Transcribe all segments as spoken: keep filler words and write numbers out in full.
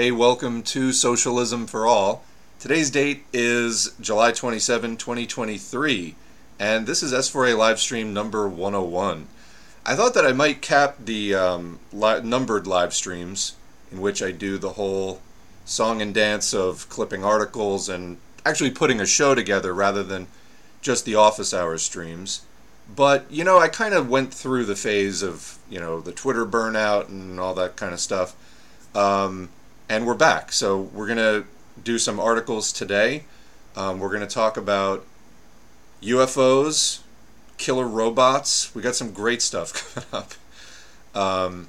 Hey, welcome to Socialism for All. Today's date is July twenty-seventh, twenty twenty-three, and this is S four A live stream number one oh one. I thought that I might cap the um, li- numbered live streams in which I do the whole song and dance of clipping articles and actually putting a show together rather than just the office hour streams. But, you know, I kind of went through the phase of, you know, the Twitter burnout and all that kind of stuff. Um... And we're back, so we're going to do some articles today. Um, we're going to talk about U F Os, killer robots. We got some great stuff coming up. Um,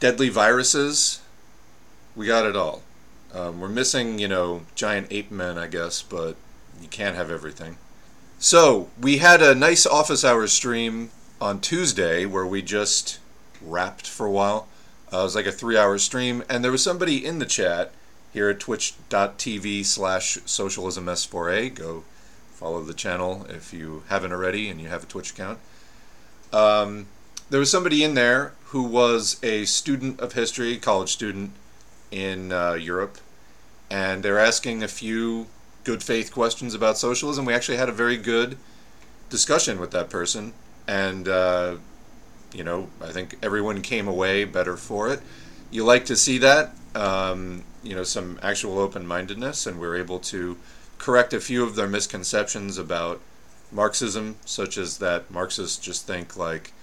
deadly viruses. We got it all. Um, we're missing, you know, giant ape men, I guess, but you can't have everything. So we had a nice office hour stream on Tuesday where we just rapped for a while. Uh, it was like a three-hour stream, and there was somebody in the chat here at twitch dot t v slash socialism s four a. Go follow the channel if you haven't already and you have a Twitch account. Um, there was somebody in there who was a student of history, college student in uh, Europe, and they're asking a few good faith questions about socialism. We actually had a very good discussion with that person, and uh you know, I think everyone came away better for it. You like to see that, um, you know, some actual open-mindedness, and we were able to correct a few of their misconceptions about Marxism, such as that Marxists just think, like,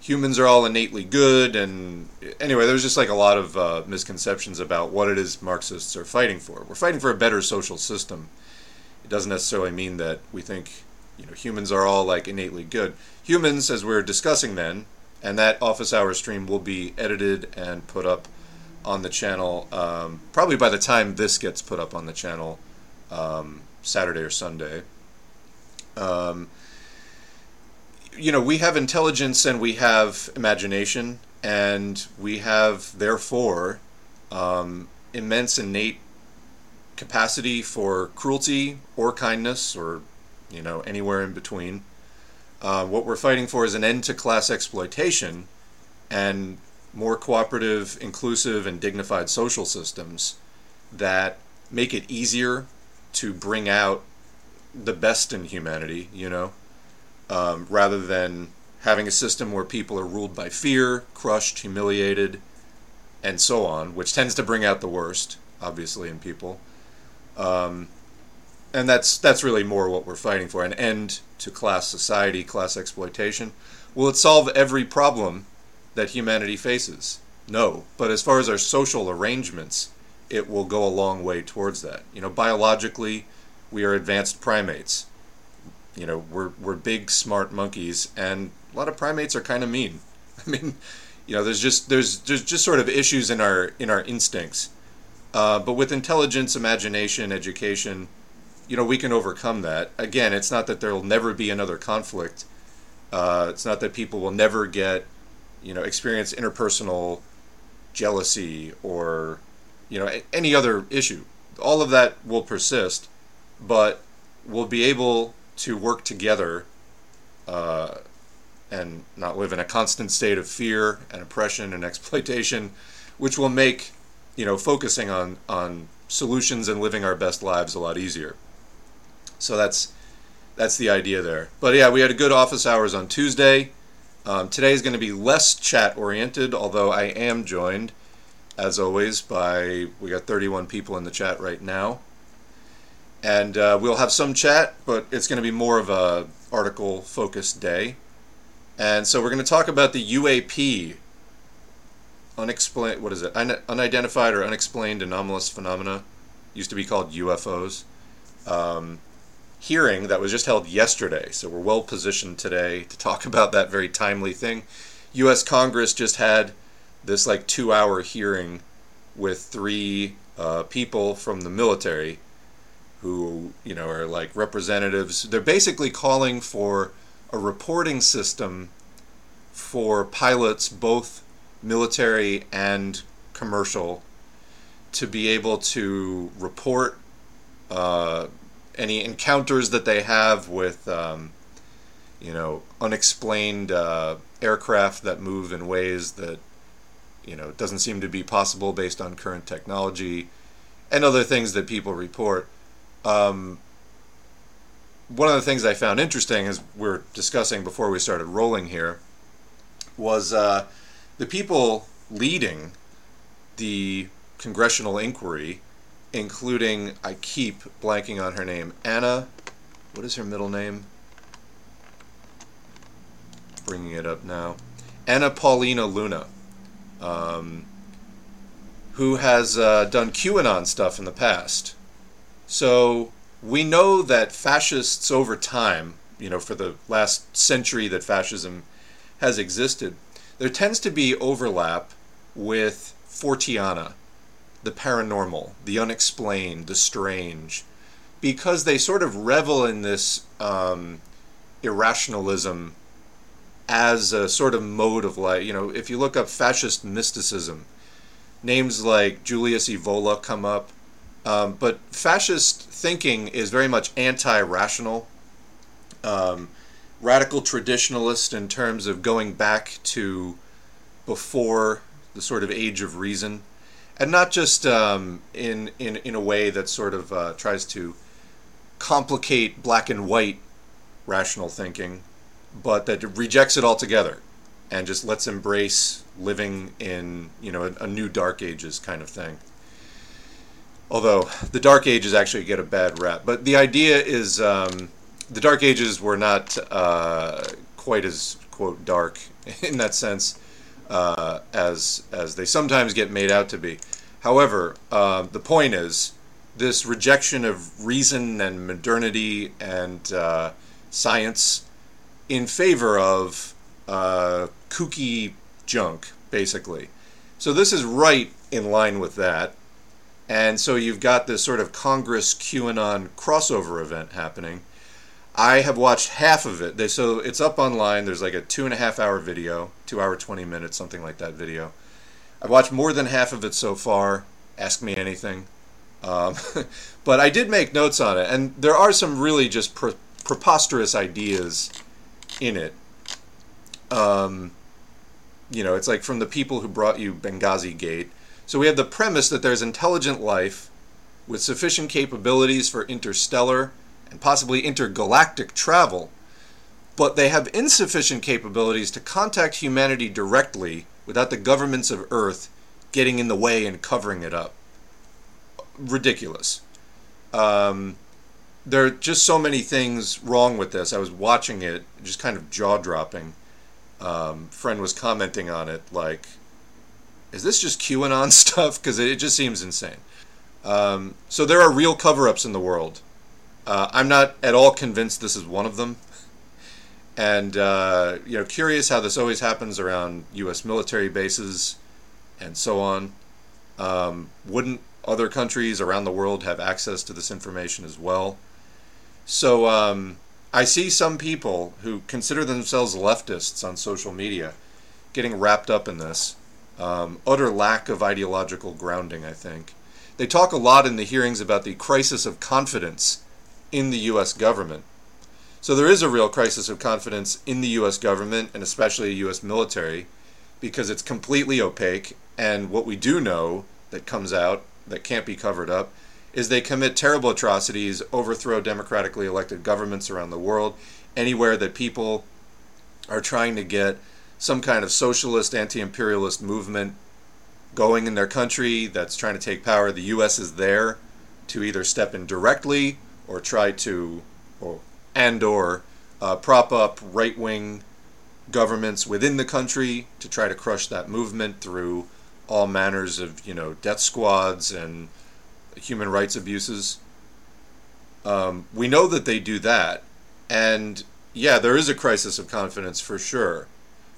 humans are all innately good, and anyway, there's just, like, a lot of uh, misconceptions about what it is Marxists are fighting for. We're fighting for a better social system. It doesn't necessarily mean that we think, you know, humans are all, like, innately good. Humans, as we were discussing then, and that office hour stream will be edited and put up on the channel, um, probably by the time this gets put up on the channel, um, Saturday or Sunday. Um, you know, we have intelligence and we have imagination, and we have, therefore, um, immense innate capacity for cruelty or kindness or, you know, anywhere in between. Uh, what we're fighting for is an end to class exploitation and more cooperative, inclusive, and dignified social systems that make it easier to bring out the best in humanity, you know, um, rather than having a system where people are ruled by fear, crushed, humiliated, and so on, which tends to bring out the worst, obviously, in people. Um, and that's that's really more what we're fighting for, an end to class society, class exploitation. Will it solve every problem that humanity faces? No. But as far as our social arrangements, it will go a long way towards that. You know, biologically, we are advanced primates. You know, we're we're big, smart monkeys, and a lot of primates are kind of mean. I mean, you know, there's just there's there's just sort of issues in our in our instincts. Uh, but with intelligence, imagination, education, you know, we can overcome that. Again, it's not that there will never be another conflict. Uh, it's not that people will never get, you know, experience interpersonal jealousy or, you know, any other issue. All of that will persist, but we'll be able to work together uh, and not live in a constant state of fear and oppression and exploitation, which will make, you know, focusing on, on solutions and living our best lives a lot easier. So that's that's the idea there. But yeah, we had a good office hours on Tuesday. Um, today is going to be less chat-oriented, although I am joined, as always, by, we got thirty-one people in the chat right now. And uh, we'll have some chat, but it's going to be more of a article-focused day. And so we're going to talk about the U A P, unexplained, what is it? Un- unidentified or unexplained anomalous phenomena, used to be called U F Os. Um, hearing that was just held yesterday, so we're well positioned today to talk about that very timely thing. U S Congress just had this like two-hour hearing with three uh, people from the military who, you know, are like representatives. They're basically calling for a reporting system for pilots, both military and commercial, to be able to report uh, any encounters that they have with, um, you know, unexplained uh, aircraft that move in ways that you know, doesn't seem to be possible based on current technology and other things that people report. Um, one of the things I found interesting, as we were discussing before we started rolling here, was uh, the people leading the congressional inquiry, including, I keep blanking on her name, Anna, what is her middle name? Bringing it up now. Anna Paulina Luna, um, who has uh, done QAnon stuff in the past. So we know that fascists over time, you know, for the last century that fascism has existed, there tends to be overlap with Forteana, the paranormal, the unexplained, the strange, because they sort of revel in this um, irrationalism as a sort of mode of life. You know, if you look up fascist mysticism, names like Julius Evola come up. Um, but fascist thinking is very much anti-rational, um, radical traditionalist in terms of going back to before the sort of age of reason, and not just um, in, in in a way that sort of uh, tries to complicate black and white rational thinking, but that rejects it altogether and just lets embrace living in, you know, a, a new Dark Ages kind of thing. Although the Dark Ages actually get a bad rap. But the idea is um, the Dark Ages were not uh, quite as, quote, dark in that sense uh, as as they sometimes get made out to be. However, uh, the point is this rejection of reason and modernity and uh, science in favor of uh, kooky junk, basically. So this is right in line with that. And so you've got this sort of Congress QAnon crossover event happening. I have watched half of it. They, so it's up online. There's like a two and a half hour video, two hour, twenty minutes, something like that video. I've watched more than half of it so far. Ask me anything. Um, but I did make notes on it. And there are some really just pre- preposterous ideas in it. Um, you know, it's like from the people who brought you Benghazi Gate. So we have the premise that there's intelligent life with sufficient capabilities for interstellar and possibly intergalactic travel, but they have insufficient capabilities to contact humanity directly without the governments of Earth getting in the way and covering it up. Ridiculous. Um, there are just so many things wrong with this. I was watching it, just kind of jaw-dropping. Um, friend was commenting on it like, is this just QAnon stuff? Because it just seems insane. Um, so there are real cover-ups in the world. Uh, I'm not at all convinced this is one of them. And, uh, you know, curious how this always happens around U S military bases and so on. Um, wouldn't other countries around the world have access to this information as well? So um, I see some people who consider themselves leftists on social media getting wrapped up in this. Um, utter lack of ideological grounding, I think. They talk a lot in the hearings about the crisis of confidence in the U S government. So there is a real crisis of confidence in the U S government, and especially the U S military, because it's completely opaque, and what we do know that comes out, that can't be covered up, is they commit terrible atrocities, overthrow democratically elected governments around the world, anywhere that people are trying to get some kind of socialist, anti-imperialist movement going in their country that's trying to take power. The U S is there to either step in directly or try to, or, and or uh, prop up right-wing governments within the country to try to crush that movement through all manners of, you know, death squads and human rights abuses. Um, we know that they do that. And yeah, there is a crisis of confidence for sure.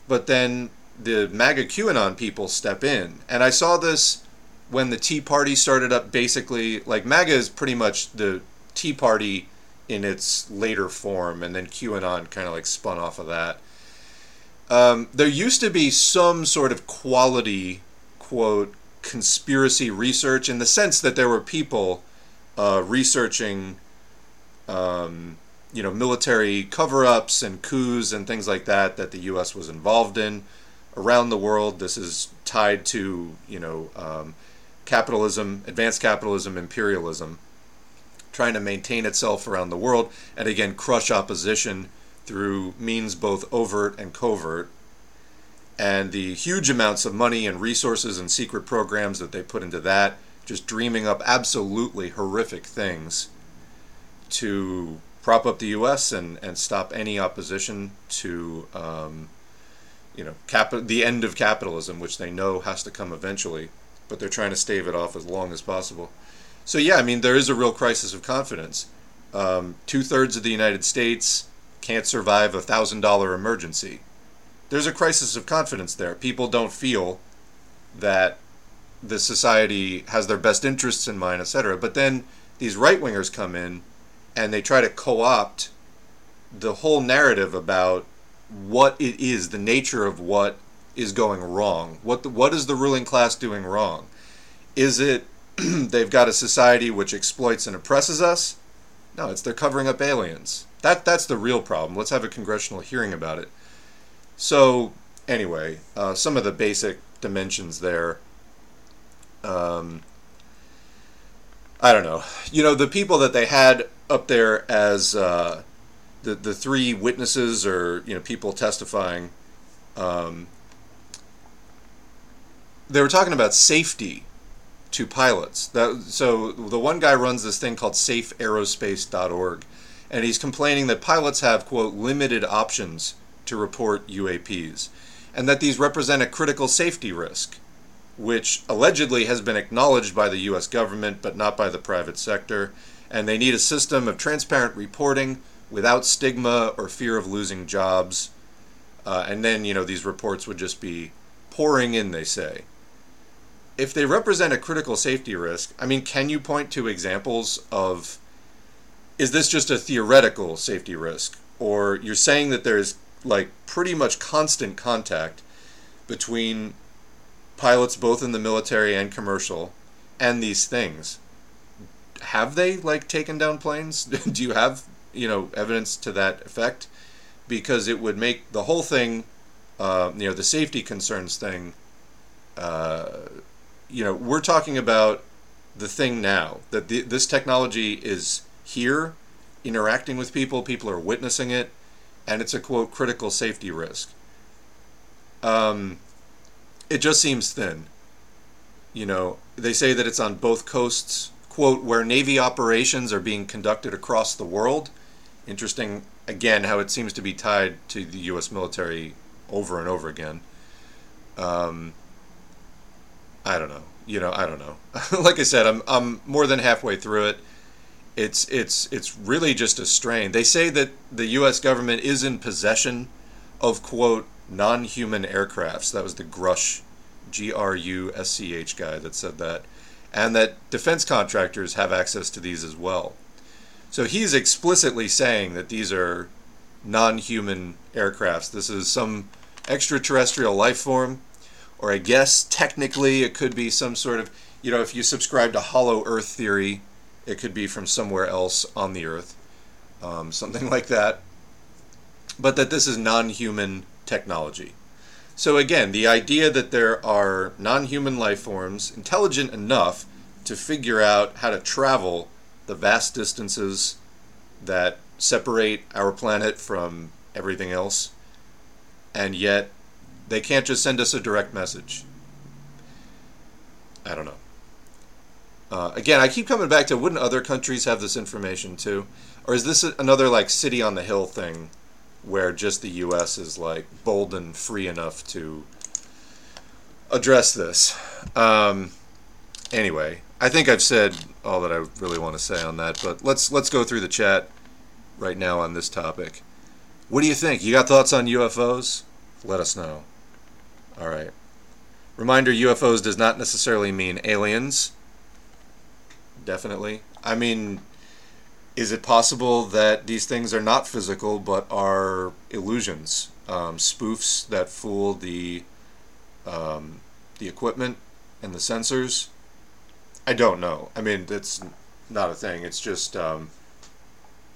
But then the MAGA QAnon people step in. And I saw this when the Tea Party started up, basically. Like, MAGA is pretty much the Tea Party in its later form, and then QAnon kind of, like, spun off of that. Um, there used to be some sort of quality, quote, conspiracy research, in the sense that there were people uh, researching, um... you know, military cover-ups and coups and things like that that the U S was involved in around the world. This is tied to, you know, um, capitalism, advanced capitalism, imperialism, trying to maintain itself around the world, and again, crush opposition through means both overt and covert. And the huge amounts of money and resources and secret programs that they put into that, just dreaming up absolutely horrific things to prop up the U S and, and stop any opposition to, um, you know, cap- the end of capitalism, which they know has to come eventually, but they're trying to stave it off as long as possible. So yeah, I mean, there is a real crisis of confidence. Um, two-thirds of the United States can't survive a one thousand dollars emergency. There's a crisis of confidence there. People don't feel that the society has their best interests in mind, et cetera. But then these right-wingers come in and they try to co-opt the whole narrative about what it is, the nature of what is going wrong. What the, what is the ruling class doing wrong? Is it they've got a society which exploits and oppresses us? No, it's they're covering up aliens. That that's the real problem. Let's have a congressional hearing about it. So anyway, uh, some of the basic dimensions there. Um, I don't know. You know, the people that they had up there as uh, the the three witnesses, or you know, people testifying, um, they were talking about safety to pilots. That, so the one guy runs this thing called safe aerospace dot org, and he's complaining that pilots have, quote, limited options to report U A Ps, and that these represent a critical safety risk, which allegedly has been acknowledged by the U S government but not by the private sector, and they need a system of transparent reporting without stigma or fear of losing jobs. Uh, and then, you know, these reports would just be pouring in, they say. If they represent a critical safety risk, I mean, can you point to examples of, is this just a theoretical safety risk? Or you're saying that there is like pretty much constant contact between pilots both in the military and commercial and these things. Have they like taken down planes? Do you have, you know, evidence to that effect? Because it would make the whole thing, uh, you know, the safety concerns thing, uh, you know, we're talking about the thing now, that the, this technology is here, interacting with people, people are witnessing it, and it's a, quote, critical safety risk. Um, it just seems thin. You know, they say that it's on both coasts, quote, where Navy operations are being conducted across the world. Interesting, again, how it seems to be tied to the U S military over and over again. Um, I don't know. You know, I don't know. Like I said, I'm I'm more than halfway through it. It's it's it's really just a strain. They say that the U S government is in possession of, quote, non-human aircrafts. That was the Grush, G R U S C H guy that said that. And that defense contractors have access to these as well. So he's explicitly saying that these are non-human aircrafts. This is some extraterrestrial life form, or I guess technically it could be some sort of, you know, if you subscribe to hollow earth theory, it could be from somewhere else on the earth, um, something like that. But that this is non-human technology. So again, the idea that there are non-human life forms intelligent enough to figure out how to travel the vast distances that separate our planet from everything else, and yet they can't just send us a direct message. I don't know. Uh, again, I keep coming back to, wouldn't other countries have this information too? Or is this another like city on the hill thing where just the U S is like bold and free enough to address this? Um, anyway, I think I've said all that I really want to say on that, but let's let's go through the chat right now on this topic. What do you think? You got thoughts on U F Os? Let us know. All right. Reminder, U F Os does not necessarily mean aliens. Definitely. I mean, is it possible that these things are not physical but are illusions, um, spoofs that fool the um, the equipment and the sensors? I don't know. I mean, that's not a thing. It's just um,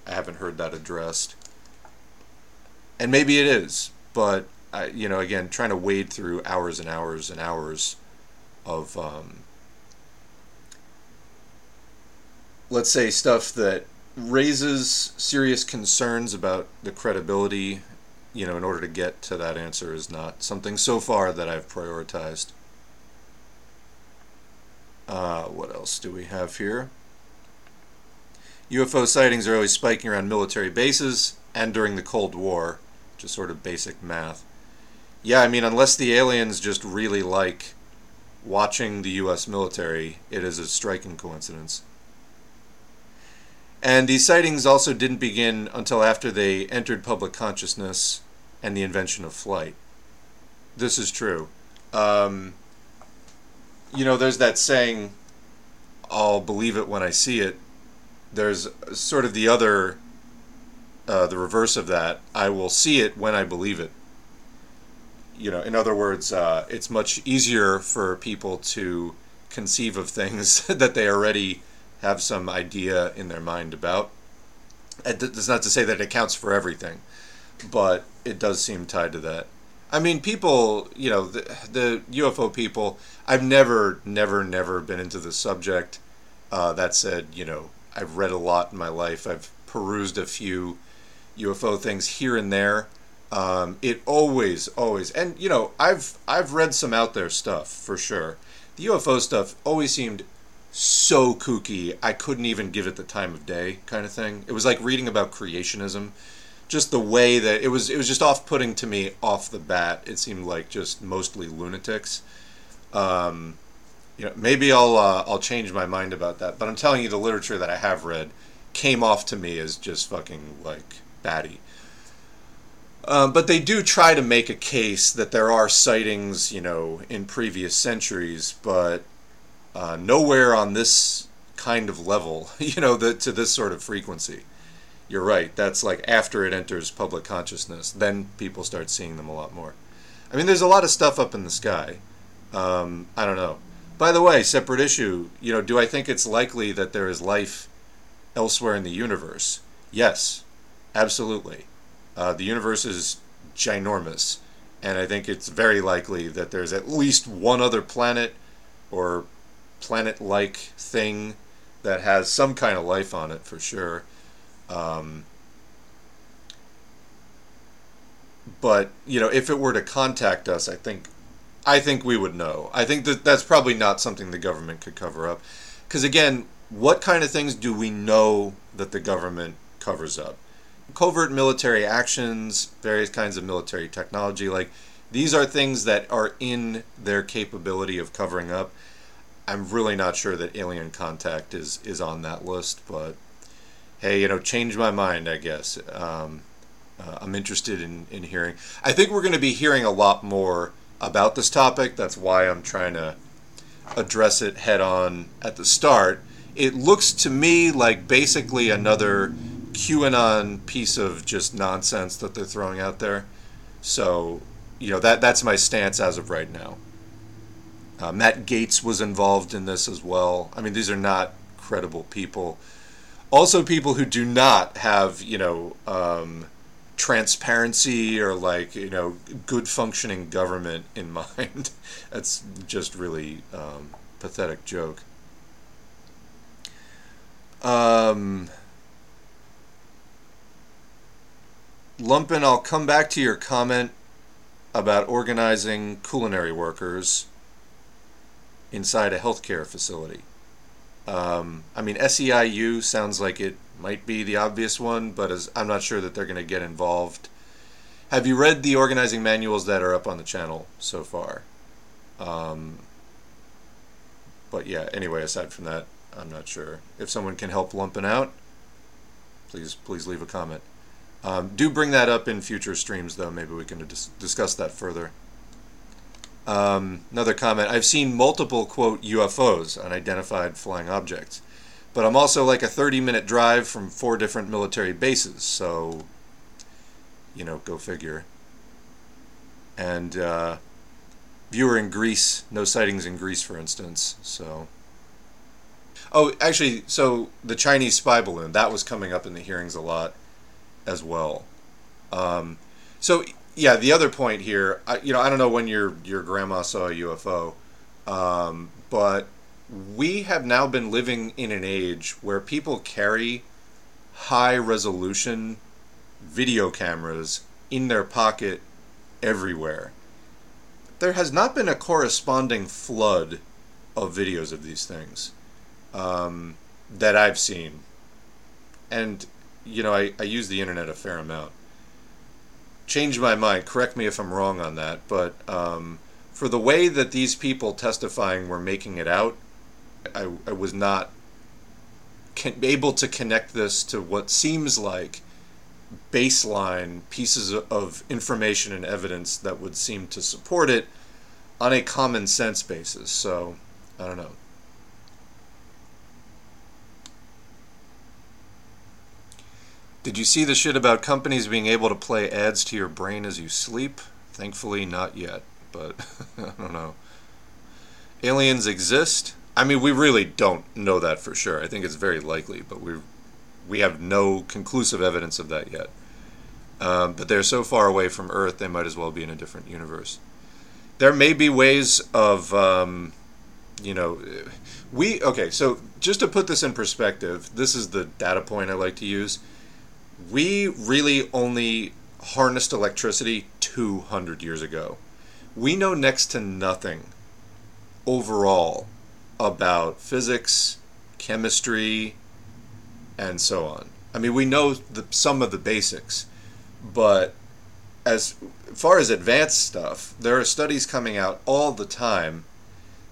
I haven't heard that addressed. And maybe it is, but I, you know, again, trying to wade through hours and hours and hours of, um, let's say, stuff that raises serious concerns about the credibility, you know, in order to get to that answer is not something so far that I've prioritized. Uh, what else do we have here? U F O sightings are always spiking around military bases and during the Cold War. Just sort of basic math. Yeah, I mean, unless the aliens just really like watching the U S military, it is a striking coincidence. And these sightings also didn't begin until after they entered public consciousness and the invention of flight. This is true. Um, you know, there's that saying, I'll believe it when I see it. There's sort of the other, uh, the reverse of that. I will see it when I believe it. You know, in other words, uh, it's much easier for people to conceive of things that they already have some idea in their mind about. That's not to say that it accounts for everything, but it does seem tied to that. I mean, people, you know, the, the U F O people, I've never, never, never been into the subject. Uh, that said, you know, I've read a lot in my life. I've perused a few U F O things here and there. Um, it always, always, and, you know, I've I've read some out there stuff, for sure. The U F O stuff always seemed so kooky, I couldn't even give it the time of day kind of thing. It was like reading about creationism. Just the way that it was, it was just off-putting to me off the bat. It seemed like just mostly lunatics. Um, you know, maybe I'll uh, I'll change my mind about that. But I'm telling you, the literature that I have read came off to me as just fucking like batty. Um, but they do try to make a case that there are sightings, you know, in previous centuries, but Uh, nowhere on this kind of level, you know, the, to this sort of frequency. You're right, that's like after it enters public consciousness, then people start seeing them a lot more. I mean, there's a lot of stuff up in the sky. Um, I don't know. By the way, separate issue, you know, do I think it's likely that there is life elsewhere in the universe? Yes, absolutely. Uh, the universe is ginormous, and I think it's very likely that there's at least one other planet or planet-like thing that has some kind of life on it, for sure. Um, but, you know, if it were to contact us, I think I think we would know. I think that that's probably not something the government could cover up. Because, again, what kind of things do we know that the government covers up? Covert military actions, various kinds of military technology, like, these are things that are in their capability of covering up. I'm really not sure that alien contact is, is on that list, but hey, you know, change my mind, I guess. Um, uh, I'm interested in, in hearing. I think we're going to be hearing a lot more about this topic. That's why I'm trying to address it head on at the start. It looks to me like basically another QAnon piece of just nonsense that they're throwing out there. So, you know, that that's my stance as of right now. Uh, Matt Gaetz was involved in this as well. I mean, these are not credible people. Also, people who do not have, you know, um, transparency or, like, you know, good functioning government in mind. That's just really um, pathetic joke. Um, Lumpen, I'll come back to your comment about organizing culinary workers inside a healthcare facility. Um, I mean, S E I U sounds like it might be the obvious one, but as, I'm not sure that they're going to get involved. Have you read the organizing manuals that are up on the channel so far? Um, but yeah, anyway, aside from that, I'm not sure. If someone can help Lumpen out, please, please leave a comment. Um, do bring that up in future streams, though. Maybe we can dis- discuss that further. Um, another comment, I've seen multiple, quote, U F Os, unidentified flying objects, but I'm also like a thirty minute drive from four different military bases, so, you know, go figure. And uh, viewer in Greece, no sightings in Greece, for instance, so. Oh, actually, so the Chinese spy balloon, that was coming up in the hearings a lot as well. Um, so yeah, the other point here, I, you know, I don't know when your your grandma saw a U F O, um, but we have now been living in an age where people carry high-resolution video cameras in their pocket everywhere. There has not been a corresponding flood of videos of these things um, that I've seen. And, you know, I, I use the internet a fair amount. Change my mind, correct me if I'm wrong on that, but um, for the way that these people testifying were making it out, I, I was not can, able to connect this to what seems like baseline pieces of information and evidence that would seem to support it on a common sense basis. So, I don't know. Did you see the shit about companies being able to play ads to your brain as you sleep? Thankfully, not yet, but I don't know. Aliens exist? I mean, we really don't know that for sure. I think it's very likely, but we we have no conclusive evidence of that yet. Um, but they're so far away from Earth, they might as well be in a different universe. There may be ways of, um, you know... we okay, so just to put this in perspective, this is the data point I like to use. We really only harnessed electricity two hundred years ago. We know next to nothing overall about physics, chemistry, and so on. I mean, we know the, some of the basics, but as far as advanced stuff, there are studies coming out all the time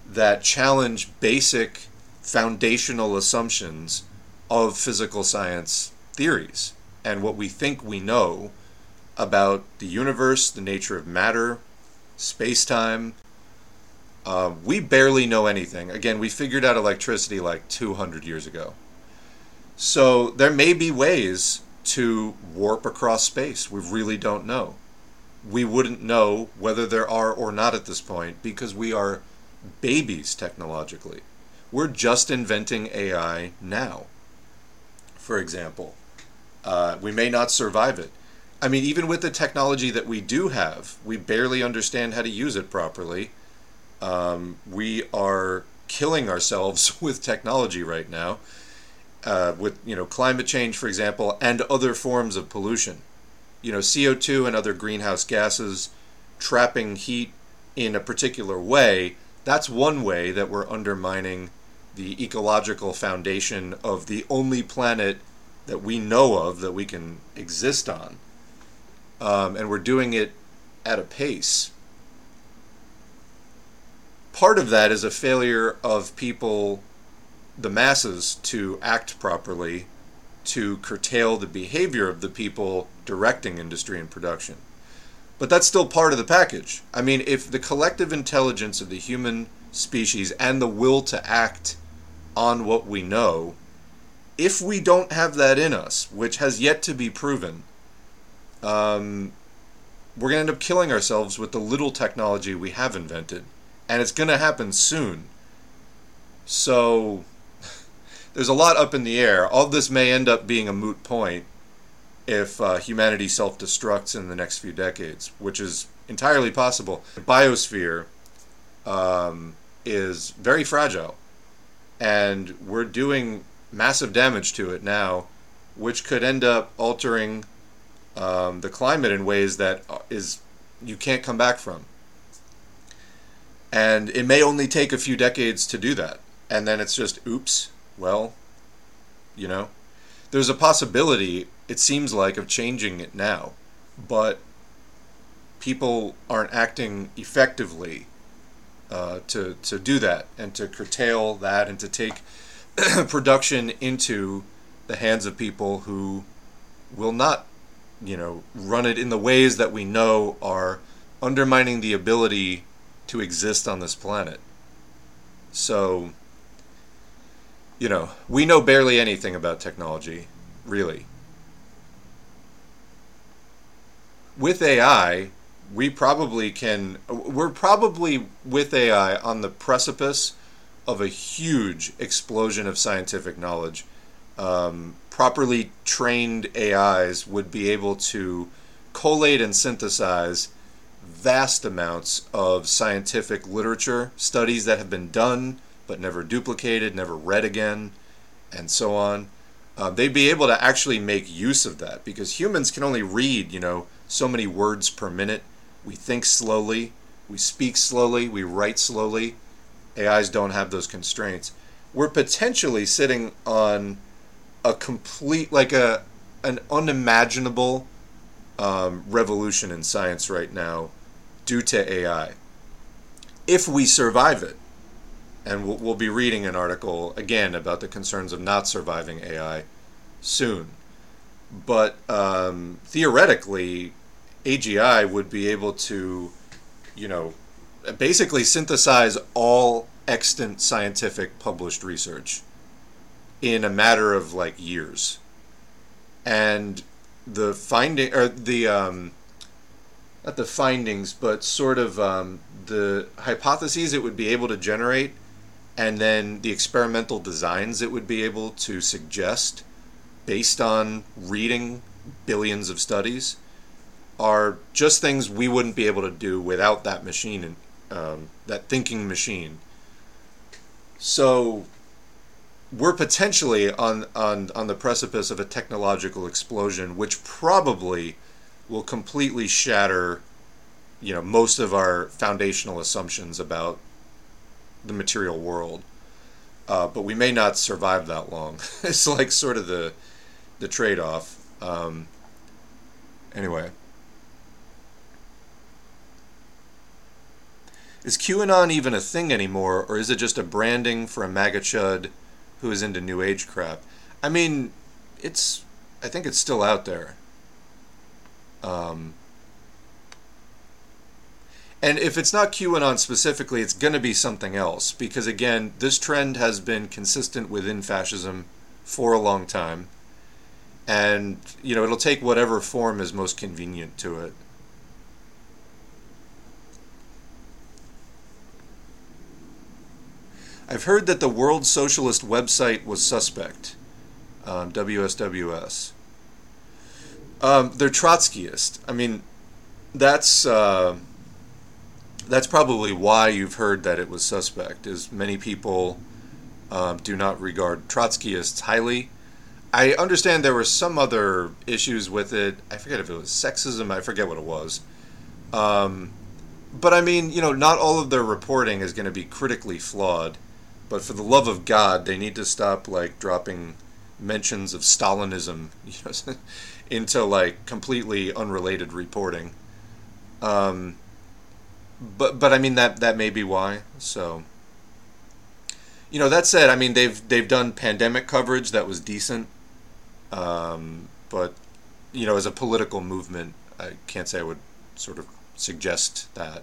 that challenge basic foundational assumptions of physical science theories and what we think we know about the universe, the nature of matter, space-time. Uh, we barely know anything. Again, we figured out electricity like two hundred years ago. So there may be ways to warp across space. We really don't know. We wouldn't know whether there are or not at this point because we are babies technologically. We're just inventing A I now, for example. Uh, we may not survive it. I mean, even with the technology that we do have, we barely understand how to use it properly. Um, we are killing ourselves with technology right now, uh, with, you know, climate change, for example, and other forms of pollution. You know, C O two and other greenhouse gases trapping heat in a particular way, that's one way that we're undermining the ecological foundation of the only planet that we know of that we can exist on, um, and we're doing it at a pace. Part of that is a failure of people, the masses, to act properly to curtail the behavior of the people directing industry and production. But that's still part of the package. I mean, if the collective intelligence of the human species and the will to act on what we know, if we don't have that in us, which has yet to be proven, um, we're going to end up killing ourselves with the little technology we have invented. And it's going to happen soon. So, there's a lot up in the air. All this may end up being a moot point if uh, humanity self-destructs in the next few decades, which is entirely possible. The biosphere um, is very fragile, and we're doing massive damage to it now, which could end up altering um, the climate in ways that is you can't come back from. And it may only take a few decades to do that. And then it's just, oops, well, you know. There's a possibility, it seems like, of changing it now. But people aren't acting effectively uh, to, to do that and to curtail that and to take production into the hands of people who will not, you know, run it in the ways that we know are undermining the ability to exist on this planet. So, you know, we know barely anything about technology, really. With A I, we probably can, we're probably with A I on the precipice of a huge explosion of scientific knowledge. Um, properly trained A Is would be able to collate and synthesize vast amounts of scientific literature, studies that have been done but never duplicated, never read again, and so on. Uh, they'd be able to actually make use of that, because humans can only read, you know, so many words per minute. We think slowly, we speak slowly, we write slowly. A Is don't have those constraints. We're potentially sitting on a complete, like a an unimaginable um, revolution in science right now due to A I. If we survive it, and we'll, we'll be reading an article again about the concerns of not surviving A I soon. But um, theoretically, A G I would be able to, you know, basically synthesize all extant scientific published research in a matter of like years. And the finding, or the, um, not the findings, but sort of um, the hypotheses it would be able to generate, and then the experimental designs it would be able to suggest based on reading billions of studies are just things we wouldn't be able to do without that machine, and um, that thinking machine. So we're potentially on, on, on the precipice of a technological explosion, which probably will completely shatter, you know, most of our foundational assumptions about the material world. Uh, but we may not survive that long. It's like sort of the the trade-off. Um, anyway. Is QAnon even a thing anymore, or is it just a branding for a MAGA chud who is into New Age crap? I mean, it's... I think it's still out there. Um, and if it's not QAnon specifically, it's going to be something else. Because again, this trend has been consistent within fascism for a long time. And, you know, it'll take whatever form is most convenient to it. I've heard that the World Socialist website was suspect, um, W S W S. Um, they're Trotskyist. I mean, that's uh, that's probably why you've heard that it was suspect, is many people um, do not regard Trotskyists highly. I understand there were some other issues with it. I forget if it was sexism. I forget what it was. Um, but I mean, you know, not all of their reporting is going to be critically flawed. But for the love of God, they need to stop, like, dropping mentions of Stalinism, you know, into, like, completely unrelated reporting. Um, but, but I mean, that, that may be why. So, you know, that said, I mean, they've they've done pandemic coverage that was decent. Um, but, you know, as a political movement, I can't say I would sort of suggest that.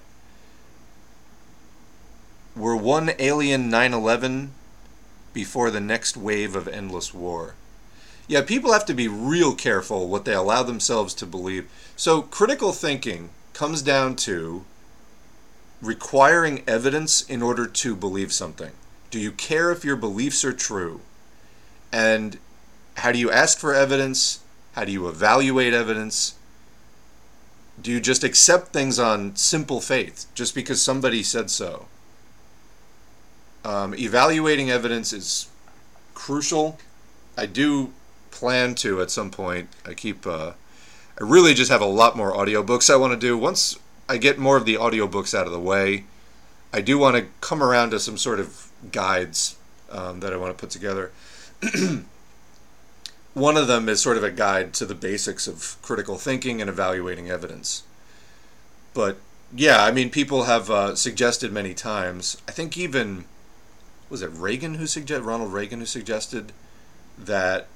We're one alien nine eleven before the next wave of endless war. Yeah, people have to be real careful what they allow themselves to believe. So critical thinking comes down to requiring evidence in order to believe something. Do you care if your beliefs are true? And how do you ask for evidence? How do you evaluate evidence? Do you just accept things on simple faith, just because somebody said so? Um, evaluating evidence is crucial. I do plan to at some point. I keep, uh, I really just have a lot more audiobooks I want to do. Once I get more of the audiobooks out of the way, I do want to come around to some sort of guides um, that I want to put together. One of them is sort of a guide to the basics of critical thinking and evaluating evidence. But yeah, I mean, people have uh, suggested many times, I think even... was it Reagan who suggested, Ronald Reagan who suggested that,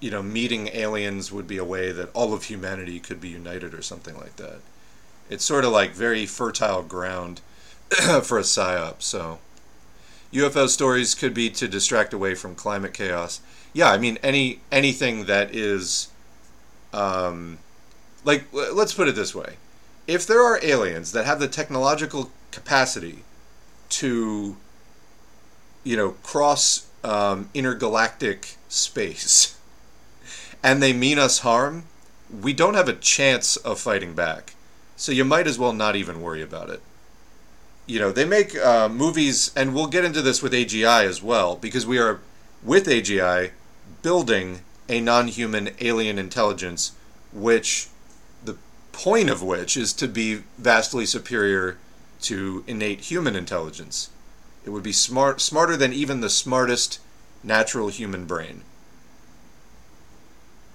you know, meeting aliens would be a way that all of humanity could be united or something like that. It's sort of like very fertile ground for a psyop, so. U F O stories could be to distract away from climate chaos. Yeah, I mean, any anything that is, um, like, let's put it this way. If there are aliens that have the technological capacity to... you know, cross um, intergalactic space, and they mean us harm, we don't have a chance of fighting back. So you might as well not even worry about it. You know, they make uh, movies, and we'll get into this with A G I as well, because we are, with A G I, building a non-human alien intelligence, which the point of which is to be vastly superior to innate human intelligence. It would be smart, smarter than even the smartest natural human brain.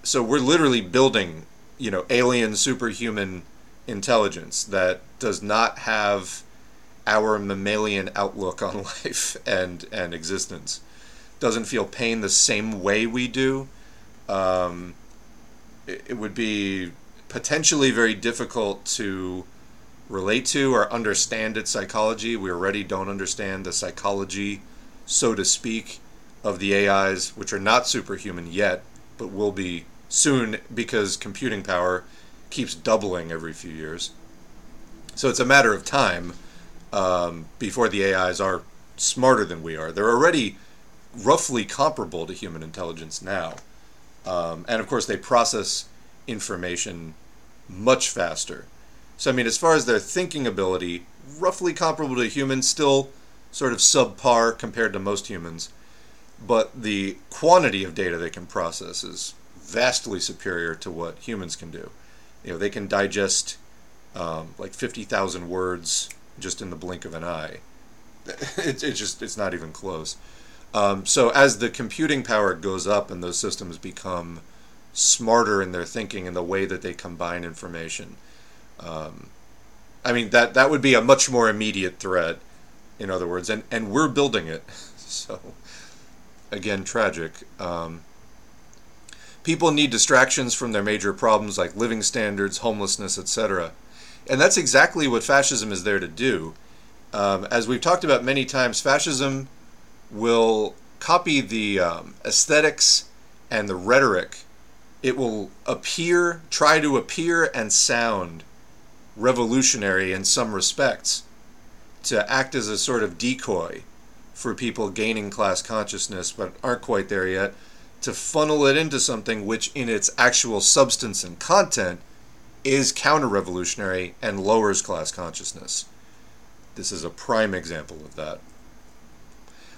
So we're literally building, you know, alien superhuman intelligence that does not have our mammalian outlook on life and, and existence. Doesn't feel pain the same way we do. Um, it, it would be potentially very difficult to relate to or understand its psychology. We already don't understand the psychology, so to speak, of the A Is, which are not superhuman yet, but will be soon because computing power keeps doubling every few years. So it's a matter of time um, before the A Is are smarter than we are. They're already roughly comparable to human intelligence now. Um, and of course, they process information much faster. So, I mean, as far as their thinking ability, roughly comparable to humans, still sort of subpar compared to most humans. But the quantity of data they can process is vastly superior to what humans can do. You know, they can digest um, like fifty thousand words just in the blink of an eye. It's it just, it's not even close. Um, so as the computing power goes up and those systems become smarter in their thinking and the way that they combine information, um, I mean, that, that would be a much more immediate threat, in other words, and, and we're building it. So, again, tragic. Um, people need distractions from their major problems like living standards, homelessness, et cetera. And that's exactly what fascism is there to do. Um, as we've talked about many times, fascism will copy the um, aesthetics and the rhetoric. It will appear, try to appear and sound revolutionary in some respects to act as a sort of decoy for people gaining class consciousness but aren't quite there yet, to funnel it into something which in its actual substance and content is counter-revolutionary and lowers class consciousness. This is a prime example of that.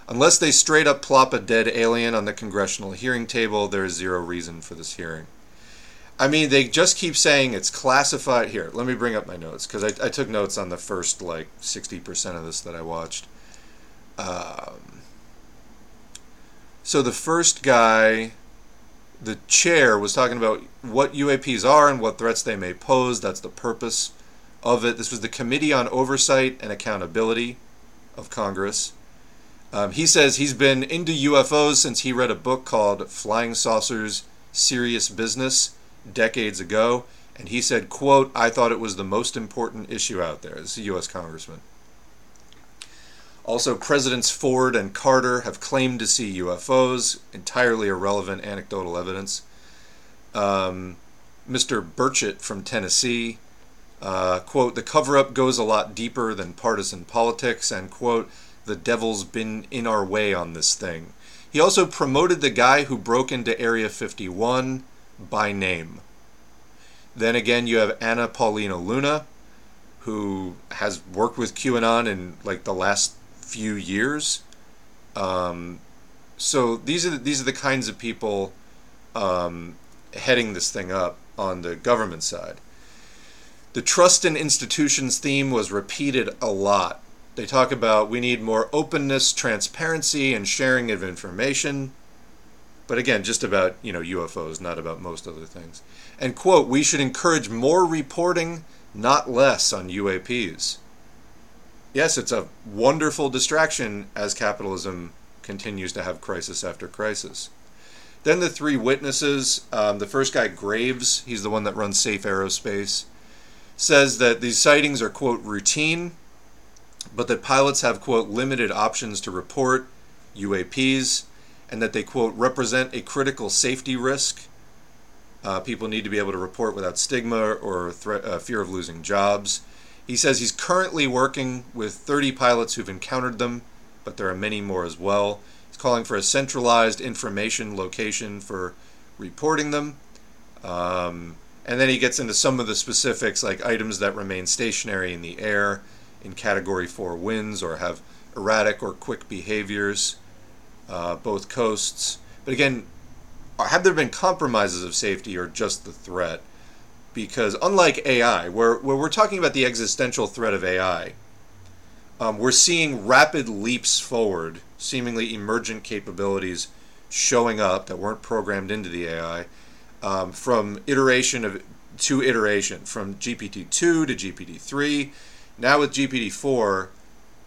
Unless they straight up plop a dead alien on the congressional hearing table, there is zero reason for this hearing. I mean, they just keep saying it's classified. Here, let me bring up my notes, because I, I took notes on the first, like, sixty percent of this that I watched. Um, so the first guy, the chair, was talking about what U A Ps are and what threats they may pose. That's the purpose of it. This was the Committee on Oversight and Accountability of Congress. Um, he says he's been into U F Os since he read a book called Flying Saucers, Serious Business decades ago. And he said, quote, "I thought it was the most important issue out there." This is a U S congressman. Also, Presidents Ford and Carter have claimed to see U F Os, entirely irrelevant anecdotal evidence. Um, Mister Burchett from Tennessee, uh, quote, "The cover-up goes a lot deeper than partisan politics," and, quote, "The devil's been in our way on this thing." He also promoted the guy who broke into Area fifty-one by name. Then again, you have Anna Paulina Luna, who has worked with QAnon in, like, the last few years. Um, so these are the, these are the kinds of people um, heading this thing up on the government side. The trust in institutions theme was repeated a lot. They talk about we need more openness, transparency, and sharing of information. But again, just about, you know, U F Os, not about most other things. And, quote, "We should encourage more reporting, not less, on U A Ps." Yes, it's a wonderful distraction as capitalism continues to have crisis after crisis. Then the three witnesses, um, the first guy, Graves, he's the one that runs Safe Aerospace, says that these sightings are, quote, "routine," but that pilots have, quote, "limited options to report U A Ps," and that they, quote, "represent a critical safety risk." Uh, people need to be able to report without stigma or threat, uh, fear of losing jobs. He says he's currently working with thirty pilots who've encountered them, but there are many more as well. He's calling for a centralized information location for reporting them. Um, And then he gets into some of the specifics, like items that remain stationary in the air in Category four winds or have erratic or quick behaviors, uh, both coasts. But again, have there been compromises of safety or just the threat? Because unlike A I, where, where we're talking about the existential threat of A I, um, we're seeing rapid leaps forward, seemingly emergent capabilities showing up that weren't programmed into the A I, um, from iteration of to iteration, from G P T two to G P T three. Now with G P T four,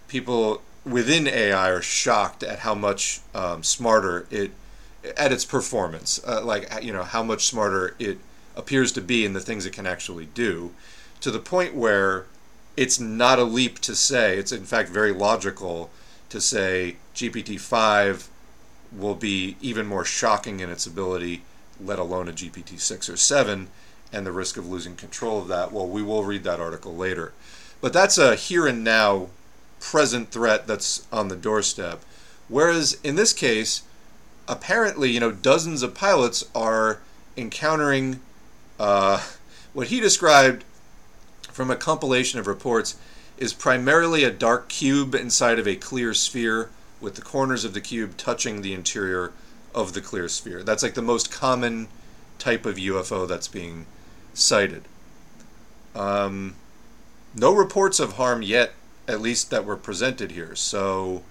people within A I are shocked at how much um, smarter it, at its performance, uh, like, you know, how much smarter it appears to be in the things it can actually do, to the point where it's not a leap to say, it's in fact very logical to say G P T five will be even more shocking in its ability, let alone a G P T six or seven, and the risk of losing control of that. Well, we will read that article later. But that's a here and now present threat that's on the doorstep. Whereas in this case, apparently, you know, dozens of pilots are encountering uh, what he described from a compilation of reports is primarily a dark cube inside of a clear sphere, with the corners of the cube touching the interior of the clear sphere. That's like the most common type of U F O that's being cited. Um, no reports of harm yet, at least that were presented here. So,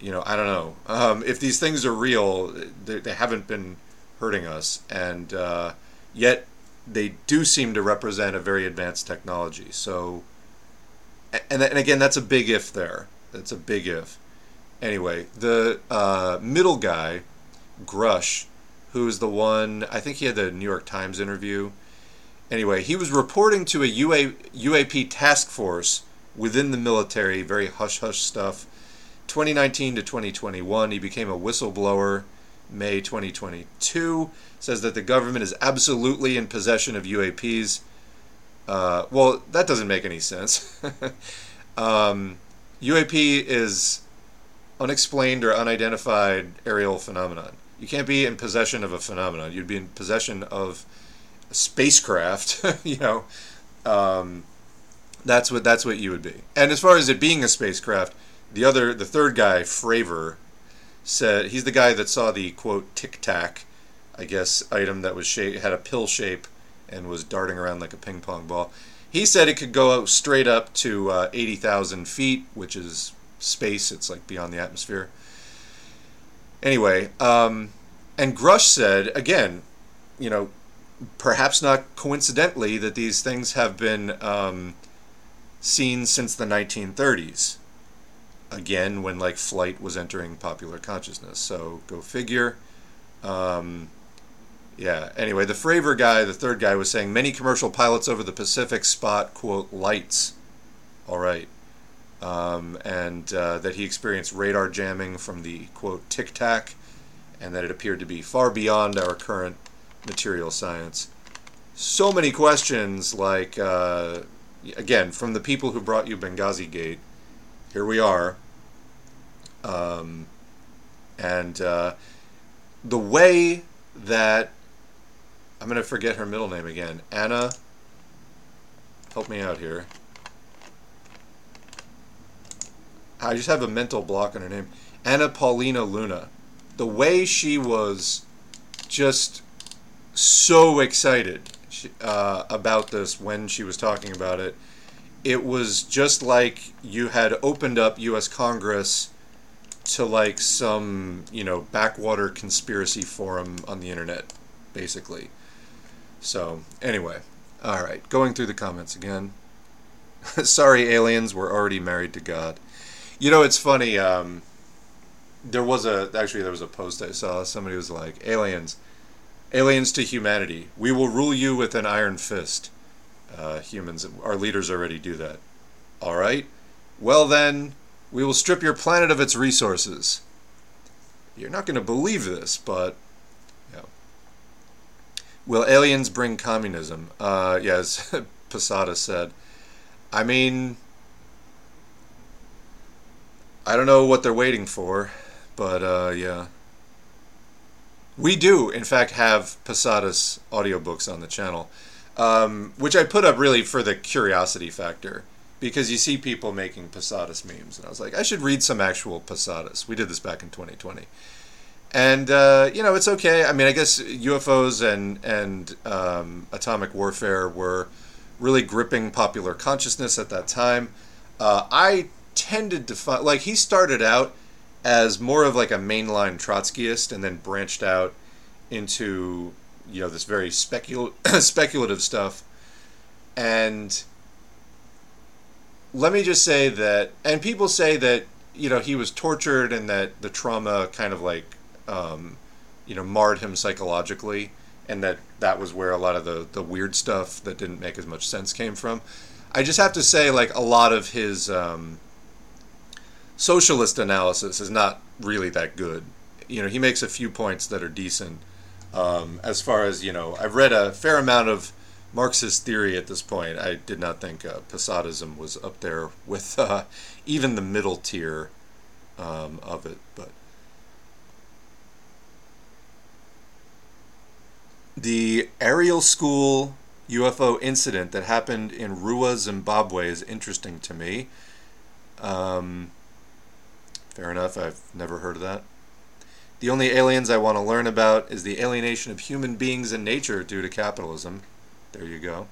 you know, I don't know. Um, if these things are real, they, they haven't been hurting us. And uh, yet they do seem to represent a very advanced technology. So, and, and again, that's a big if there. That's a big if. Anyway, the uh, middle guy, Grush, who is the one, I think he had the New York Times interview. Anyway, he was reporting to a U A P task force within the military, very hush-hush stuff. twenty nineteen to twenty twenty-one, he became a whistleblower. May twenty twenty-two, says that the government is absolutely in possession of U A Ps. Uh, well, that doesn't make any sense. um, U A P is unexplained or unidentified aerial phenomenon. You can't be in possession of a phenomenon. You'd be in possession of a spacecraft. you know, um, that's what that's what you would be. And as far as it being a spacecraft, the other, the third guy, Fravor, said he's the guy that saw the quote Tic Tac, I guess, item that was shape, had a pill shape and was darting around like a ping pong ball. He said it could go straight up to uh, eighty thousand feet, which is space. It's like beyond the atmosphere. Anyway, um, and Grush said, again, you know, perhaps not coincidentally, that these things have been um, seen since the nineteen thirties. Again, when like flight was entering popular consciousness. So go figure. Um, yeah, anyway, the Fravor guy, the third guy, was saying many commercial pilots over the Pacific spot, quote, lights. All right. Um, and uh, that he experienced radar jamming from the, quote, Tic Tac, and that it appeared to be far beyond our current material science. So many questions, like, uh, again, from the people who brought you Benghazi Gate. Here we are. Um, and uh, the way that, I'm going to forget her middle name again, Anna, help me out here. I just have a mental block on her name. Anna Paulina Luna. The way she was just so excited uh, about this when she was talking about it, it was just like you had opened up U S Congress to like some, you know, backwater conspiracy forum on the internet, basically. So, anyway. All right. Going through the comments again. Sorry, aliens, we're already married to God. You know, it's funny, um, there was a, actually there was a post I saw, somebody was like, aliens, aliens to humanity, we will rule you with an iron fist. Uh, humans, our leaders already do that. All right, well then, we will strip your planet of its resources. You're not going to believe this, but, yeah. Will aliens bring communism? Uh, yeah, as Posadas said, I mean, I don't know what they're waiting for, but uh, yeah. We do, in fact, have Posadas audiobooks on the channel. um, which I put up really for the curiosity factor, because you see people making Posadas memes, and I was like, I should read some actual Posadas. We did this back in twenty twenty. And, uh, you know, it's okay. I mean, I guess U F Os and, and um, atomic warfare were really gripping popular consciousness at that time. Uh, I tended to find, like, he started out as more of like a mainline Trotskyist and then branched out into, you know, this very specul- speculative stuff. And let me just say that, and people say that, you know, he was tortured and that the trauma kind of like, Um, you know, marred him psychologically, and that that was where a lot of the, the weird stuff that didn't make as much sense came from. I just have to say, like, a lot of his um, socialist analysis is not really that good. You know, he makes a few points that are decent. Um, as far as, you know, I've read a fair amount of Marxist theory at this point. I did not think uh, Posadism was up there with uh, even the middle tier um, of it, but the aerial school U F O incident that happened in Rua, Zimbabwe is interesting to me. Um, fair enough, I've never heard of that. The only aliens I want to learn about is the alienation of human beings and nature due to capitalism. There you go.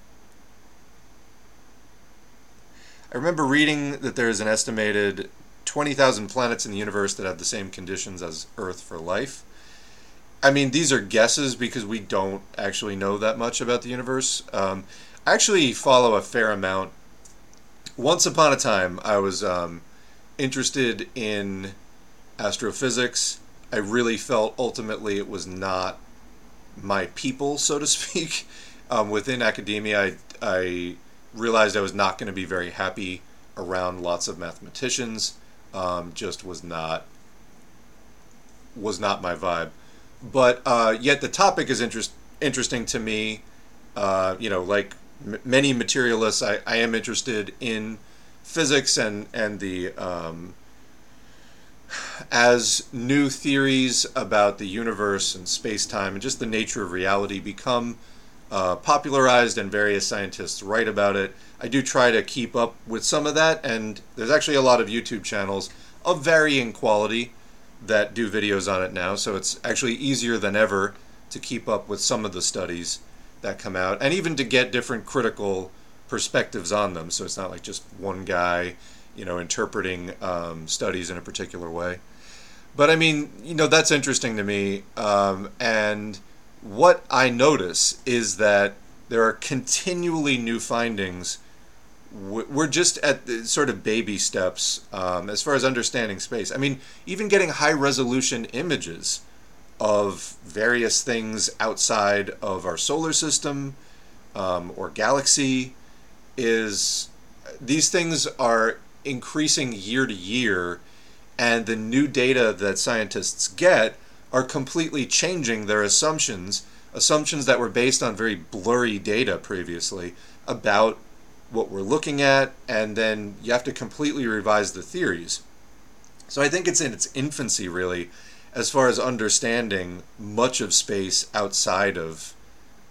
I remember reading that there is an estimated twenty thousand planets in the universe that have the same conditions as Earth for life. I mean, these are guesses because we don't actually know that much about the universe. Um, I actually follow a fair amount. Once upon a time, I was um, interested in astrophysics. I really felt ultimately it was not my people, so to speak. Um, within academia, I, I realized I was not going to be very happy around lots of mathematicians. Um, just was not was not my vibe. But uh, yet the topic is interest, interesting to me. Uh, you know, like m- many materialists, I, I am interested in physics and, and the um, as new theories about the universe and space-time and just the nature of reality become uh, popularized and various scientists write about it. I do try to keep up with some of that, and there's actually a lot of YouTube channels of varying quality that do videos on it now, so it's actually easier than ever to keep up with some of the studies that come out, and even to get different critical perspectives on them, so it's not like just one guy, you know, interpreting um, studies in a particular way. But I mean, you know, that's interesting to me, um, and what I notice is that there are continually new findings. We're just at the sort of baby steps um, as far as understanding space. I mean, even getting high-resolution images of various things outside of our solar system um, or galaxy is... These things are increasing year to year, and the new data that scientists get are completely changing their assumptions, assumptions that were based on very blurry data previously about what we're looking at, and then you have to completely revise the theories. So I think it's in its infancy, really, as far as understanding much of space outside of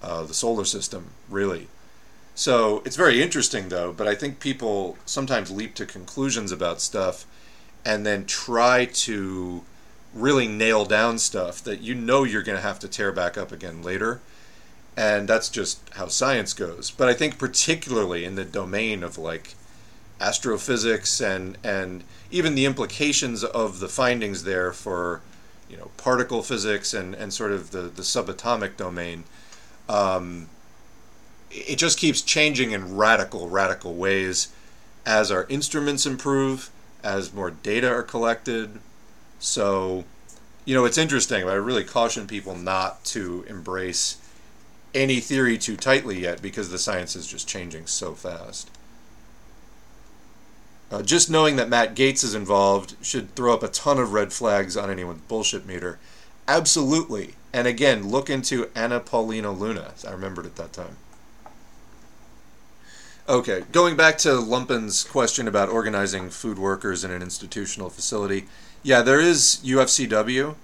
uh, the solar system, really. So it's very interesting, though, but I think people sometimes leap to conclusions about stuff and then try to really nail down stuff that you know you're going to have to tear back up again later. And that's just how science goes. But I think particularly in the domain of like astrophysics and, and even the implications of the findings there for, you know, particle physics and, and sort of the, the subatomic domain, um, it just keeps changing in radical, radical ways as our instruments improve, as more data are collected. So, you know, it's interesting, but I really caution people not to embrace any theory too tightly yet, because the science is just changing so fast. Uh, just knowing that Matt Gaetz is involved should throw up a ton of red flags on anyone's bullshit meter. Absolutely. And again, look into Anna Paulina Luna. I remembered at that time. Okay, going back to Lumpen's question about organizing food workers in an institutional facility. Yeah, there is U F C W,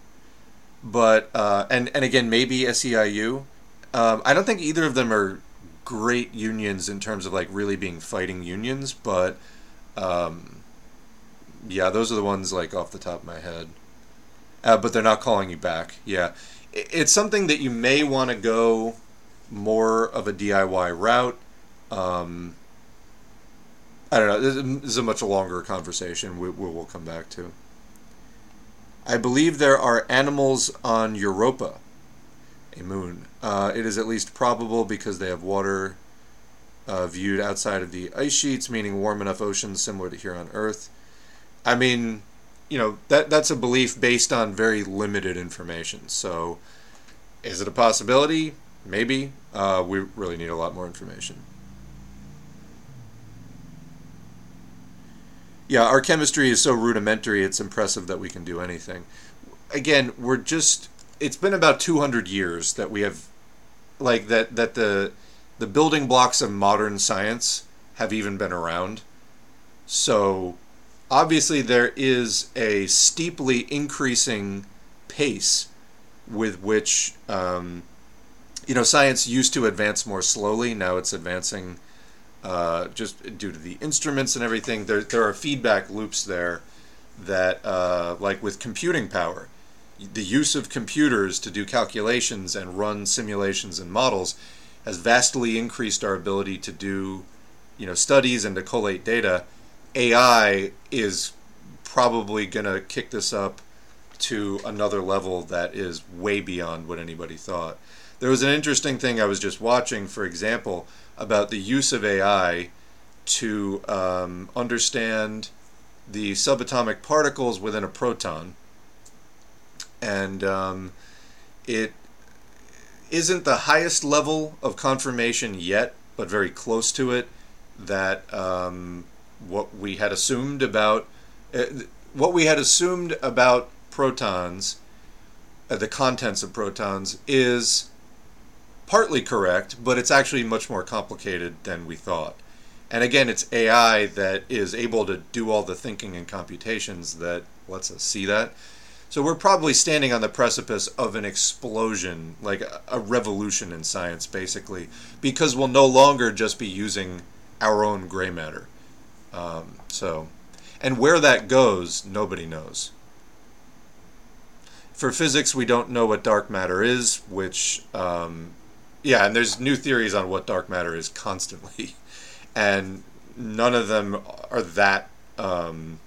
but uh, and, and again, maybe S E I U. Um, I don't think either of them are great unions in terms of like really being fighting unions, but um, yeah, those are the ones like off the top of my head. Uh, but they're not calling you back. Yeah, it's something that you may want to go more of a D I Y route. Um, I don't know. This is a much longer conversation. We we'll come back to. I believe there are animals on Europa, a moon. Uh, it is at least probable because they have water uh, viewed outside of the ice sheets, meaning warm enough oceans similar to here on Earth. I mean, you know, that that's a belief based on very limited information. So, is it a possibility? Maybe. Uh, we really need a lot more information. Yeah, our chemistry is so rudimentary, it's impressive that we can do anything. Again, we're just... It's been about two hundred years that we have... Like, that that the the building blocks of modern science have even been around. So, obviously there is a steeply increasing pace with which, um, you know, science used to advance more slowly. Now it's advancing... Uh, just due to the instruments and everything, there there are feedback loops there that, uh, like with computing power, the use of computers to do calculations and run simulations and models has vastly increased our ability to do, you know, studies and to collate data. A I is probably going to kick this up to another level that is way beyond what anybody thought. There was an interesting thing I was just watching, for example, about the use of A I to um, understand the subatomic particles within a proton. And um, it isn't the highest level of confirmation yet, but very close to it, that um, what we had assumed about uh, what we had assumed about protons, uh, the contents of protons, is partly correct, but it's actually much more complicated than we thought. And again, it's A I that is able to do all the thinking and computations that lets us see that. So we're probably standing on the precipice of an explosion, like a revolution in science, basically, because we'll no longer just be using our own gray matter. Um, so, and where that goes, nobody knows. For physics, we don't know what dark matter is, which... Um, Yeah, and there's new theories on what dark matter is constantly, and none of them are that um,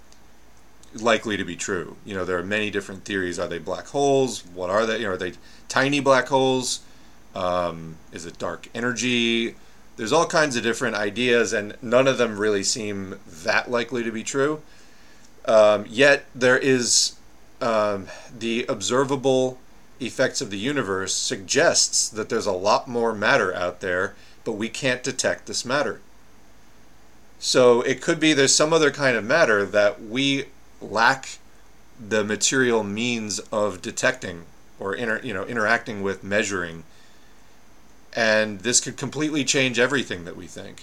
likely to be true. You know, there are many different theories. Are they black holes? What are they? You know, are they tiny black holes? Um, is it dark energy? There's all kinds of different ideas, and none of them really seem that likely to be true. Um, yet there is um, the observable... effects of the universe suggests that there's a lot more matter out there, but we can't detect this matter. So it could be there's some other kind of matter that we lack the material means of detecting or inter, you know, interacting with, measuring. And this could completely change everything that we think.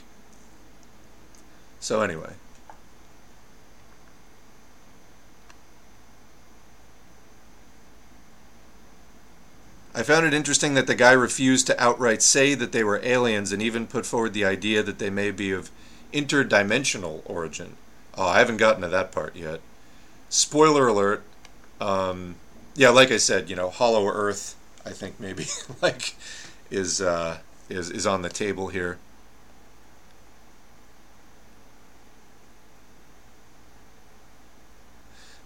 So anyway... I found it interesting that the guy refused to outright say that they were aliens and even put forward the idea that they may be of interdimensional origin. Oh, I haven't gotten to that part yet. Spoiler alert. Um, yeah, like I said, you know, Hollow Earth, I think maybe, like, is, uh, is, is on the table here.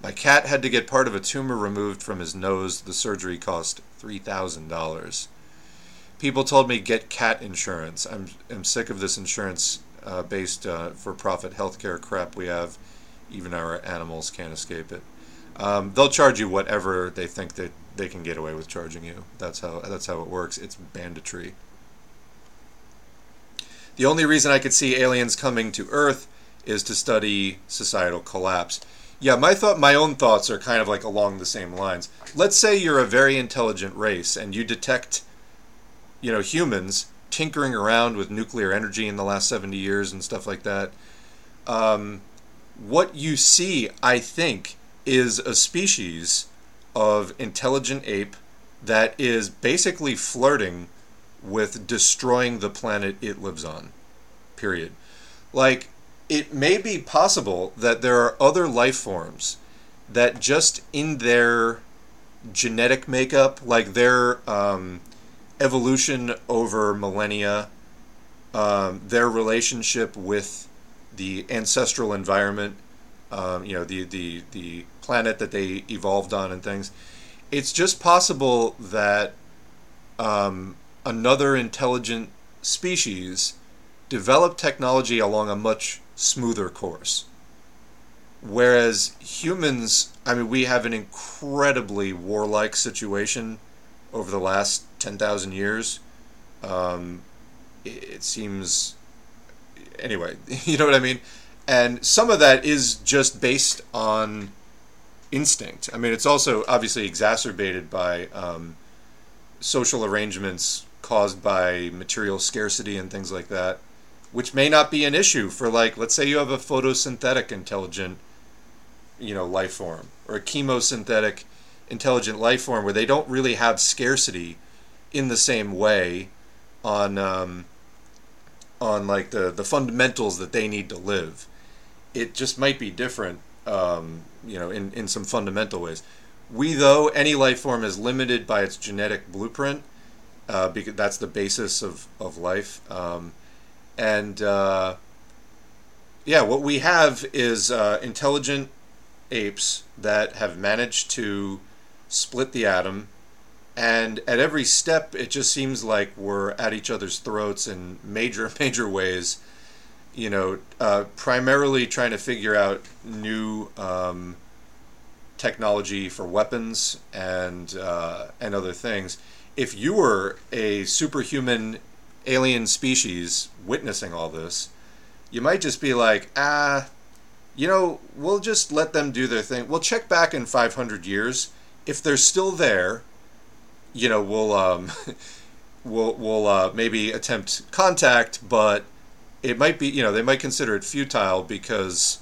My cat had to get part of a tumor removed from his nose. The surgery cost three thousand dollars. People told me get cat insurance. I'm I'm sick of this insurance-based uh, uh, for-profit healthcare crap we have. Even our animals can't escape it. Um, they'll charge you whatever they think that they can get away with charging you. That's how that's how it works. It's banditry. The only reason I could see aliens coming to Earth is to study societal collapse. Yeah, my thought, my own thoughts are kind of like along the same lines. Let's say you're a very intelligent race and you detect, you know, humans tinkering around with nuclear energy in the last seventy years and stuff like that. Um, what you see, I think, is a species of intelligent ape that is basically flirting with destroying the planet it lives on, period. Like, it may be possible that there are other life forms that just in their genetic makeup, like their um, evolution over millennia, um, their relationship with the ancestral environment, um, you know, the, the, the planet that they evolved on and things, it's just possible that um, another intelligent species developed technology along a much smoother course. Whereas humans, I mean, we have an incredibly warlike situation over the last ten thousand years. Um, it, it seems, anyway, you know what I mean? And some of that is just based on instinct. I mean, it's also obviously exacerbated by um, social arrangements caused by material scarcity and things like that, which may not be an issue for, like, let's say you have a photosynthetic intelligent you know, life form, or a chemosynthetic intelligent life form where they don't really have scarcity in the same way on, um, on like the, the fundamentals that they need to live. It just might be different, um, you know, in, in some fundamental ways. We, though, any life form is limited by its genetic blueprint, uh, because that's the basis of, of life. Um, and, uh, yeah, what we have is uh, intelligent apes that have managed to split the atom, and at every step it just seems like we're at each other's throats in major major ways, you know uh, primarily trying to figure out new um, technology for weapons and uh, and other things. If you were a superhuman alien species witnessing all this, you might just be like, ah you know, we'll just let them do their thing. We'll check back in five hundred years. If they're still there, you know, we'll um, we'll we'll uh, maybe attempt contact, but it might be, you know, they might consider it futile because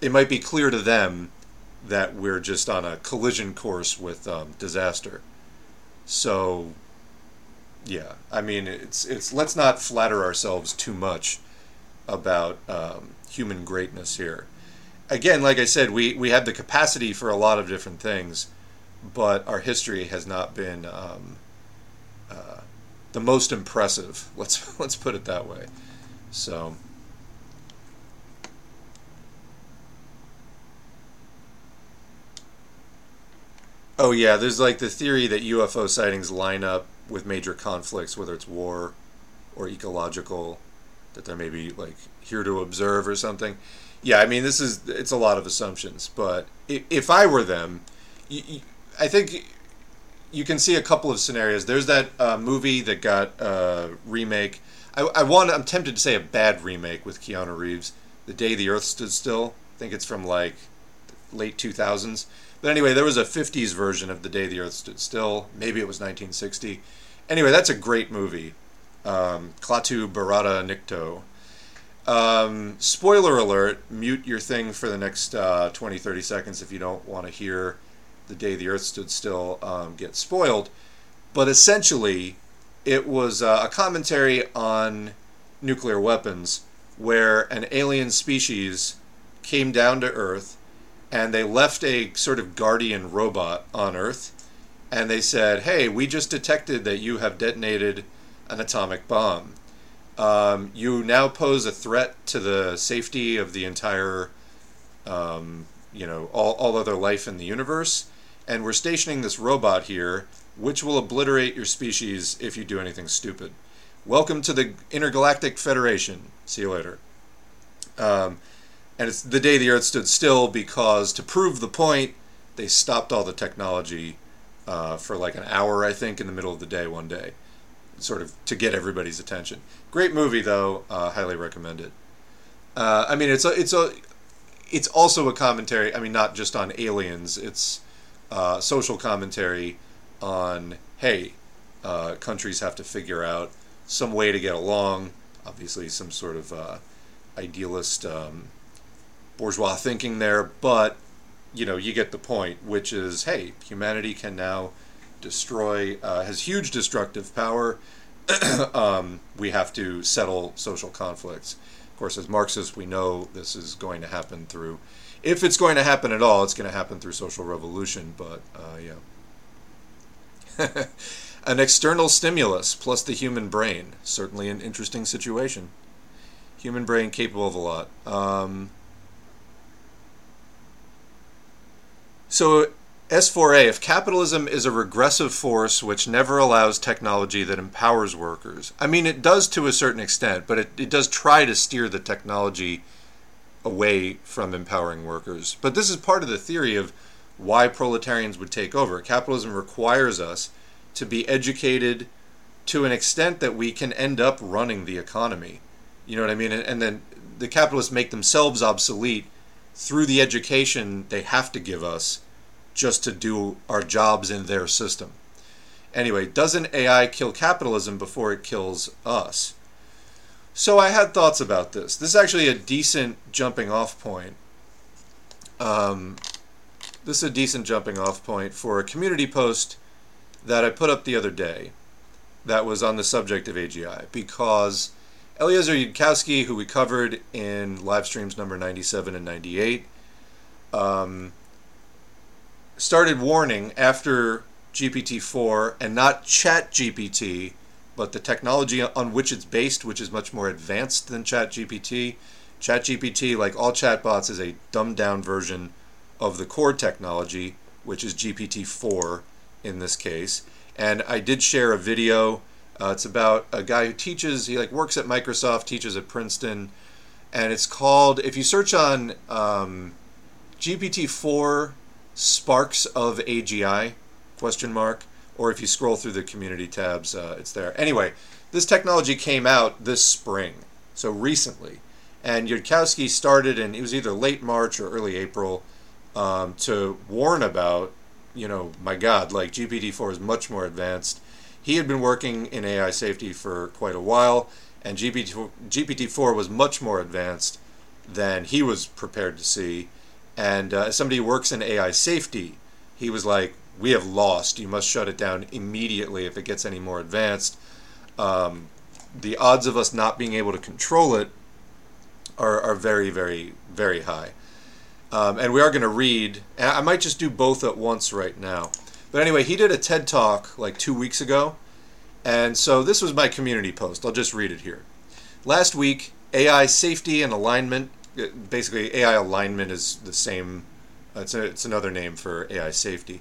it might be clear to them that we're just on a collision course with um, disaster. So, yeah, I mean, it's it's let's not flatter ourselves too much about um, human greatness here. Again, like I said, we, we have the capacity for a lot of different things, but our history has not been um, uh, the most impressive. Let's let's put it that way. So, oh yeah, there's like the theory that U F O sightings line up with major conflicts, whether it's war or ecological, that there may be like here to observe or something. Yeah, I mean, this is, it's a lot of assumptions, but if I were them, I think you can see a couple of scenarios. There's that uh, movie that got a remake. I, I want, I'm tempted to say a bad remake with Keanu Reeves, The Day the Earth Stood Still. I think it's from like late two thousands. But anyway, there was a fifties version of The Day the Earth Stood Still. Maybe it was nineteen sixty. Anyway, that's a great movie. Um, Klaatu Barata Nikto. Um, spoiler alert, mute your thing for the next uh, twenty, thirty seconds if you don't want to hear The Day the Earth Stood Still um, get spoiled. But essentially, it was uh, a commentary on nuclear weapons where an alien species came down to Earth and they left a sort of guardian robot on Earth, and they said, hey, we just detected that you have detonated an atomic bomb. Um, you now pose a threat to the safety of the entire, um, you know, all, all other life in the universe, and we're stationing this robot here, which will obliterate your species if you do anything stupid. Welcome to the Intergalactic Federation. See you later. Um, and it's The Day the Earth Stood Still because, to prove the point, they stopped all the technology uh, for like an hour, I think, in the middle of the day one day, sort of to get everybody's attention. Great movie, though. Uh, highly recommend it. Uh, I mean, it's a, it's a, it's also a commentary, I mean, not just on aliens. It's uh, social commentary on, hey, uh, countries have to figure out some way to get along. Obviously, some sort of uh, idealist um, bourgeois thinking there. But, you know, you get the point, which is, hey, humanity can now destroy, uh, has huge destructive power, um, we have to settle social conflicts. Of course, as Marxists, we know this is going to happen through, if it's going to happen at all, it's going to happen through social revolution, but uh, yeah. An external stimulus plus the human brain. Certainly an interesting situation. Human brain capable of a lot. Um, so S four A, if capitalism is a regressive force which never allows technology that empowers workers. I mean, it does to a certain extent, but it, it does try to steer the technology away from empowering workers. But this is part of the theory of why proletarians would take over. Capitalism requires us to be educated to an extent that we can end up running the economy. You know what I mean? And, and then the capitalists make themselves obsolete through the education they have to give us just to do our jobs in their system. Anyway, doesn't A I kill capitalism before it kills us? So I had thoughts about this. This is actually a decent jumping off point. Um, this is a decent jumping off point for a community post that I put up the other day that was on the subject of A G I, because Eliezer Yudkowsky, who we covered in live streams number ninety-seven and ninety-eight, um, started warning after G P T four, and not ChatGPT, but the technology on which it's based, which is much more advanced than ChatGPT. ChatGPT, like all chatbots, is a dumbed-down version of the core technology, which is G P T four in this case. And I did share a video. Uh, it's about a guy who teaches, he like works at Microsoft, teaches at Princeton, and it's called, if you search on um, G P T four sparks of A G I, question mark, or if you scroll through the community tabs, uh, it's there. Anyway, this technology came out this spring, so recently, and Yudkowsky started, and it was either late March or early April, um, to warn about, you know, my God, like G P T four is much more advanced. He had been working in A I safety for quite a while, and G P T four was much more advanced than he was prepared to see. And uh, as somebody who works in A I safety, he was like, we have lost. You must shut it down immediately if it gets any more advanced. Um, the odds of us not being able to control it are, are very, very, very high. Um, and we are going to read, and I might just do both at once right now. But anyway, he did a TED Talk like two weeks ago, and so this was my community post. I'll just read it here. Last week, A I safety and alignment, basically A I alignment is the same, it's, a, it's another name for A I safety.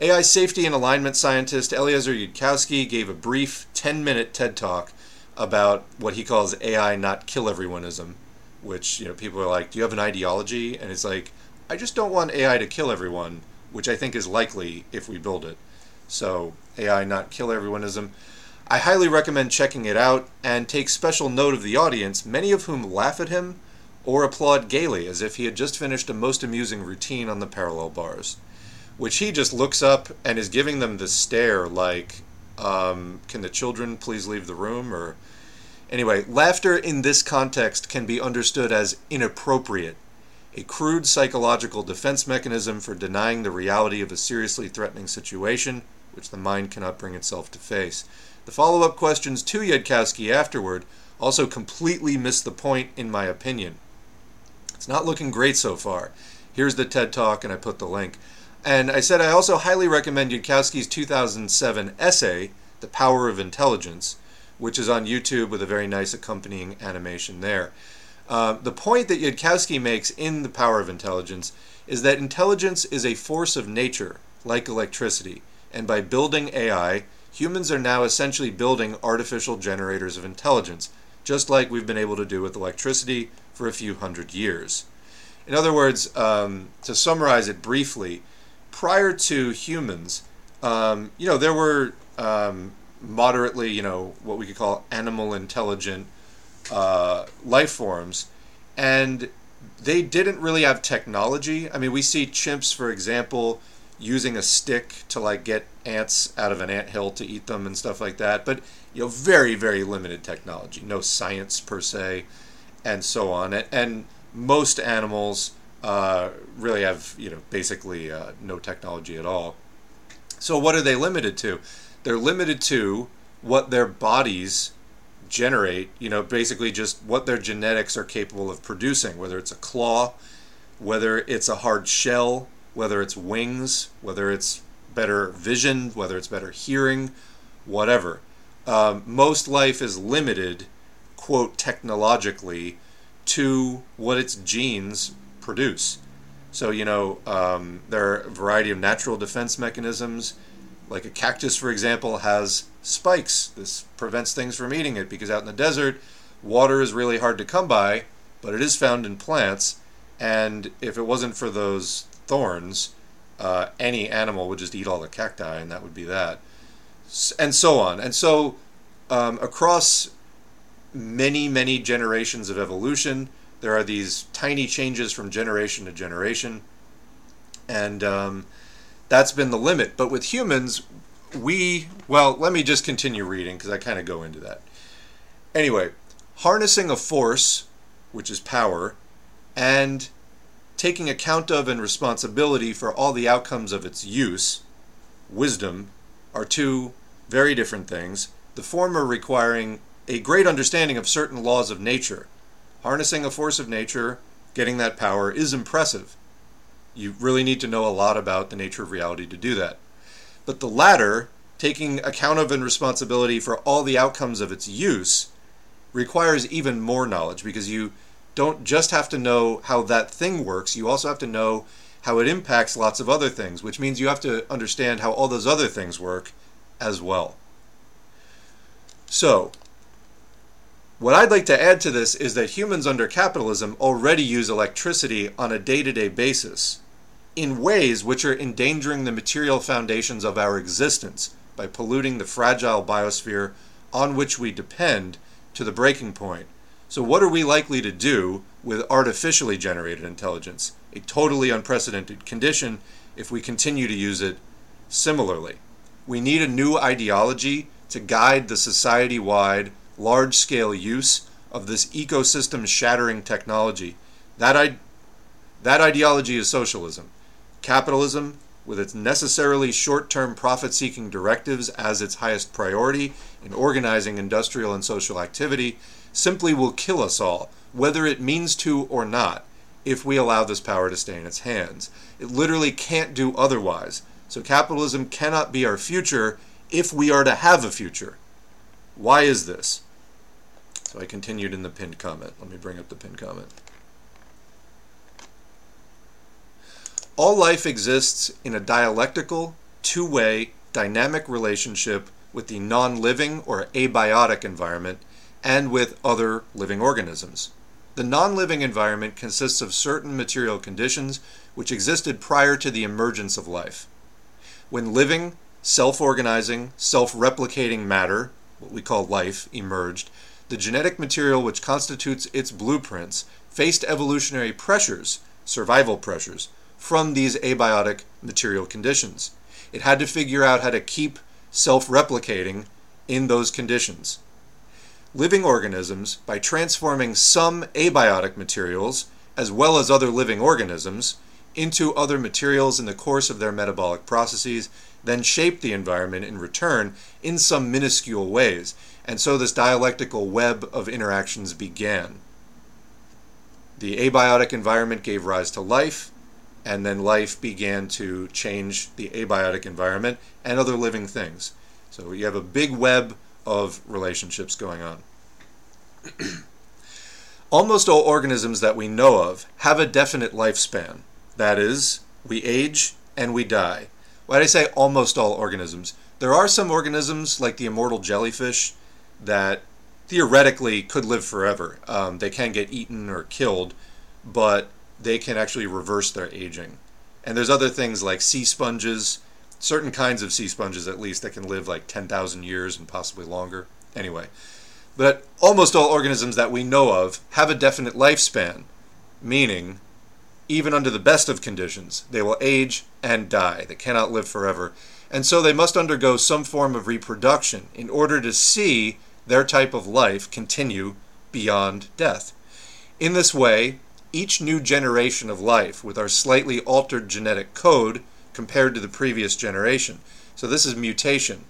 A I safety and alignment scientist Eliezer Yudkowsky gave a brief ten-minute TED Talk about what he calls A I not kill everyoneism, which, you know, people are like, do you have an ideology? And it's like, I just don't want A I to kill everyone, which I think is likely if we build it. So, A I not kill everyoneism. I highly recommend checking it out, and take special note of the audience, many of whom laugh at him or applaud gaily as if he had just finished a most amusing routine on the parallel bars, which he just looks up and is giving them the stare like, um, can the children please leave the room? Or anyway, laughter in this context can be understood as inappropriate, a crude psychological defense mechanism for denying the reality of a seriously threatening situation which the mind cannot bring itself to face. The follow-up questions to Yudkowsky afterward also completely miss the point, in my opinion. It's not looking great so far. Here's the TED Talk, and I put the link. And I said I also highly recommend Yudkowsky's two thousand seven essay, The Power of Intelligence, which is on YouTube with a very nice accompanying animation there. Uh, the point that Yudkowsky makes in The Power of Intelligence is that intelligence is a force of nature, like electricity, and by building A I, humans are now essentially building artificial generators of intelligence, just like we've been able to do with electricity for a few hundred years. In other words, um, to summarize it briefly, prior to humans, um, you know, there were um, moderately, you know, what we could call animal intelligent Uh, life forms, and they didn't really have technology. I mean, we see chimps, for example, using a stick to like get ants out of an anthill to eat them and stuff like that, but you know, very, very limited technology, no science per se, and so on. And, and most animals uh, really have, you know, basically uh, no technology at all. So what are they limited to? They're limited to what their bodies generate, you know, basically just what their genetics are capable of producing, whether it's a claw, whether it's a hard shell, whether it's wings, whether it's better vision, whether it's better hearing, whatever. Um, most life is limited, quote, technologically, to what its genes produce. So, you know, um, there are a variety of natural defense mechanisms. Like a cactus, for example, has spikes. This prevents things from eating it because out in the desert, water is really hard to come by, but it is found in plants. And if it wasn't for those thorns, uh, any animal would just eat all the cacti, and that would be that. And so on. And so um, across many, many generations of evolution, there are these tiny changes from generation to generation. And um, that's been the limit. But with humans, we, well, let me just continue reading because I kind of go into that. Anyway, harnessing a force, which is power, and taking account of and responsibility for all the outcomes of its use, wisdom, are two very different things, the former requiring a great understanding of certain laws of nature. Harnessing a force of nature, getting that power, is impressive. You really need to know a lot about the nature of reality to do that. But the latter, taking account of and responsibility for all the outcomes of its use, requires even more knowledge, because you don't just have to know how that thing works, you also have to know how it impacts lots of other things, which means you have to understand how all those other things work as well. So, what I'd like to add to this is that humans under capitalism already use electricity on a day-to-day basis in ways which are endangering the material foundations of our existence by polluting the fragile biosphere on which we depend to the breaking point. So what are we likely to do with artificially generated intelligence, a totally unprecedented condition, if we continue to use it similarly? We need a new ideology to guide the society-wide large-scale use of this ecosystem-shattering technology. That, I- that ideology is socialism. Capitalism, with its necessarily short-term profit-seeking directives as its highest priority in organizing industrial and social activity, simply will kill us all, whether it means to or not, if we allow this power to stay in its hands. It literally can't do otherwise. So capitalism cannot be our future if we are to have a future. Why is this? So I continued in the pinned comment. Let me bring up the pinned comment. All life exists in a dialectical, two-way, dynamic relationship with the non-living or abiotic environment and with other living organisms. The non-living environment consists of certain material conditions which existed prior to the emergence of life. When living, self-organizing, self-replicating matter, what we call life, emerged, the genetic material which constitutes its blueprints faced evolutionary pressures, survival pressures, from these abiotic material conditions. It had to figure out how to keep self-replicating in those conditions. Living organisms, by transforming some abiotic materials, as well as other living organisms, into other materials in the course of their metabolic processes, then shape the environment in return in some minuscule ways. And so this dialectical web of interactions began. The abiotic environment gave rise to life, and then life began to change the abiotic environment and other living things. So you have a big web of relationships going on. Almost all organisms that we know of have a definite lifespan. That is, we age and we die. Why did I say almost all organisms? There are some organisms, like the immortal jellyfish, that theoretically could live forever. Um, they can get eaten or killed, but they can actually reverse their aging. And there's other things like sea sponges, certain kinds of sea sponges at least, that can live like ten thousand years and possibly longer. Anyway, but almost all organisms that we know of have a definite lifespan, meaning even under the best of conditions, they will age and die. They cannot live forever. And so they must undergo some form of reproduction in order to see their type of life continue beyond death. In this way, each new generation of life with our slightly altered genetic code compared to the previous generation. So this is mutation.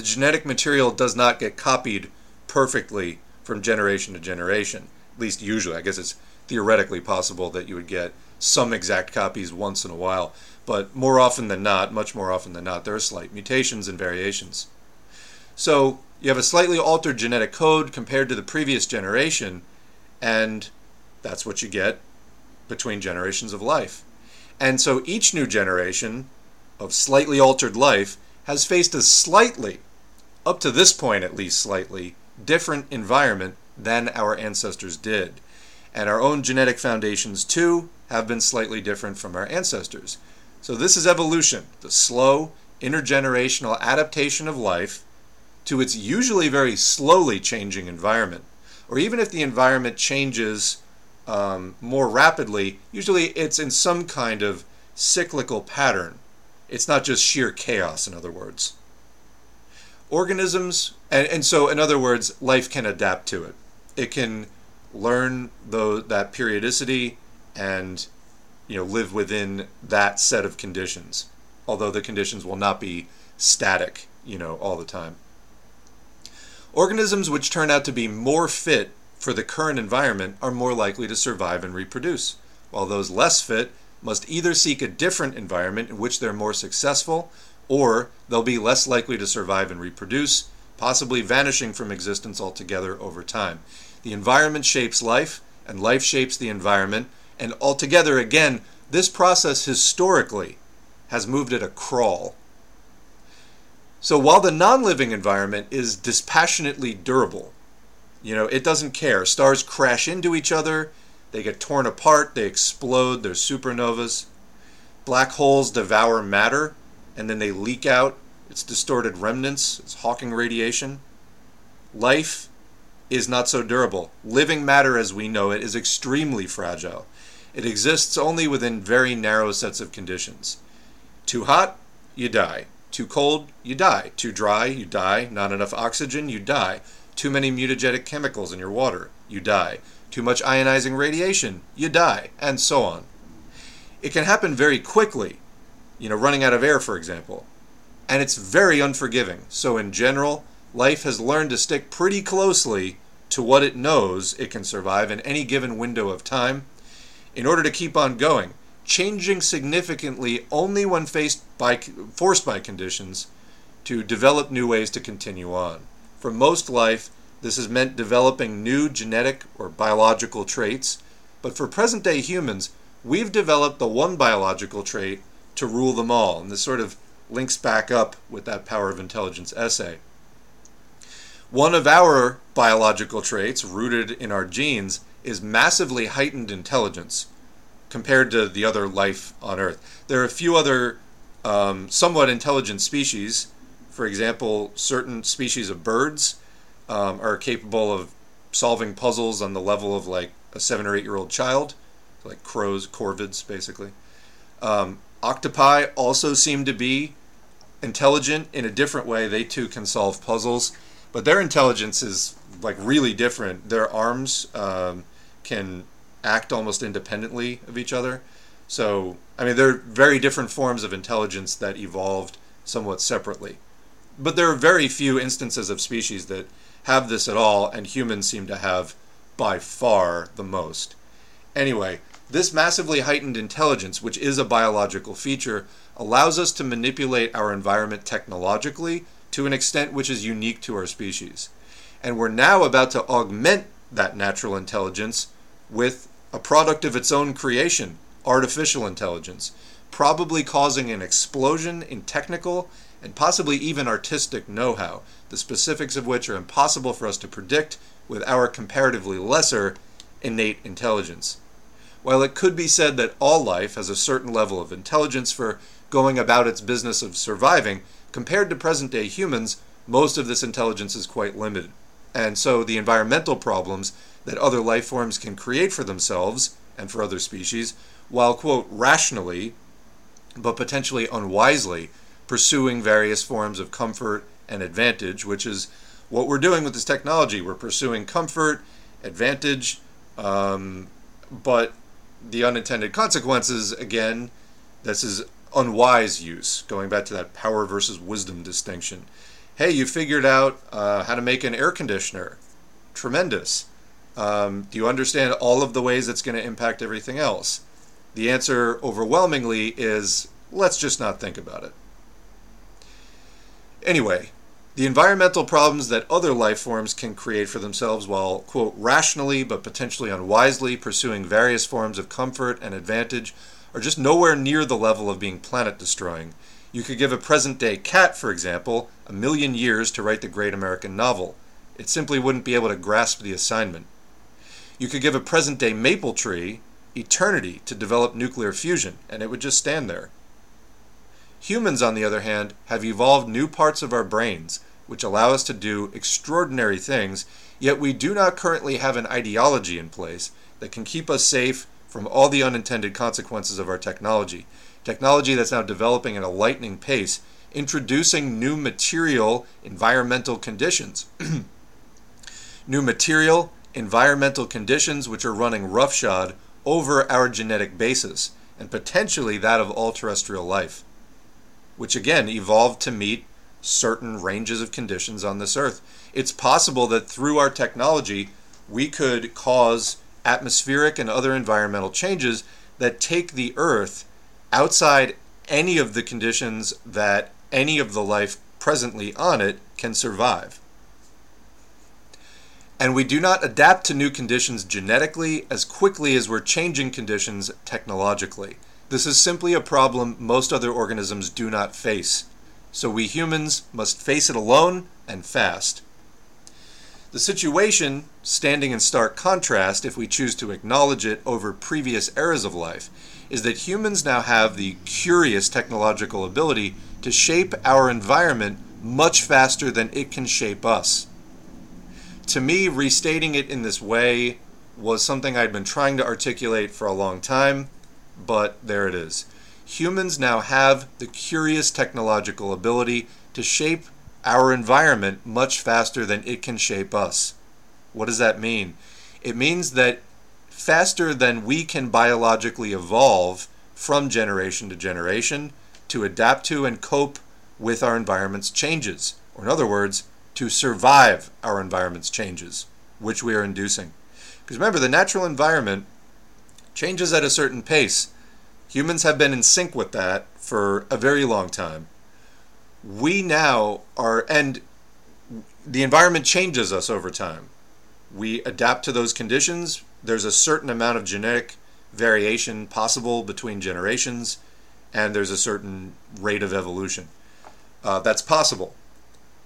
the genetic material does not get copied perfectly from generation to generation, at least usually. I guess it's theoretically possible that you would get some exact copies once in a while, but more often than not, much more often than not, there are slight mutations and variations. So you have a slightly altered genetic code compared to the previous generation, and that's what you get between generations of life. And so each new generation of slightly altered life has faced a slightly, up to this point at least slightly, different environment than our ancestors did. And our own genetic foundations, too, have been slightly different from our ancestors. So this is evolution, the slow, intergenerational adaptation of life to its usually very slowly changing environment. Or even if the environment changes um, more rapidly, usually it's in some kind of cyclical pattern. It's not just sheer chaos, in other words. Organisms, and, and so in other words, life can adapt to it. It can learn though that periodicity and, you know, live within that set of conditions, although the conditions will not be static, you know, all the time. Organisms which turn out to be more fit for the current environment are more likely to survive and reproduce, while those less fit must either seek a different environment in which they're more successful, or they'll be less likely to survive and reproduce, possibly vanishing from existence altogether over time. The environment shapes life, and life shapes the environment, and altogether, again, this process historically has moved at a crawl. So while the non-living environment is dispassionately durable, you know, it doesn't care. Stars crash into each other, they get torn apart, they explode, they're supernovas. Black holes devour matter, and then they leak out its distorted remnants, its Hawking radiation. Life is not so durable. Living matter as we know it is extremely fragile. It exists only within very narrow sets of conditions. Too hot, you die. Too cold, you die. Too dry, you die. Not enough oxygen, you die. Too many mutagenic chemicals in your water, you die. Too much ionizing radiation, you die, and so on. It can happen very quickly, you know, running out of air, for example. And it's very unforgiving. So in general, life has learned to stick pretty closely to what it knows it can survive in any given window of time in order to keep on going, changing significantly only when faced by, forced by conditions to develop new ways to continue on. For most life, this has meant developing new genetic or biological traits, but for present-day humans, we've developed the one biological trait to rule them all, and this sort of links back up with that Power of Intelligence essay. One of our biological traits, rooted in our genes, is massively heightened intelligence compared to the other life on Earth. There are a few other um, somewhat intelligent species. For example, certain species of birds Um, are capable of solving puzzles on the level of like a seven or eight year old child, like crows, corvids, basically. Um, octopi also seem to be intelligent in a different way. They too can solve puzzles, but their intelligence is like really different. Their arms um, can act almost independently of each other. So, I mean, they're very different forms of intelligence that evolved somewhat separately. But there are very few instances of species that have this at all, and humans seem to have by far the most. Anyway, this massively heightened intelligence, which is a biological feature, allows us to manipulate our environment technologically to an extent which is unique to our species. And we're now about to augment that natural intelligence with a product of its own creation, artificial intelligence, probably causing an explosion in technical and possibly even artistic know-how, the specifics of which are impossible for us to predict with our comparatively lesser innate intelligence. While it could be said that all life has a certain level of intelligence for going about its business of surviving, compared to present-day humans, most of this intelligence is quite limited. And so the environmental problems that other life forms can create for themselves and for other species, while, quote, rationally, but potentially unwisely, pursuing various forms of comfort and advantage, which is what we're doing with this technology. We're pursuing comfort, advantage, um, but the unintended consequences, again, this is unwise use, going back to that power versus wisdom distinction. hey, you figured out uh, how to make an air conditioner. Tremendous. Um, do you understand all of the ways it's going to impact everything else? The answer overwhelmingly is, let's just not think about it. Anyway, the environmental problems that other life forms can create for themselves while, quote, rationally but potentially unwisely pursuing various forms of comfort and advantage are just nowhere near the level of being planet-destroying. You could give a present-day cat, for example, a million years to write the great American novel. It simply wouldn't be able to grasp the assignment. You could give a present-day maple tree eternity to develop nuclear fusion, and it would just stand there. Humans, on the other hand, have evolved new parts of our brains, which allow us to do extraordinary things, yet we do not currently have an ideology in place that can keep us safe from all the unintended consequences of our technology. Technology that's now developing at a lightning pace, introducing new material environmental conditions. New material environmental conditions which are running roughshod over our genetic basis, and potentially that of all terrestrial life, which again evolved to meet certain ranges of conditions on this earth. It's possible that through our technology, we could cause atmospheric and other environmental changes that take the earth outside any of the conditions that any of the life presently on it can survive. And we do not adapt to new conditions genetically as quickly as we're changing conditions technologically. This is simply a problem most other organisms do not face. So we humans must face it alone and fast. The situation, standing in stark contrast, if we choose to acknowledge it over previous eras of life, is that humans now have the curious technological ability to shape our environment much faster than it can shape us. To me, restating it in this way was something I'd been trying to articulate for a long time, but there it is. Humans now have the curious technological ability to shape our environment much faster than it can shape us. What does that mean? It means that faster than we can biologically evolve from generation to generation to adapt to and cope with our environment's changes, or in other words, to survive our environment's changes, which we are inducing. Because remember, the natural environment changes at a certain pace. Humans have been in sync with that for a very long time. We now are, and the environment changes us over time. We adapt to those conditions. There's a certain amount of genetic variation possible between generations, and there's a certain rate of evolution. Uh, that's possible.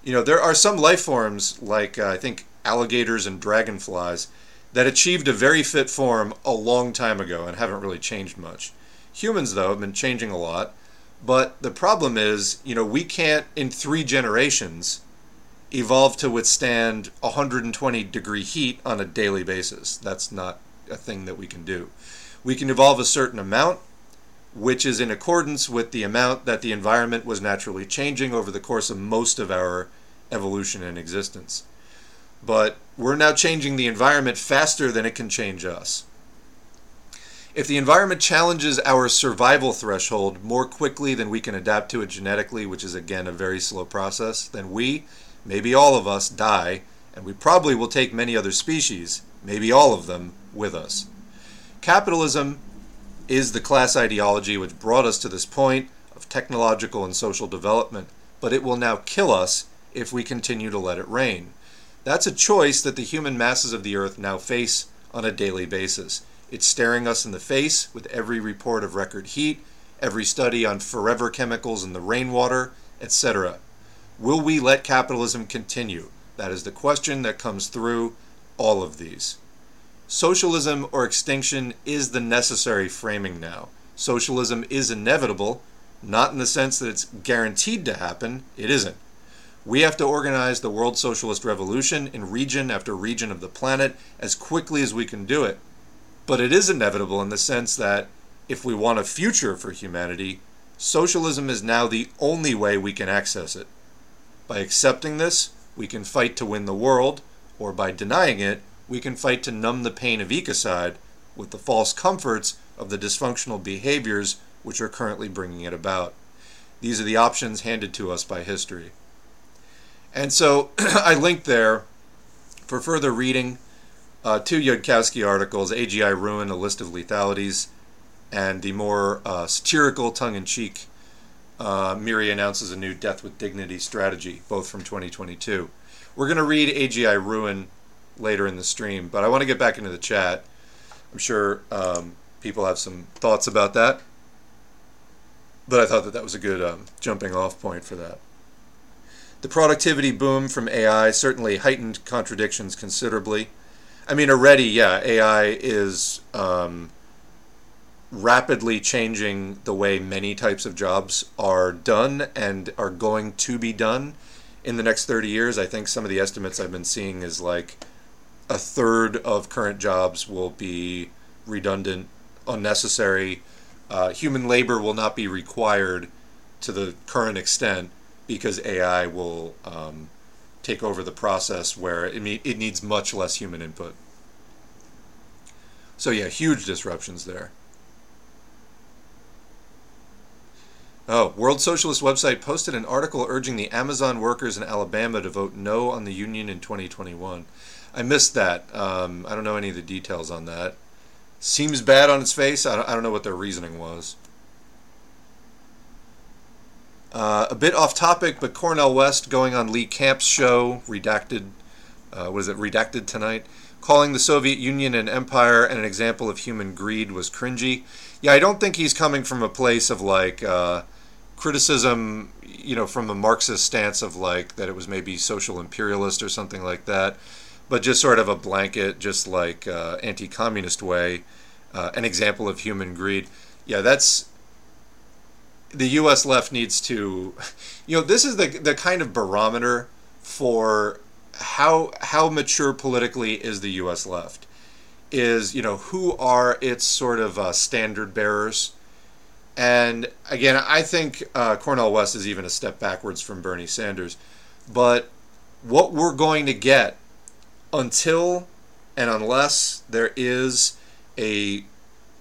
You know, there are some life forms, like uh, I think alligators and dragonflies, that achieved a very fit form a long time ago and haven't really changed much. Humans, though, have been changing a lot. But the problem is, you know, we can't, in three generations, evolve to withstand one hundred twenty degree heat on a daily basis. That's not a thing that we can do. We can evolve a certain amount, which is in accordance with the amount that the environment was naturally changing over the course of most of our evolution and existence. But we're now changing the environment faster than it can change us. If the environment challenges our survival threshold more quickly than we can adapt to it genetically, which is again a very slow process, then we, maybe all of us, die, and we probably will take many other species, maybe all of them, with us. Capitalism is the class ideology which brought us to this point of technological and social development, but it will now kill us if we continue to let it reign. That's a choice that the human masses of the earth now face on a daily basis. It's staring us in the face with every report of record heat, every study on forever chemicals in the rainwater, et cetera. Will we let capitalism continue? That is the question that comes through all of these. Socialism or extinction is the necessary framing now. Socialism is inevitable, not in the sense that it's guaranteed to happen. It isn't. We have to organize the world socialist revolution in region after region of the planet as quickly as we can do it. But it is inevitable in the sense that if we want a future for humanity, socialism is now the only way we can access it. By accepting this, we can fight to win the world, or by denying it, we can fight to numb the pain of ecocide with the false comforts of the dysfunctional behaviors which are currently bringing it about. These are the options handed to us by history. And so I linked there for further reading uh, two Yudkowsky articles, A G I Ruin, A List of Lethalities, and the more uh, satirical, tongue-in-cheek uh, Miri Announces a New Death with Dignity Strategy, both from twenty twenty-two. We're going to read A G I Ruin later in the stream, but I want to get back into the chat. I'm sure um, people have some thoughts about that, but I thought that that was a good um, jumping off point for that. The productivity boom from A I certainly heightened contradictions considerably. I mean, already, yeah, A I is um, rapidly changing the way many types of jobs are done and are going to be done in the next thirty years. I think some of the estimates I've been seeing is like a third of current jobs will be redundant, unnecessary. Uh, human labor will not be required to the current extent because A I will um, take over the process where it, me- it needs much less human input. So yeah, huge disruptions there. Oh, World Socialist website posted an article urging the Amazon workers in Alabama to vote no on the union in twenty twenty-one. I missed that. Um, I don't know any of the details on that. Seems bad on its face. I don't, I don't know what their reasoning was. Uh, a bit off topic, but Cornel West going on Lee Camp's show, Redacted, uh, what is it, Redacted Tonight, calling the Soviet Union an empire and an example of human greed was cringy. Yeah, I don't think he's coming from a place of like uh, criticism, you know, from a Marxist stance of like that it was maybe social imperialist or something like that, but just sort of a blanket, just like uh, anti-communist way, uh, an example of human greed. Yeah, that's, the U S left needs to, you know, this is the the kind of barometer for how how mature politically is the U S left, is, you know, who are its sort of uh, standard bearers. And again, I think uh, Cornel West is even a step backwards from Bernie Sanders. But what we're going to get until and unless there is a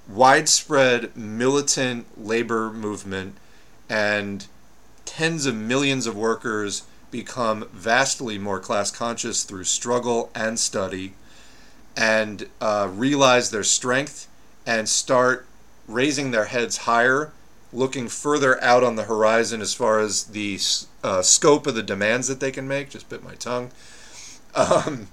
widespread militant labor movement and tens of millions of workers become vastly more class conscious through struggle and study and uh, realize their strength and start raising their heads higher, looking further out on the horizon as far as the uh, scope of the demands that they can make. Just bit my tongue. Um,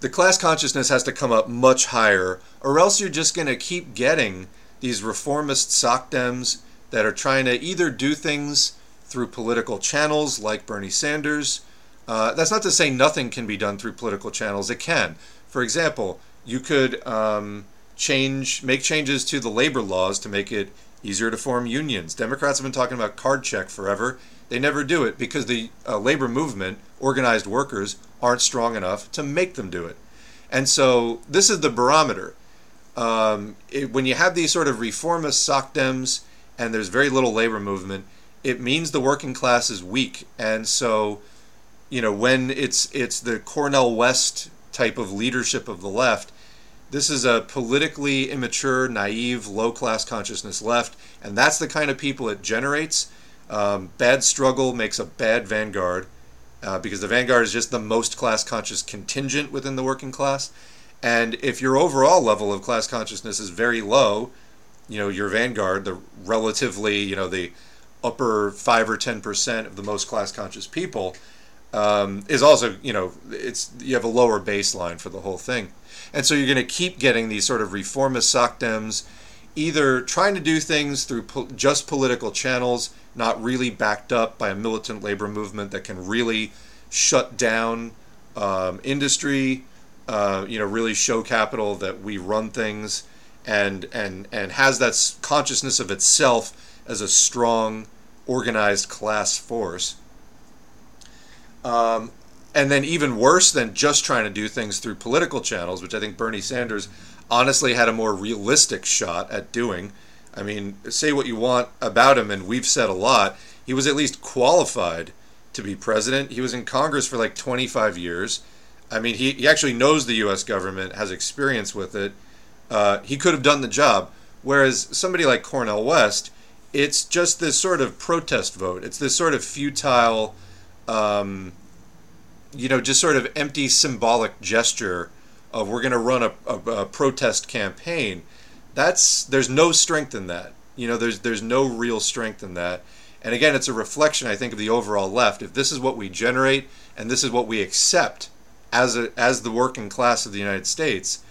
the class consciousness has to come up much higher, or else you're just going to keep getting these reformist sockdems that are trying to either do things through political channels like Bernie Sanders. Uh, that's not to say nothing can be done through political channels. It can. For example, you could um, change, make changes to the labor laws to make it easier to form unions. Democrats have been talking about card check forever. They never do it because the uh, labor movement, organized workers, aren't strong enough to make them do it. And so this is the barometer. Um, it, when you have these sort of reformist sockdems and there's very little labor movement, it means the working class is weak. And so, you know, when it's it's the Cornel West type of leadership of the left, this is a politically immature, naive, low-class consciousness left, and that's the kind of people it generates. Um, bad struggle makes a bad vanguard, uh, because the vanguard is just the most class-conscious contingent within the working class. And if your overall level of class consciousness is very low, you know, your vanguard, the relatively, you know, the upper five or ten percent of the most class-conscious people, Um, is also, you know, it's you have a lower baseline for the whole thing. And so you're going to keep getting these sort of reformist sockdems, either trying to do things through po- just political channels, not really backed up by a militant labor movement that can really shut down um, industry, uh, you know, really show capital that we run things, and, and, and has that consciousness of itself as a strong, organized class force. Um, and then even worse than just trying to do things through political channels, which I think Bernie Sanders honestly had a more realistic shot at doing. I mean, say what you want about him, and we've said a lot. He was at least qualified to be president. He was in Congress for like twenty-five years. I mean, he, he actually knows the U S government, has experience with it. Uh, he could have done the job. Whereas somebody like Cornel West, it's just this sort of protest vote. It's this sort of futile um, you know, just sort of empty symbolic gesture of we're going to run a, a, a protest campaign. That's there's no strength in that. You know, there's there's no real strength in that. And again, it's a reflection, I think, of the overall left. If this is what we generate and this is what we accept as a, as the working class of the United States,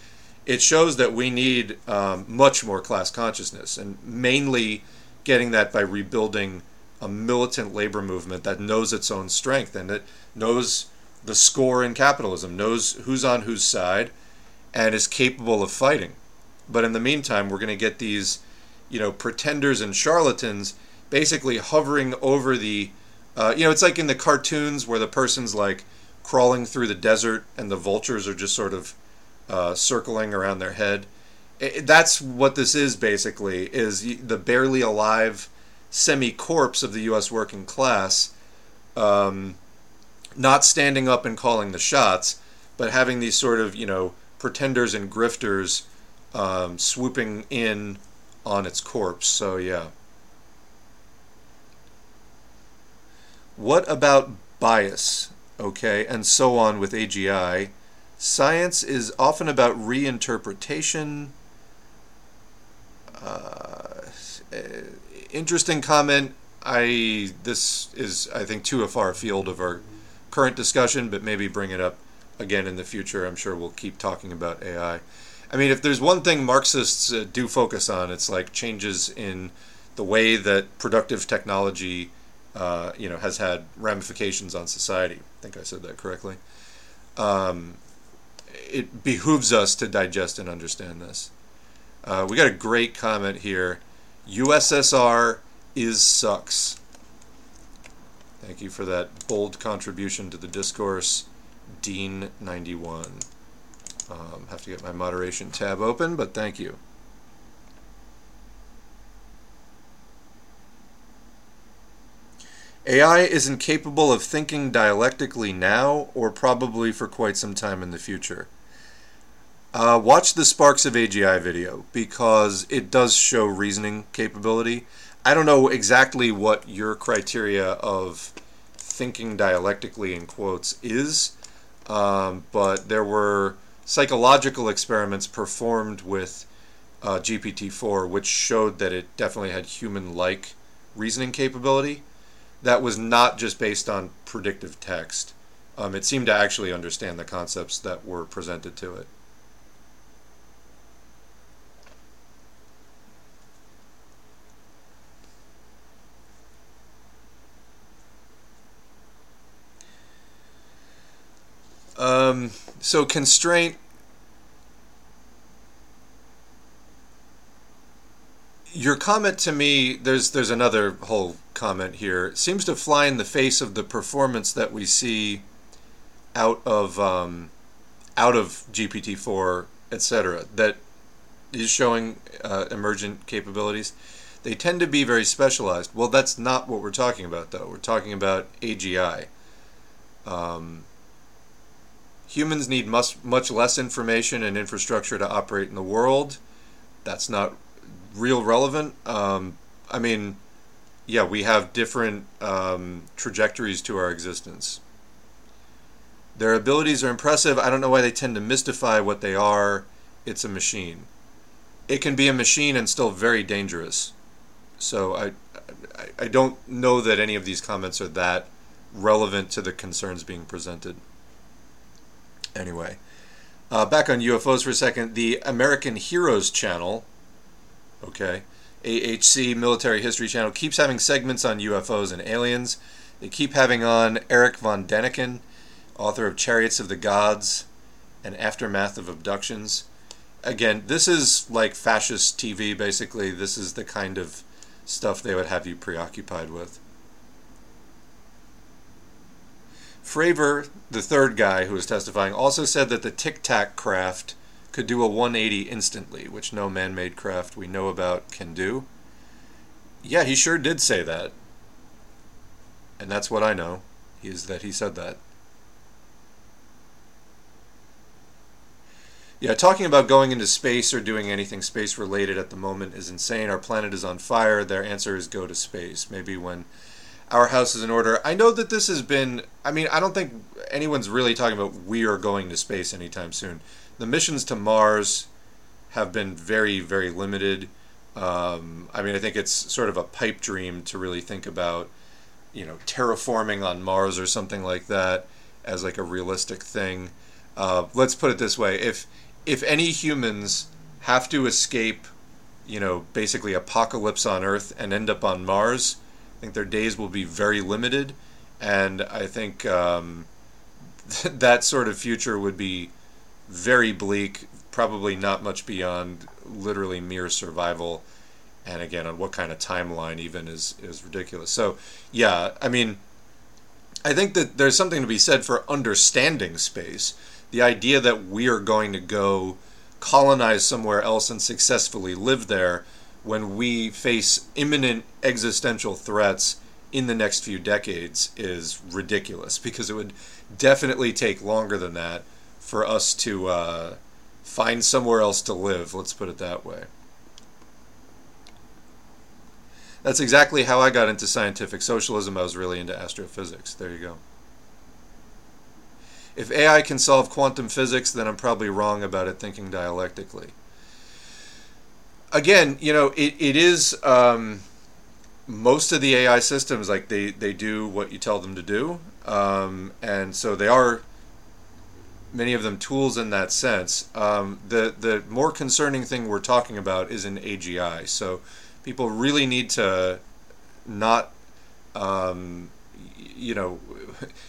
it shows that we need um, much more class consciousness, and mainly getting that by rebuilding a militant labor movement that knows its own strength and that knows the score in capitalism, knows who's on whose side, and is capable of fighting. But in the meantime, we're going to get these, you know, pretenders and charlatans basically hovering over the, uh, you know, it's like in the cartoons where the person's like crawling through the desert and the vultures are just sort of uh, circling around their head. It, that's what this is basically, is the barely alive semi-corpse of the U S working class, um, not standing up and calling the shots, but having these sort of, you know, pretenders and grifters um, swooping in on its corpse. So, yeah. What about bias? Okay, and so on with A G I. Science is often about reinterpretation. Uh, interesting comment. I this is, I think, too far afield of our current discussion, but maybe bring it up again in the future. I'm sure we'll keep talking about A I. I mean, if there's one thing Marxists uh, do focus on, it's like changes in the way that productive technology Uh, you know, has had ramifications on society. I think I said that correctly. Um, it behooves us to digest and understand this. Uh, we got a great comment here. U S S R is sucks. Thank you for that bold contribution to the discourse, Dean ninety-one. Um, have to get my moderation tab open, but thank you. A I is incapable of thinking dialectically now, or probably for quite some time in the future. Uh, watch the Sparks of A G I video, because it does show reasoning capability. I don't know exactly what your criteria of thinking dialectically in quotes is, um, but there were psychological experiments performed with uh, G P T four, which showed that it definitely had human-like reasoning capability. That was not just based on predictive text. Um, it seemed to actually understand the concepts that were presented to it. Um, so constraint. Your comment to me, there's there's another whole comment here. It seems to fly in the face of the performance that we see out of um, out of G P T four, et cetera. That is showing uh, emergent capabilities. They tend to be very specialized. Well, that's not what we're talking about, though. We're talking about A G I. Um, humans need much much less information and infrastructure to operate in the world. That's not real relevant. Um, I mean, yeah, we have different um, trajectories to our existence. Their abilities are impressive. I don't know why they tend to mystify what they are. It's a machine. It can be a machine and still very dangerous. So I, I, I don't know that any of these comments are that relevant to the concerns being presented. Anyway, uh, back on U F Os for a second. The American Heroes Channel, okay, A H C, Military History Channel, keeps having segments on U F Os and aliens. They keep having on Eric von Däniken, author of Chariots of the Gods and Aftermath of Abductions. Again, this is like fascist T V, basically. This is the kind of stuff they would have you preoccupied with. Fravor, the third guy who was testifying, also said that the Tic Tac craft could do a one eighty instantly, which no man-made craft we know about can do. Yeah, he sure did say that. And that's what I know, is that he said that. Yeah, talking about going into space or doing anything space-related at the moment is insane. Our planet is on fire. Their answer is go to space. Maybe when... our house is in order. I know that this has been, I mean, I don't think anyone's really talking about we are going to space anytime soon. The missions to Mars have been very, very limited. Um, I mean, I think it's sort of a pipe dream to really think about, you know, terraforming on Mars or something like that as like a realistic thing. Uh, let's put it this way. If if any humans have to escape, you know, basically apocalypse on Earth and end up on Mars, I think their days will be very limited. And I think um, th- that sort of future would be very bleak, probably not much beyond literally mere survival. And again, on what kind of timeline even is, is ridiculous. So, yeah, I mean, I think that there's something to be said for understanding space. The idea that we are going to go colonize somewhere else and successfully live there when we face imminent existential threats in the next few decades is ridiculous, because it would definitely take longer than that for us to uh, find somewhere else to live, let's put it that way. That's exactly how I got into scientific socialism. I was really into astrophysics. There you go. If A I can solve quantum physics, then I'm probably wrong about it thinking dialectically. Again, you know, it, it is, um, most of the A I systems, like they, they do what you tell them to do. Um, and so they are, many of them, tools in that sense. Um, the, the more concerning thing we're talking about is in A G I. So people really need to not, um, you know,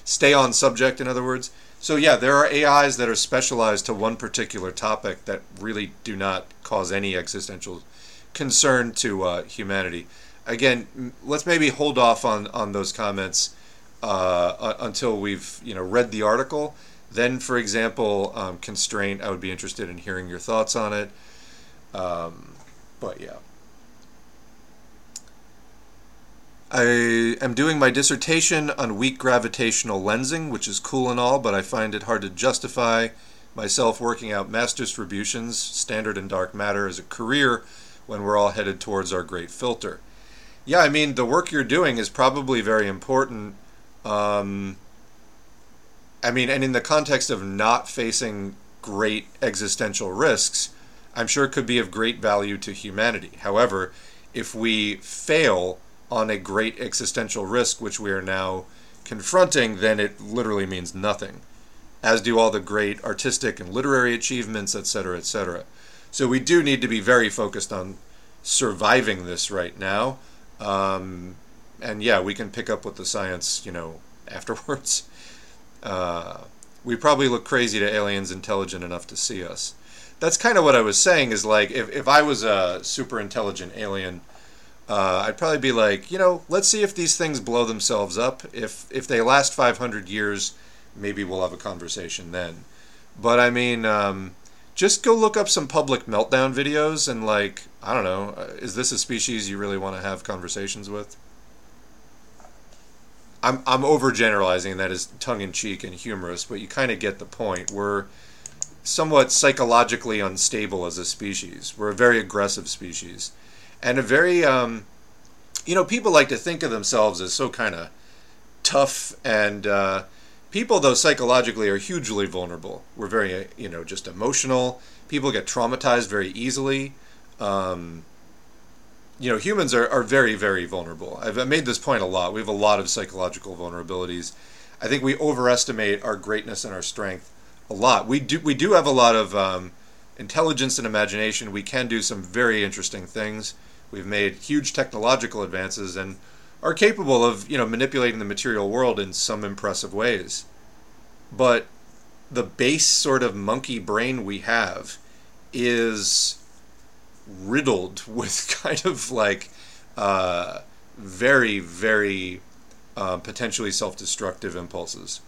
stay on subject, in other words. So yeah, there are A Is that are specialized to one particular topic that really do not cause any existential concern to uh, humanity. Again, let's maybe hold off on, on those comments uh, until we've, you know, read the article. Then, for example, um, Constraint, I would be interested in hearing your thoughts on it. Um, but yeah. I am doing my dissertation on weak gravitational lensing, which is cool and all, but I find it hard to justify myself working out mass distributions, standard and dark matter, as a career when we're all headed towards our great filter. Yeah, I mean, the work you're doing is probably very important. Um, I mean, and in the context of not facing great existential risks, I'm sure it could be of great value to humanity. However, if we fail on a great existential risk, which we are now confronting, then it literally means nothing, as do all the great artistic and literary achievements, et cetera, et cetera. So we do need to be very focused on surviving this right now. Um, and yeah, we can pick up with the science, you know, afterwards. Uh, we probably look crazy to aliens intelligent enough to see us. That's kind of what I was saying, is like, if, if I was a super intelligent alien, Uh, I'd probably be like, you know, let's see if these things blow themselves up. If if they last five hundred years, maybe we'll have a conversation then. But I mean, um, just go look up some public meltdown videos and, like, I don't know, is this a species you really want to have conversations with? I'm I'm overgeneralizing, that is tongue-in-cheek and humorous, but you kind of get the point. We're somewhat psychologically unstable as a species. We're a very aggressive species. And a very, um, you know, people like to think of themselves as so kind of tough. And uh, people, though, psychologically are hugely vulnerable. We're very, you know, just emotional. People get traumatized very easily. Um, you know, humans are, are very, very vulnerable. I've made this point a lot. We have a lot of psychological vulnerabilities. I think we overestimate our greatness and our strength a lot. We do, we do have a lot of um, intelligence and imagination. We can do some very interesting things. We've made huge technological advances and are capable of, you know, manipulating the material world in some impressive ways. But the base sort of monkey brain we have is riddled with kind of like uh, very, very uh, potentially self-destructive impulses.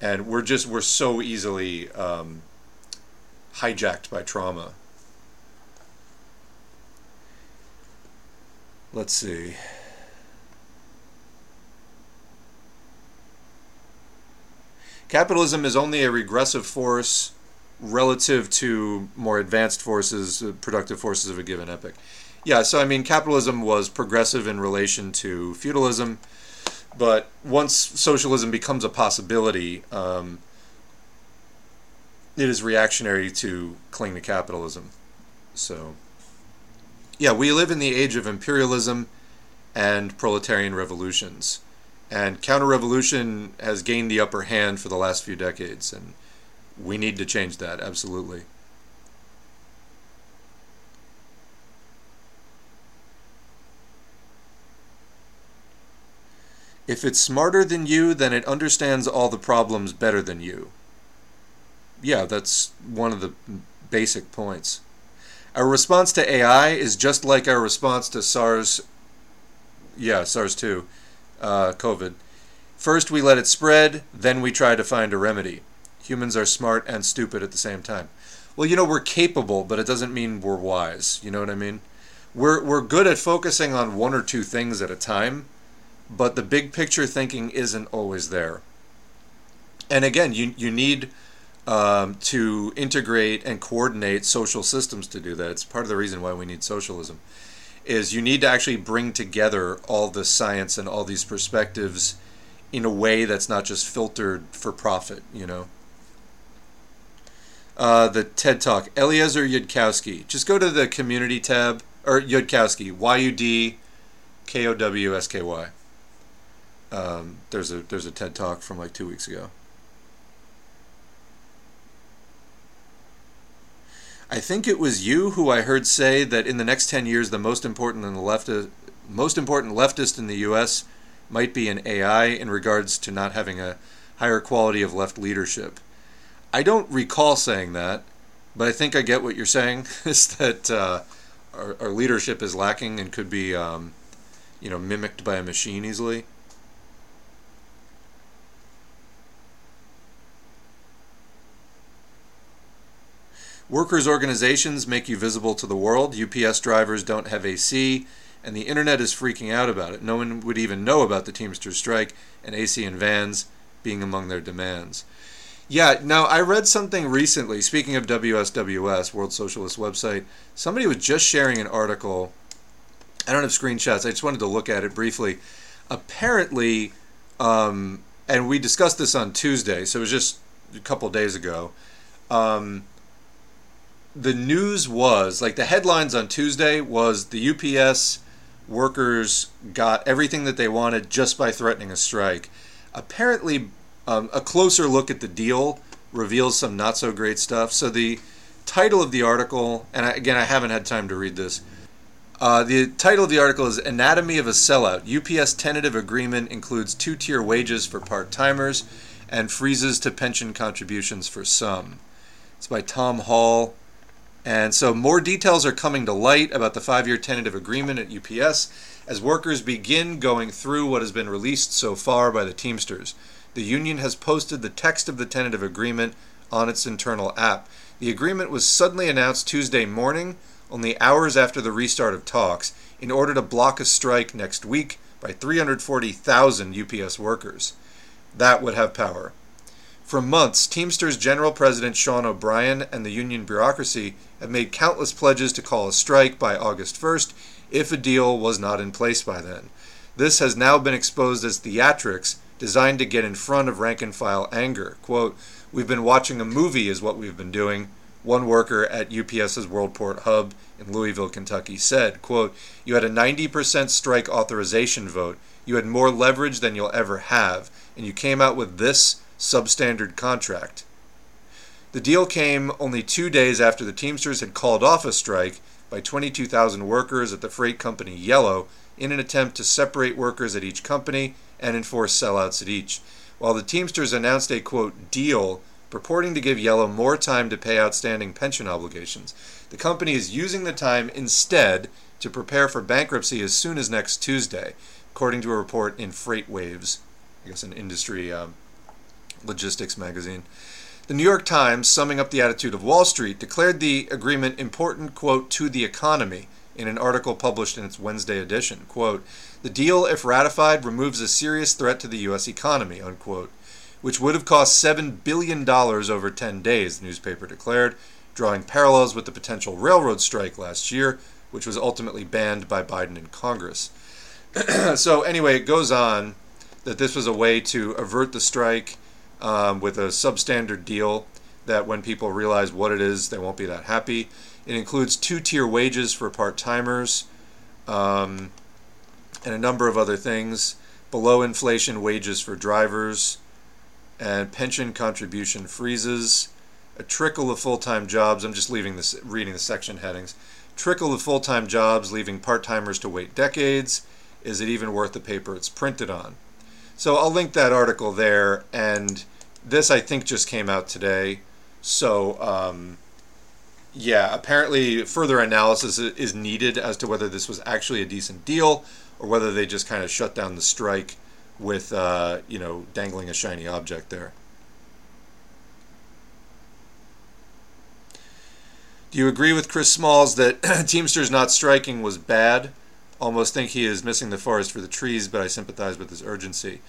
And we're just, we're so easily um, hijacked by trauma. Let's see. Capitalism is only a regressive force relative to more advanced forces, productive forces of a given epoch. Yeah, so I mean, capitalism was progressive in relation to feudalism. But once socialism becomes a possibility, um, it is reactionary to cling to capitalism. So, yeah, we live in the age of imperialism and proletarian revolutions. And counter-revolution has gained the upper hand for the last few decades, and we need to change that, absolutely. If it's smarter than you, then it understands all the problems better than you. Yeah, that's one of the basic points. Our response to A I is just like our response to SARS, yeah, SARS two. Uh, COVID. First we let it spread, then we try to find a remedy. Humans are smart and stupid at the same time. Well, you know, we're capable, but it doesn't mean we're wise. You know what I mean? We're we're good at focusing on one or two things at a time, but the big picture thinking isn't always there. And again, you, you need um, to integrate and coordinate social systems to do that. It's part of the reason why we need socialism. Is you need to actually bring together all the science and all these perspectives in a way that's not just filtered for profit, you know. Uh, the TED Talk, Eliezer Yudkowsky. Just go to the community tab, or Yudkowsky, Y U D K O W S K Y. Um, there's a there's a TED Talk from like two weeks ago. I think it was you who I heard say that in the next ten years, the most important and the leftist, most important leftist in the U S might be an A I in regards to not having a higher quality of left leadership. I don't recall saying that, but I think I get what you're saying, is that uh, our, our leadership is lacking and could be, um, you know, mimicked by a machine easily. Workers' organizations make you visible to the world. U P S drivers don't have A C, and the internet is freaking out about it. No one would even know about the Teamsters strike and A C in vans being among their demands. Yeah, now I read something recently, speaking of W S W S, World Socialist website, somebody was just sharing an article. I don't have screenshots, I just wanted to look at it briefly. Apparently, um, and we discussed this on Tuesday, so it was just a couple days ago, um, the news was, like the headlines on Tuesday was the U P S workers got everything that they wanted just by threatening a strike. Apparently, um, a closer look at the deal reveals some not so great stuff. So the title of the article, and I, again, I haven't had time to read this. Uh, the title of the article is Anatomy of a Sellout. U P S tentative agreement includes two-tier wages for part-timers and freezes to pension contributions for some. It's by Tom Hall. And so more details are coming to light about the five-year tentative agreement at U P S as workers begin going through what has been released so far by the Teamsters. The union has posted the text of the tentative agreement on its internal app. The agreement was suddenly announced Tuesday morning, only hours after the restart of talks, in order to block a strike next week by three hundred forty thousand U P S workers. That would have power. For months, Teamsters General President Sean O'Brien and the union bureaucracy have made countless pledges to call a strike by August first if a deal was not in place by then. This has now been exposed as theatrics designed to get in front of rank-and-file anger. Quote, "We've been watching a movie is what we've been doing," one worker at UPS's Worldport hub in Louisville, Kentucky said. Quote, "You had a ninety percent strike authorization vote. You had more leverage than you'll ever have, and you came out with this substandard contract." The deal came only two days after the Teamsters had called off a strike by twenty-two thousand workers at the freight company Yellow in an attempt to separate workers at each company and enforce sellouts at each. While the Teamsters announced a, quote, deal purporting to give Yellow more time to pay outstanding pension obligations, the company is using the time instead to prepare for bankruptcy as soon as next Tuesday, according to a report in Freight Waves, I guess an industry um, logistics magazine. The New York Times, summing up the attitude of Wall Street, declared the agreement important, quote, to the economy in an article published in its Wednesday edition. Quote, "The deal, if ratified, removes a serious threat to the U S economy," unquote, which would have cost seven billion dollars over ten days, the newspaper declared, drawing parallels with the potential railroad strike last year, which was ultimately banned by Biden in Congress. So anyway, it goes on. that this was a way to avert the strike um, with a substandard deal that when people realize what it is, they won't be that happy. It includes two-tier wages for part-timers um, and a number of other things, below-inflation wages for drivers, and pension contribution freezes, a trickle of full-time jobs. I'm just leaving this, reading the section headings. Trickle of full-time jobs, leaving part-timers to wait decades. Is it even worth the paper it's printed on? So I'll link that article there, and this I think just came out today. So um, yeah, apparently further analysis is needed as to whether this was actually a decent deal or whether they just kind of shut down the strike with uh, you know, dangling a shiny object there. Do you agree with Chris Smalls that Teamsters not striking was bad? Almost think he is missing the forest for the trees, but I sympathize with his urgency.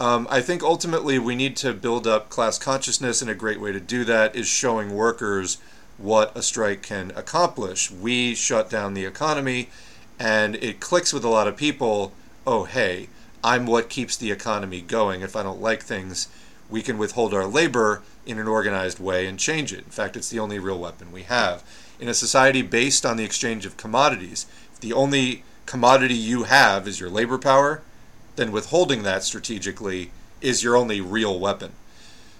Um, I think ultimately we need to build up class consciousness, and a great way to do that is showing workers what a strike can accomplish. We shut down the economy, and it clicks with a lot of people. Oh, hey, I'm what keeps the economy going. If I don't like things, we can withhold our labor in an organized way and change it. In fact, it's the only real weapon we have. In a society based on the exchange of commodities, if the only commodity you have is your labor power, then withholding that strategically is your only real weapon.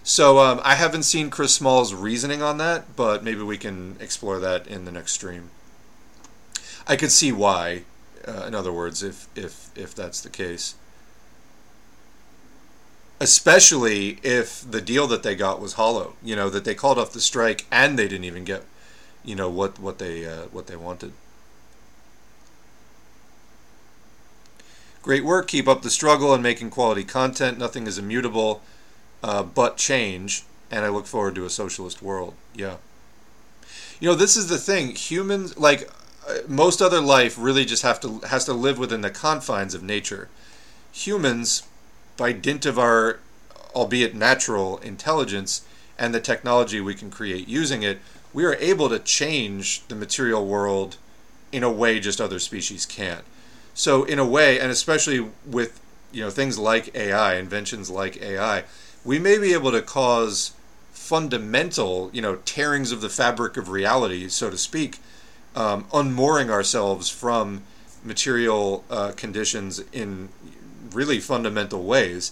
So um, I haven't seen Chris Small's reasoning on that, but maybe we can explore that in the next stream. I could see why, uh, in other words, if if if that's the case. Especially if the deal that they got was hollow, you know, that they called off the strike and they didn't even get, you know, what what they uh, what they wanted. Great work, keep up the struggle and making quality content. Nothing is immutable uh, but change, and I look forward to a socialist world. Yeah. You know, this is the thing. Humans, like most other life, really just have to has to live within the confines of nature. Humans, by dint of our, albeit natural, intelligence and the technology we can create using it, we are able to change the material world in a way just other species can't. So in a way, and especially with, you know, things like A I, inventions like A I, we may be able to cause fundamental, you know, tearings of the fabric of reality, so to speak, um, unmooring ourselves from material uh, conditions in really fundamental ways.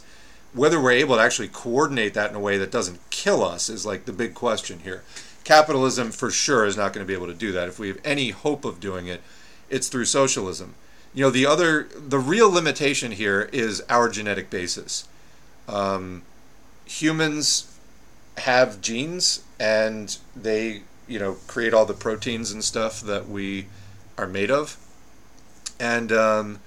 Whether we're able to actually coordinate that in a way that doesn't kill us is like the big question here. Capitalism for sure is not going to be able to do that. If we have any hope of doing it, it's through socialism. You know, the other, the real limitation here is our genetic basis. Um, humans have genes, and they, you know, create all the proteins and stuff that we are made of. And um,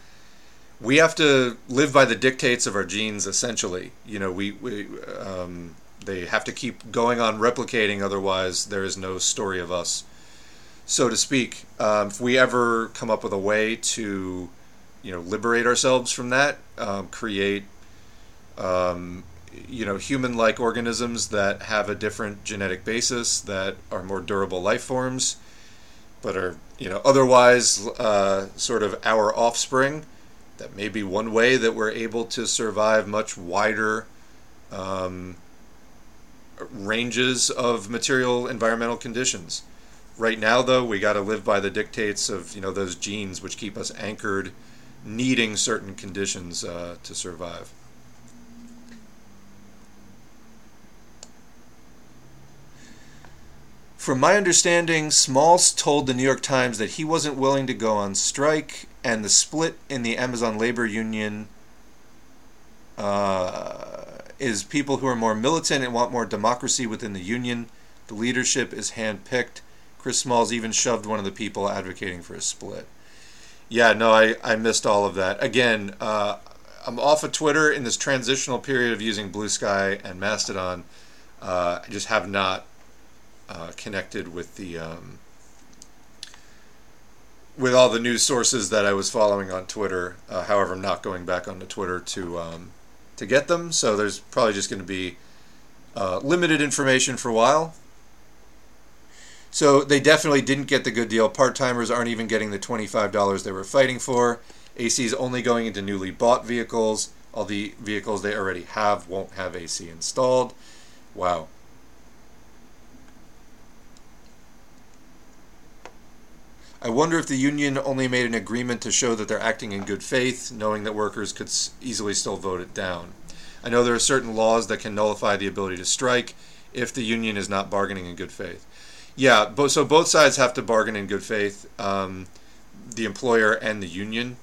we have to live by the dictates of our genes, essentially. You know, we, we um, they have to keep going on replicating, otherwise there is no story of us, so to speak. Um, if we ever come up with a way to, you know, liberate ourselves from that, um, create, um, you know, human-like organisms that have a different genetic basis, that are more durable life forms, but are, you know, otherwise uh, sort of our offspring, that may be one way that we're able to survive much wider um, ranges of material environmental conditions. Right now, though, we got to live by the dictates of, you know, those genes which keep us anchored, needing certain conditions uh, to survive. From my understanding, Smalls told the New York Times that he wasn't willing to go on strike, and the split in the Amazon labor union uh, is people who are more militant and want more democracy within the union. The leadership is hand-picked. Chris Smalls even shoved one of the people advocating for a split. Yeah, no, I, I missed all of that. Again, uh, I'm off of Twitter in this transitional period of using Blue Sky and Mastodon. Uh, I just have not uh, connected with the um, with all the news sources that I was following on Twitter. Uh, however, I'm not going back onto Twitter to um, to get them. So there's probably just going to be uh, limited information for a while. So they definitely didn't get the good deal. Part-timers aren't even getting the twenty-five dollars they were fighting for. A C is only going into newly bought vehicles. All the vehicles they already have won't have A C installed. Wow. I wonder if the union only made an agreement to show that they're acting in good faith, knowing that workers could easily still vote it down. I know there are certain laws that can nullify the ability to strike if the union is not bargaining in good faith. Yeah, but so both sides have to bargain in good faith, um, the employer and the union.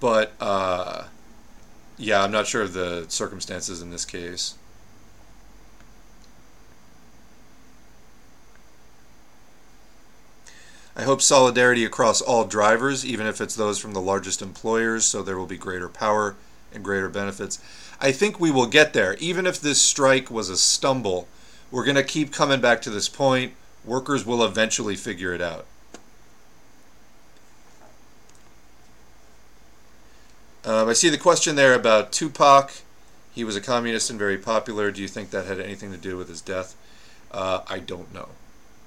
But, uh, yeah, I'm not sure of the circumstances in this case. I hope solidarity across all drivers, even if it's those from the largest employers, so there will be greater power and greater benefits. I think we will get there. Even if this strike was a stumble, we're going to keep coming back to this point. Workers will eventually figure it out. Um, I see the question there about Tupac. He was a communist and very popular. Do you think that had anything to do with his death? Uh, I don't know.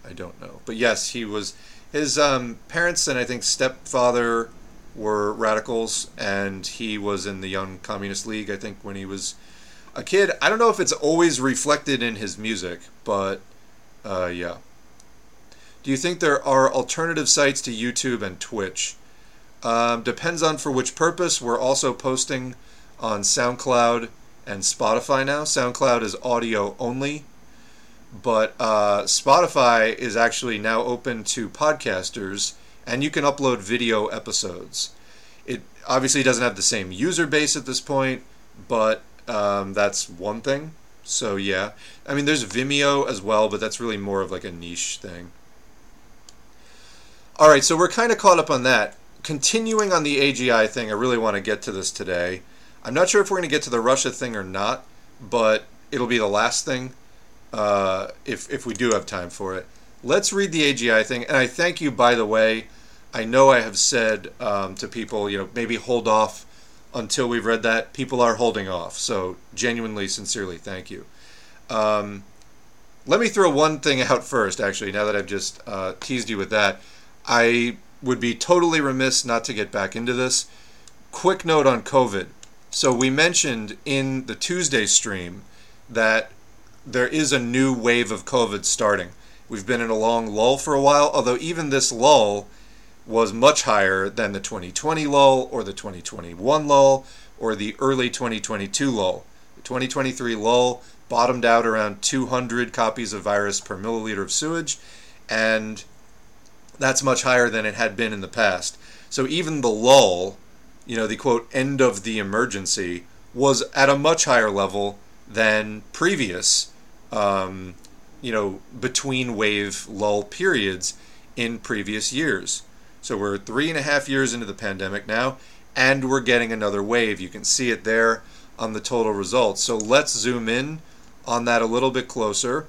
I don't know. But yes, he was... His um, parents and I think stepfather were radicals, and he was in the Young Communist League, I think, when he was a kid. I don't know if it's always reflected in his music, but uh, yeah. Do you think there are alternative sites to YouTube and Twitch? Um, depends on for which purpose. We're also posting on SoundCloud and Spotify now. SoundCloud is audio only. But uh, Spotify is actually now open to podcasters, and you can upload video episodes. It obviously doesn't have the same user base at this point, but um, that's one thing. So yeah, I mean, there's Vimeo as well, but that's really more of like a niche thing. All right, so we're kind of caught up on that. Continuing on the A G I thing, I really want to get to this today. I'm not sure if we're going to get to the Russia thing or not, but it'll be the last thing. Uh, if if we do have time for it. Let's read the A G I thing. And I thank you, by the way. I know I have said um, to people, you know, maybe hold off until we've read that. People are holding off. So genuinely, sincerely, thank you. Um, let me throw one thing out first, actually, now that I've just uh, teased you with that. I would be totally remiss not to get back into this. Quick note on COVID. So we mentioned in the Tuesday stream that there is a new wave of COVID starting. We've been in a long lull for a while, although even this lull was much higher than the twenty twenty lull or the twenty twenty-one lull or the early twenty twenty-two lull. The twenty twenty-three lull bottomed out around two hundred copies of virus per milliliter of sewage, and that's much higher than it had been in the past. So even the lull, you know, the quote end of the emergency, was at a much higher level than previous Um, you know, between wave lull periods in previous years. So we're three and a half years into the pandemic now, and we're getting another wave. You can see it there on the total results. So let's zoom in on that a little bit closer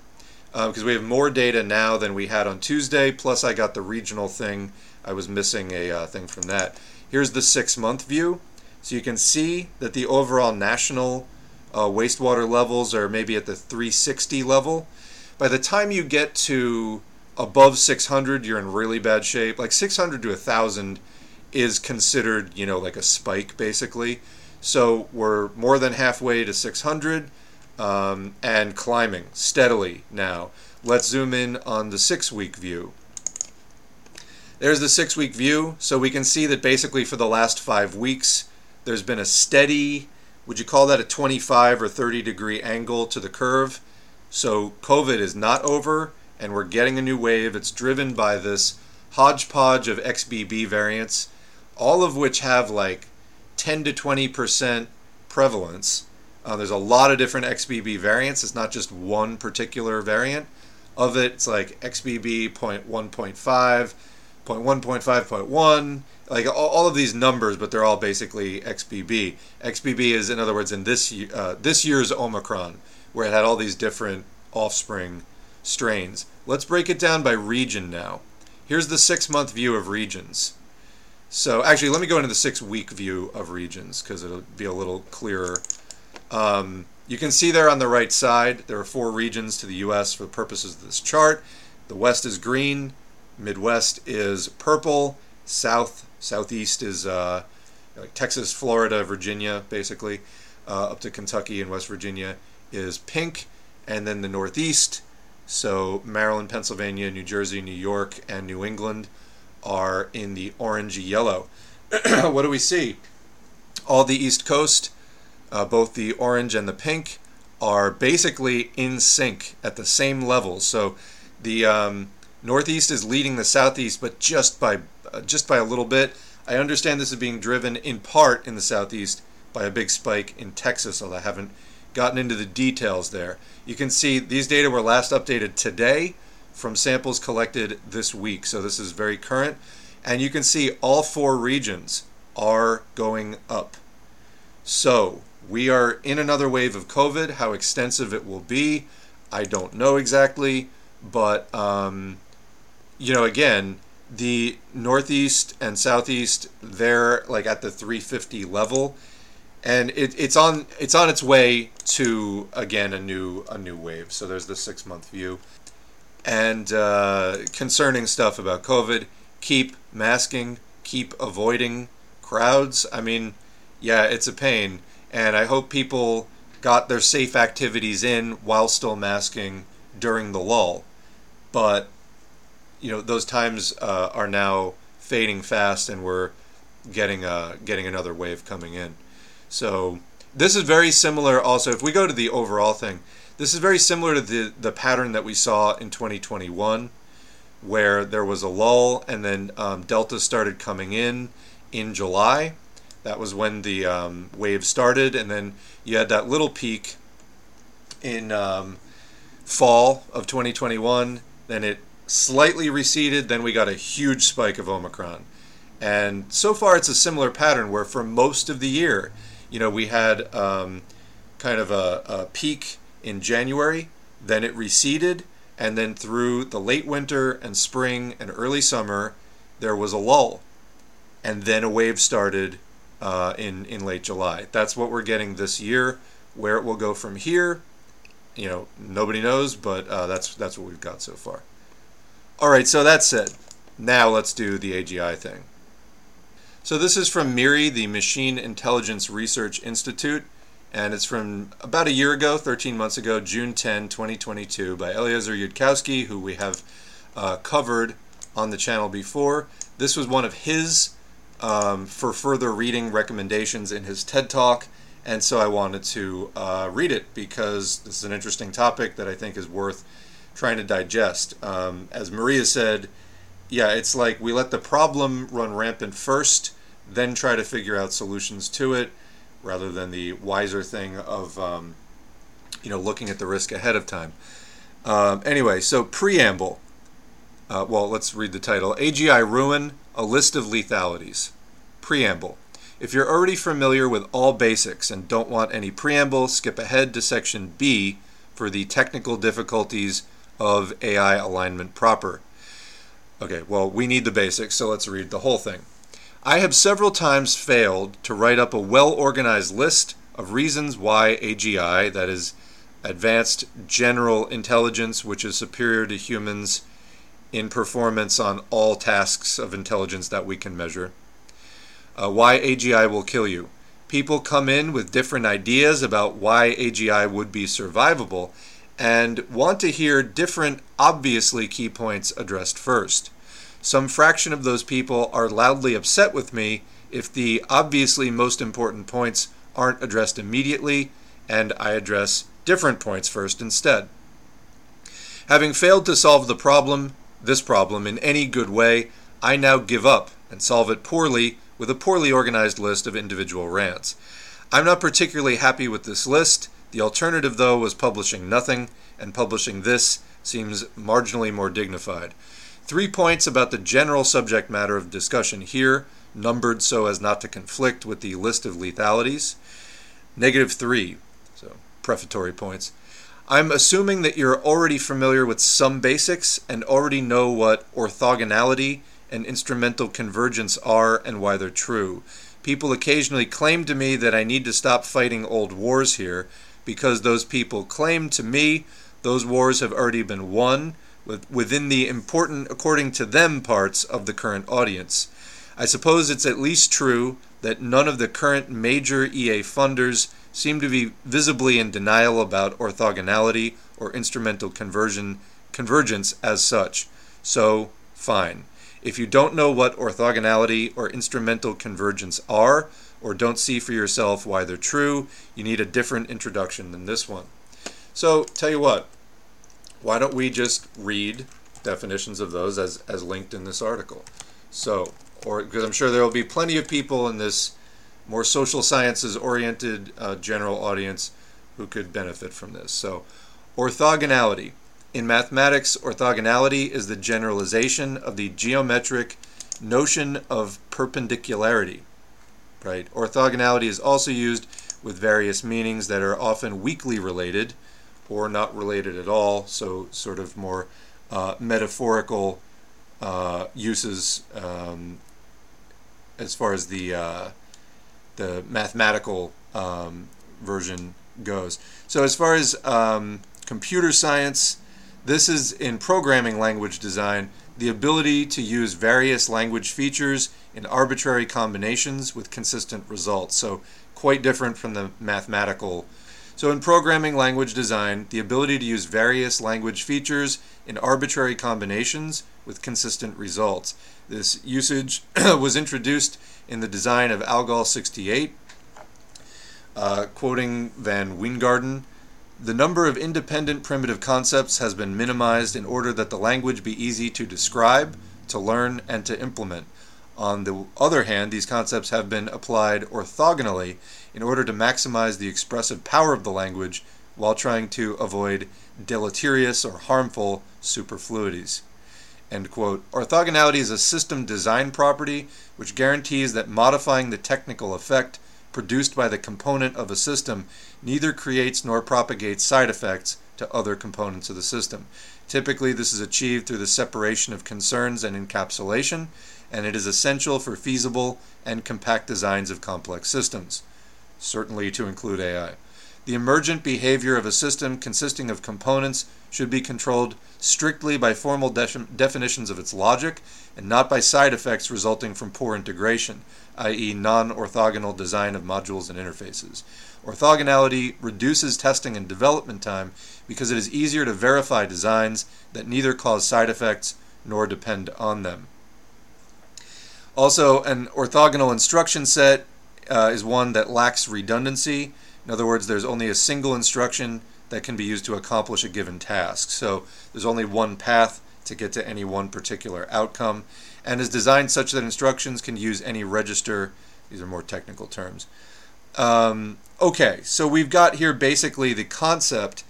because uh, we have more data now than we had on Tuesday. Plus, I got the regional thing. I was missing a uh, thing from that. Here's the six-month view. So you can see that the overall national Uh, wastewater levels are maybe at the three sixty level. By the time you get to above six hundred, you're in really bad shape. Like six hundred to one thousand is considered, you know, like a spike basically. So we're more than halfway to six hundred um, and climbing steadily now. Let's zoom in on the six-week view. There's the six-week view. So we can see that basically for the last five weeks, there's been a steady... Would you call that a twenty-five or thirty degree angle to the curve? So COVID is not over, and we're getting a new wave. It's driven by this hodgepodge of X B B variants, all of which have like ten to twenty percent prevalence. Uh, there's a lot of different X B B variants. It's not just one particular variant of it. It's like X B B point one point five, point one point five point one, like all of these numbers, but they're all basically X B B. X B B is, in other words, in this uh, this year's Omicron, where it had all these different offspring strains. Let's break it down by region now. Here's the six-month view of regions. So actually, let me go into the six-week view of regions because it'll be a little clearer. Um, you can see there on the right side, there are four regions to the U S for the purposes of this chart. The West is green, Midwest is purple, South Southeast is uh, like Texas, Florida, Virginia, basically. uh, up to Kentucky and West Virginia is pink, and then the Northeast, so Maryland, Pennsylvania, New Jersey, New York, and New England are in the orangey-yellow. What do we see? All the East Coast, uh, both the orange and the pink, are basically in sync at the same level. So the um, Northeast is leading the Southeast, but just by uh, just by a little bit. I understand this is being driven in part in the Southeast by a big spike in Texas, although I haven't gotten into the details there. You can see these data were last updated today from samples collected this week, so this is very current. And you can see all four regions are going up. So we are in another wave of COVID. How extensive it will be, I don't know exactly, but um, you know, again, the Northeast and Southeast, they're like at the three fifty level, and it, it's on it's on its way to again a new a new wave. So there's the six month view, and uh, concerning stuff about COVID. Keep masking, keep avoiding crowds. I mean, yeah, it's a pain. And I hope people got their safe activities in while still masking during the lull. But, you know, those times uh, are now fading fast, and we're getting uh, getting another wave coming in. So this is very similar also, if we go to the overall thing, this is very similar to the, the pattern that we saw in twenty twenty-one, where there was a lull, and then um, Delta started coming in in July. That was when the um, wave started, and then you had that little peak in um, fall of twenty twenty-one. Then it slightly receded, then we got a huge spike of Omicron. And so far it's a similar pattern where for most of the year, you know, we had um, kind of a, a peak in January, then it receded, and then through the late winter and spring and early summer, there was a lull. And then a wave started uh, in, in late July. That's what we're getting this year. Where it will go from here, you know, nobody knows, but uh, that's that's what we've got so far. All right, so that's it. Now let's do the A G I thing. So this is from MIRI, the Machine Intelligence Research Institute. And it's from about a year ago, thirteen months ago, June tenth, twenty twenty-two, by Eliezer Yudkowsky, who we have uh, covered on the channel before. This was one of his, um, for further reading recommendations in his TED Talk, and so I wanted to uh, read it because this is an interesting topic that I think is worth trying to digest. Um, as Maria said, yeah, it's like we let the problem run rampant first, then try to figure out solutions to it, rather than the wiser thing of, um, you know, looking at the risk ahead of time. Um, anyway, so preamble. Uh, well, let's read the title. A G I Ruin, a list of lethalities. Preamble. If you're already familiar with all basics and don't want any preamble, skip ahead to section B for the technical difficulties of A I alignment proper. Okay, well, we need the basics, so let's read the whole thing. I have several times failed to write up a well-organized list of reasons why A G I, that is, advanced general intelligence, which is superior to humans in performance on all tasks of intelligence that we can measure, uh, why A G I will kill you. People come in with different ideas about why A G I would be survivable and want to hear different, obviously key points addressed first. Some fraction of those people are loudly upset with me if the obviously most important points aren't addressed immediately, and I address different points first instead. Having failed to solve the problem, this problem, in any good way, I now give up and solve it poorly with a poorly organized list of individual rants. I'm not particularly happy with this list. The alternative, though, was publishing nothing, and publishing this seems marginally more dignified. Three points about the general subject matter of discussion here, numbered so as not to conflict with the list of lethalities. Negative three, so prefatory points. I'm assuming that you're already familiar with some basics and already know what orthogonality and instrumental convergence are and why they're true. People occasionally claim to me that I need to stop fighting old wars here, because those people claim to me those wars have already been won within the important, according to them, parts of the current audience. I suppose it's at least true that none of the current major E A funders seem to be visibly in denial about orthogonality or instrumental conversion convergence as such. So, fine. If you don't know what orthogonality or instrumental convergence are, or don't see for yourself why they're true, you need a different introduction than this one. So, tell you what, why don't we just read definitions of those as, as linked in this article? So, or because I'm sure there will be plenty of people in this more social sciences-oriented uh, general audience who could benefit from this. So, orthogonality. In mathematics, orthogonality is the generalization of the geometric notion of perpendicularity. Right? Orthogonality is also used with various meanings that are often weakly related or not related at all, so sort of more uh, metaphorical uh, uses um, as far as the uh, the mathematical um, version goes. So as far as um, computer science, this is in programming language design, the ability to use various language features in arbitrary combinations with consistent results. So quite different from the mathematical. So in programming language design, the ability to use various language features in arbitrary combinations with consistent results. This usage was introduced in the design of ALGOL sixty-eight. Uh, quoting Van Wijngaarden, the number of independent primitive concepts has been minimized in order that the language be easy to describe, to learn, and to implement. On the other hand, these concepts have been applied orthogonally in order to maximize the expressive power of the language while trying to avoid deleterious or harmful superfluities. End quote. Orthogonality is a system design property which guarantees that modifying the technical effect produced by the component of a system neither creates nor propagates side effects to other components of the system. Typically, this is achieved through the separation of concerns and encapsulation, and it is essential for feasible and compact designs of complex systems, certainly to include A I. The emergent behavior of a system consisting of components should be controlled strictly by formal de- definitions of its logic and not by side effects resulting from poor integration, that is non-orthogonal design of modules and interfaces. Orthogonality reduces testing and development time because it is easier to verify designs that neither cause side effects nor depend on them. Also, an orthogonal instruction set uh, is one that lacks redundancy. In other words, there's only a single instruction that can be used to accomplish a given task. So there's only one path to get to any one particular outcome, and is designed such that instructions can use any register. These are more technical terms. Um, okay, so we've got here basically the concept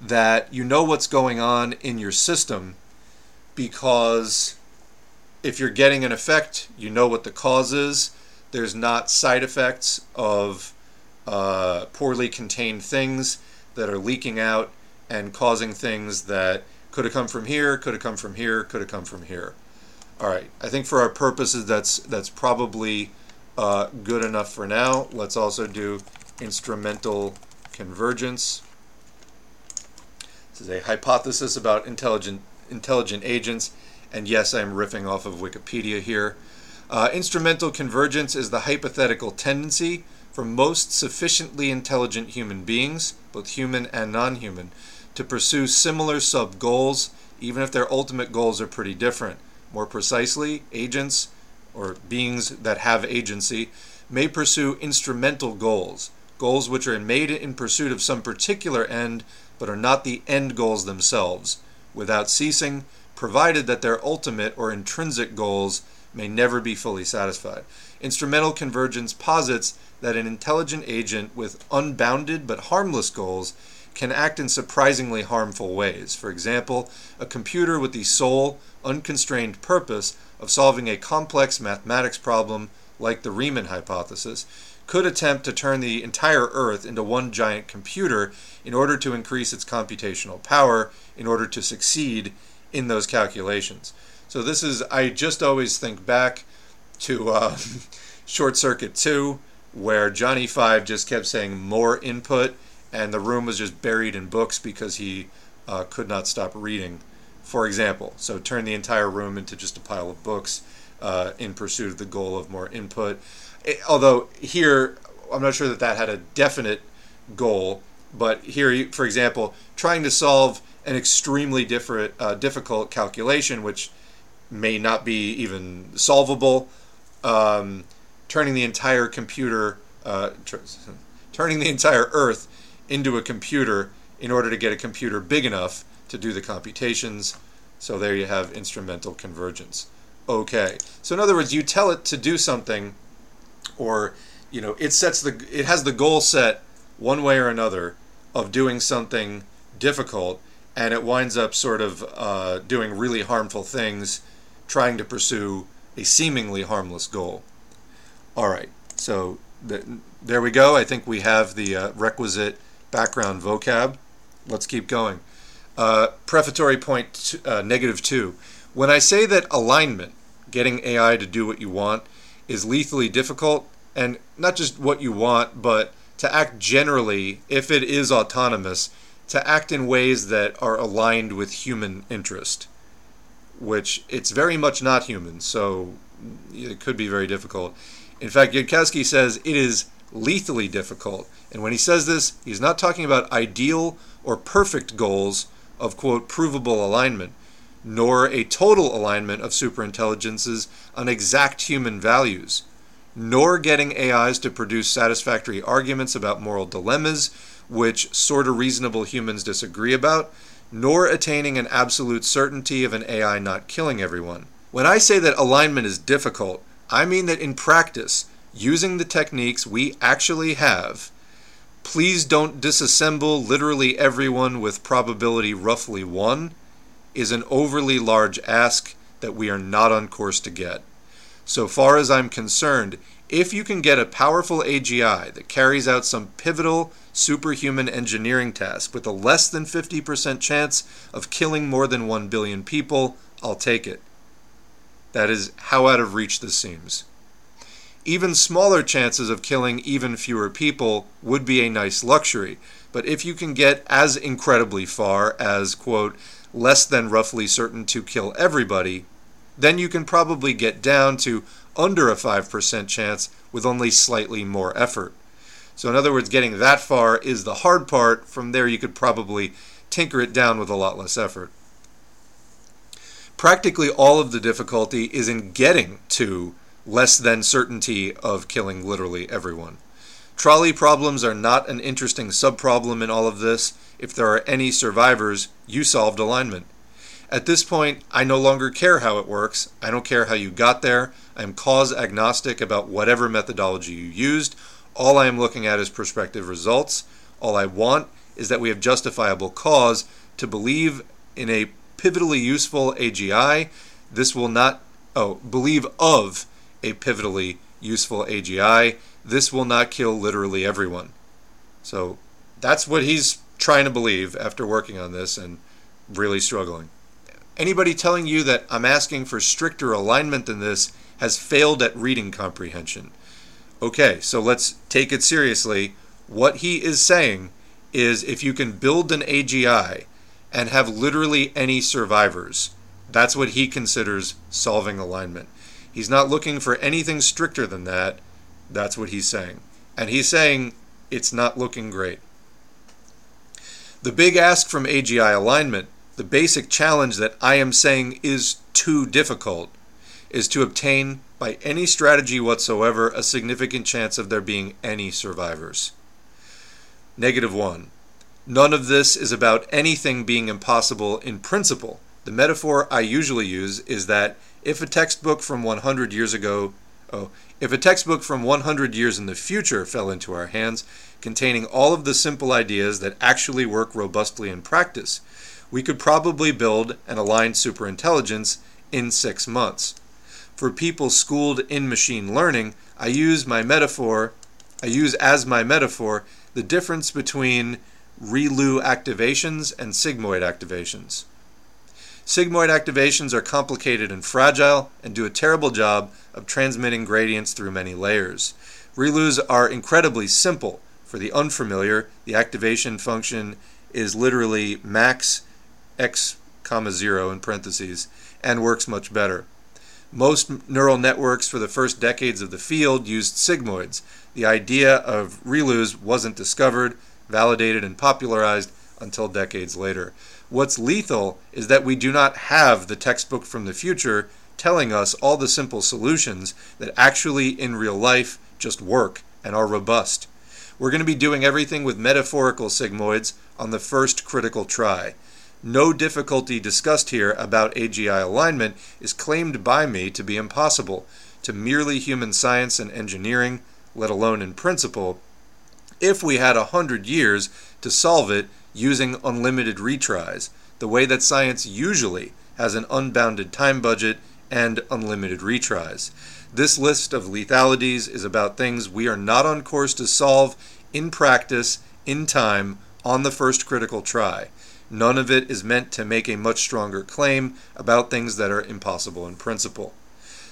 that you know what's going on in your system because if you're getting an effect, you know what the cause is. There's not side effects of Uh, poorly contained things that are leaking out and causing things that could have come from here, could have come from here, could have come from here. All right, I think for our purposes that's that's probably uh, good enough for now. Let's also do instrumental convergence. This is a hypothesis about intelligent intelligent agents, and yes, I'm riffing off of Wikipedia here. Uh, instrumental convergence is the hypothetical tendency for most sufficiently intelligent human beings, both human and non-human, to pursue similar sub-goals, even if their ultimate goals are pretty different. More precisely, agents, or beings that have agency, may pursue instrumental goals, goals which are made in pursuit of some particular end, but are not the end goals themselves, without ceasing, provided that their ultimate or intrinsic goals may never be fully satisfied. Instrumental convergence posits that an intelligent agent with unbounded but harmless goals can act in surprisingly harmful ways. For example, a computer with the sole, unconstrained purpose of solving a complex mathematics problem, like the Riemann hypothesis, could attempt to turn the entire Earth into one giant computer in order to increase its computational power, in order to succeed in those calculations. So this is, I just always think back to uh, Short Circuit two, where Johnny Five just kept saying more input, and the room was just buried in books because he uh, could not stop reading, for example. So turn the entire room into just a pile of books uh, in pursuit of the goal of more input. It, although here, I'm not sure that that had a definite goal. But here, for example, trying to solve an extremely different, uh, difficult calculation, which may not be even solvable, um, turning the entire computer, uh, tr- turning the entire Earth into a computer in order to get a computer big enough to do the computations. So there you have instrumental convergence. Okay. So in other words, you tell it to do something, or you know, it sets the, it has the goal set one way or another of doing something difficult, and it winds up sort of uh, doing really harmful things, trying to pursue a seemingly harmless goal. All right, so th- there we go. I think we have the uh, requisite background vocab. Let's keep going. Uh, prefatory point t- uh, negative two. When I say that alignment, getting A I to do what you want, is lethally difficult, and not just what you want, but to act generally, if it is autonomous, to act in ways that are aligned with human interest, which it's very much not human, so it could be very difficult. In fact, Yudkowsky says it is lethally difficult. And when he says this, he's not talking about ideal or perfect goals of, quote, provable alignment, nor a total alignment of superintelligences on exact human values, nor getting A Is to produce satisfactory arguments about moral dilemmas, which sort of reasonable humans disagree about, nor attaining an absolute certainty of an A I not killing everyone. When I say that alignment is difficult, I mean that in practice, using the techniques we actually have, please don't disassemble literally everyone with probability roughly one, is an overly large ask that we are not on course to get. So far as I'm concerned, if you can get a powerful A G I that carries out some pivotal superhuman engineering task with a less than fifty percent chance of killing more than one billion people, I'll take it. That is how out of reach this seems. Even smaller chances of killing even fewer people would be a nice luxury, but if you can get as incredibly far as, quote, less than roughly certain to kill everybody, then you can probably get down to under a five percent chance with only slightly more effort. So in other words, getting that far is the hard part. From there, you could probably tinker it down with a lot less effort. Practically all of the difficulty is in getting to less than certainty of killing literally everyone. Trolley problems are not an interesting subproblem in all of this. If there are any survivors, you solved alignment. At this point, I no longer care how it works. I don't care how you got there. I'm cause agnostic about whatever methodology you used. All I am looking at is prospective results. All I want is that we have justifiable cause to believe in a pivotally useful A G I. This will not, oh, believe of a pivotally useful A G I. This will not kill literally everyone. So that's what he's trying to believe after working on this and really struggling. Anybody telling you that I'm asking for stricter alignment than this has failed at reading comprehension. Okay, so let's take it seriously. What he is saying is if you can build an A G I and have literally any survivors, that's what he considers solving alignment. He's not looking for anything stricter than that. That's what he's saying. And he's saying it's not looking great. The big ask from A G I alignment, the basic challenge that I am saying is too difficult, is to obtain by any strategy whatsoever a significant chance of there being any survivors. Negative one. None of this is about anything being impossible in principle. The metaphor I usually use is that if a textbook from one hundred years ago, oh, if a textbook from one hundred years in the future fell into our hands, containing all of the simple ideas that actually work robustly in practice, we could probably build an aligned superintelligence in six months. For people schooled in machine learning, I use my metaphor, I use as my metaphor the difference between ReLU activations and sigmoid activations. Sigmoid activations are complicated and fragile and do a terrible job of transmitting gradients through many layers. ReLUs are incredibly simple. For the unfamiliar, the activation function is literally max x comma zero in parentheses and works much better. Most neural networks for the first decades of the field used sigmoids. The idea of ReLUs wasn't discovered validated and popularized until decades later. What's lethal is that we do not have the textbook from the future telling us all the simple solutions that actually in real life just work and are robust. We're going to be doing everything with metaphorical sigmoids on the first critical try. No difficulty discussed here about A G I alignment is claimed by me to be impossible to merely human science and engineering, let alone in principle, if we had a hundred years to solve it using unlimited retries, the way that science usually has an unbounded time budget and unlimited retries. This list of lethalities is about things we are not on course to solve in practice, in time, on the first critical try. None of it is meant to make a much stronger claim about things that are impossible in principle.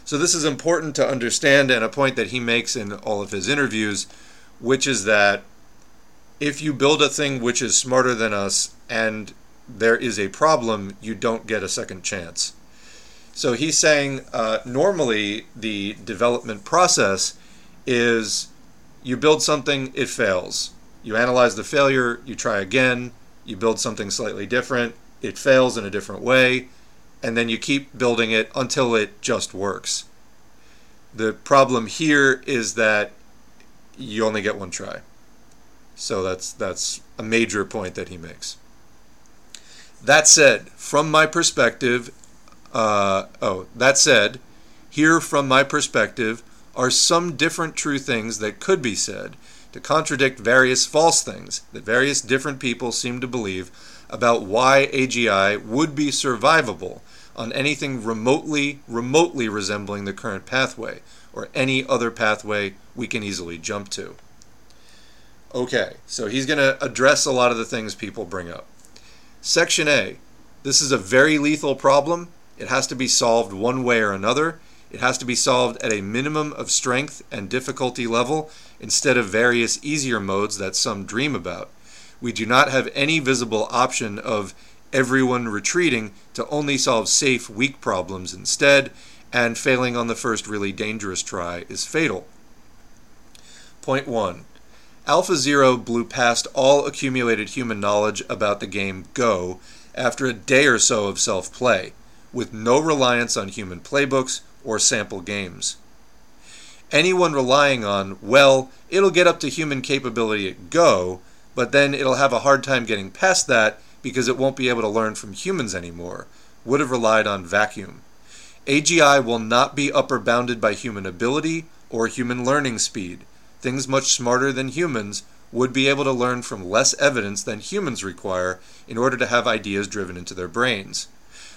So this is important to understand, and a point that he makes in all of his interviews, which is that if you build a thing which is smarter than us and there is a problem, you don't get a second chance. So he's saying uh, normally the development process is you build something, it fails. You analyze the failure, you try again, you build something slightly different, it fails in a different way, and then you keep building it until it just works. The problem here is that you only get one try. So that's that's a major point that he makes. That said, from my perspective, Uh, oh, that said, here from my perspective are some different true things that could be said to contradict various false things that various different people seem to believe about why A G I would be survivable on anything remotely, remotely resembling the current pathway or any other pathway we can easily jump to. Okay, so he's going to address a lot of the things people bring up. Section A, this is a very lethal problem. It has to be solved one way or another. It has to be solved at a minimum of strength and difficulty level instead of various easier modes that some dream about. We do not have any visible option of everyone retreating to only solve safe, weak problems instead, and failing on the first really dangerous try is fatal. Point one. AlphaZero blew past all accumulated human knowledge about the game Go after a day or so of self-play, with no reliance on human playbooks or sample games. Anyone relying on, well, it'll get up to human capability at Go, but then it'll have a hard time getting past that because it won't be able to learn from humans anymore, would have relied on vacuum. A G I will not be upper bounded by human ability or human learning speed. Things much smarter than humans would be able to learn from less evidence than humans require in order to have ideas driven into their brains.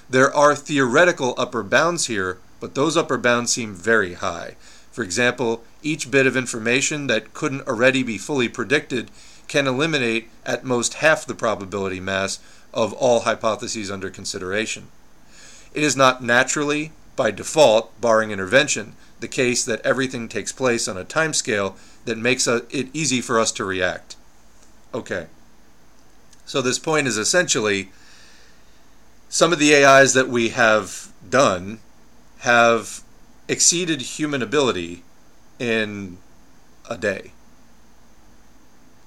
There are theoretical upper bounds here, but those upper bounds seem very high. For example, each bit of information that couldn't already be fully predicted can eliminate at most half the probability mass of all hypotheses under consideration. It is not naturally, by default, barring intervention, the case that everything takes place on a timescale that makes it easy for us to react. Okay. So this point is essentially, some of the A Is that we have done have exceeded human ability in a day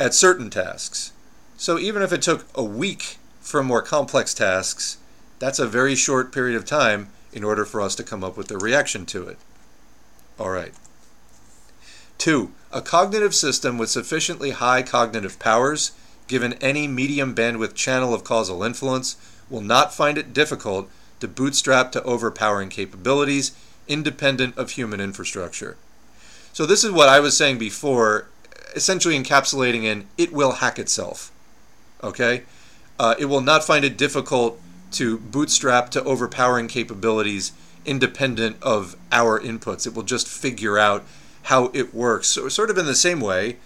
at certain tasks. So even if it took a week for more complex tasks, that's a very short period of time in order for us to come up with a reaction to it. All right. Two, a cognitive system with sufficiently high cognitive powers, given any medium bandwidth channel of causal influence, will not find it difficult to bootstrap to overpowering capabilities independent of human infrastructure. So this is what I was saying before, essentially encapsulating in, it will hack itself. Okay? Uh, it will not find it difficult to bootstrap to overpowering capabilities independent of our inputs. It will just figure out how it works. So sort of in the same way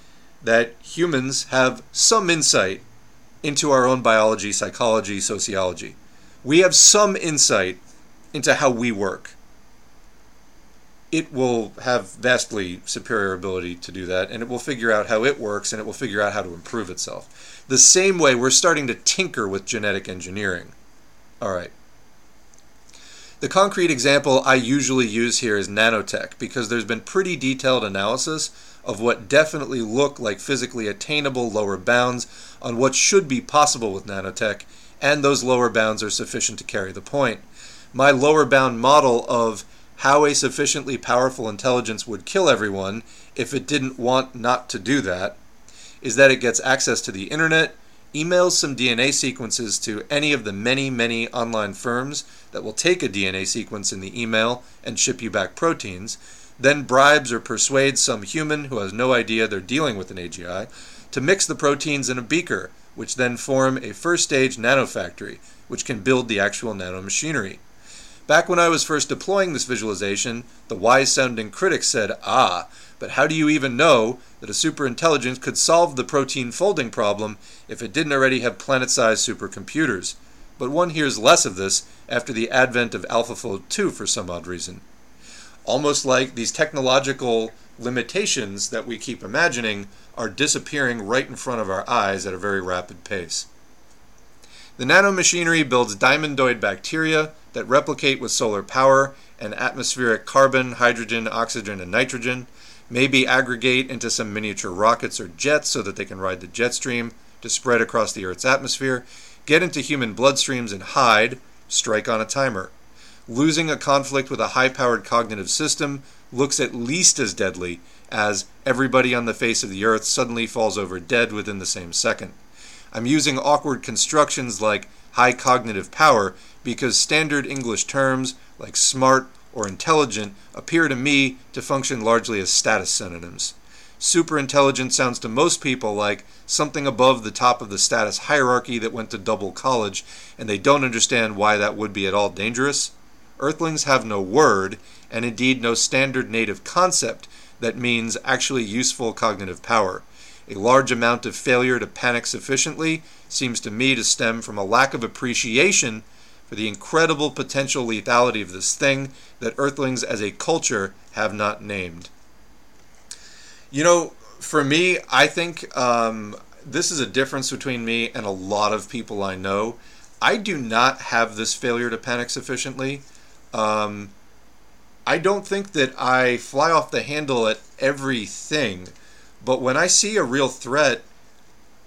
that humans have some insight into our own biology, psychology, sociology. We have some insight into how we work. It will have vastly superior ability to do that, and it will figure out how it works, and it will figure out how to improve itself. The same way we're starting to tinker with genetic engineering. All right. The concrete example I usually use here is nanotech, because there's been pretty detailed analysis of what definitely look like physically attainable lower bounds on what should be possible with nanotech, and those lower bounds are sufficient to carry the point. My lower bound model of how a sufficiently powerful intelligence would kill everyone if it didn't want not to do that is that it gets access to the internet, emails some D N A sequences to any of the many, many online firms that will take a D N A sequence in the email and ship you back proteins, then bribes or persuades some human who has no idea they're dealing with an A G I to mix the proteins in a beaker, which then form a first-stage nanofactory, which can build the actual nanomachinery. Back when I was first deploying this visualization, the wise-sounding critics said, ah, but how do you even know that a superintelligence could solve the protein folding problem if it didn't already have planet-sized supercomputers? But one hears less of this after the advent of AlphaFold two for some odd reason. Almost like these technological limitations that we keep imagining are disappearing right in front of our eyes at a very rapid pace. The nanomachinery builds diamondoid bacteria that replicate with solar power and atmospheric carbon, hydrogen, oxygen, and nitrogen, maybe aggregate into some miniature rockets or jets so that they can ride the jet stream to spread across the Earth's atmosphere, get into human bloodstreams and hide, strike on a timer. Losing a conflict with a high-powered cognitive system looks at least as deadly as everybody on the face of the Earth suddenly falls over dead within the same second. I'm using awkward constructions like high cognitive power because standard English terms like smart or intelligent appear to me to function largely as status synonyms. Superintelligence sounds to most people like something above the top of the status hierarchy that went to double college, and they don't understand why that would be at all dangerous. Earthlings have no word, and indeed no standard native concept that means actually useful cognitive power. A large amount of failure to panic sufficiently seems to me to stem from a lack of appreciation for the incredible potential lethality of this thing that Earthlings as a culture have not named. You know, for me, I think um, this is a difference between me and a lot of people I know. I do not have this failure to panic sufficiently. Um, I don't think that I fly off the handle at everything, but when I see a real threat,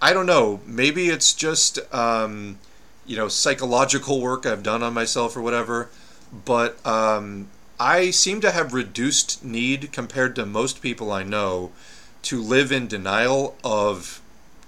I don't know, maybe it's just... Um, you know, psychological work I've done on myself or whatever, but um, I seem to have reduced need compared to most people I know to live in denial of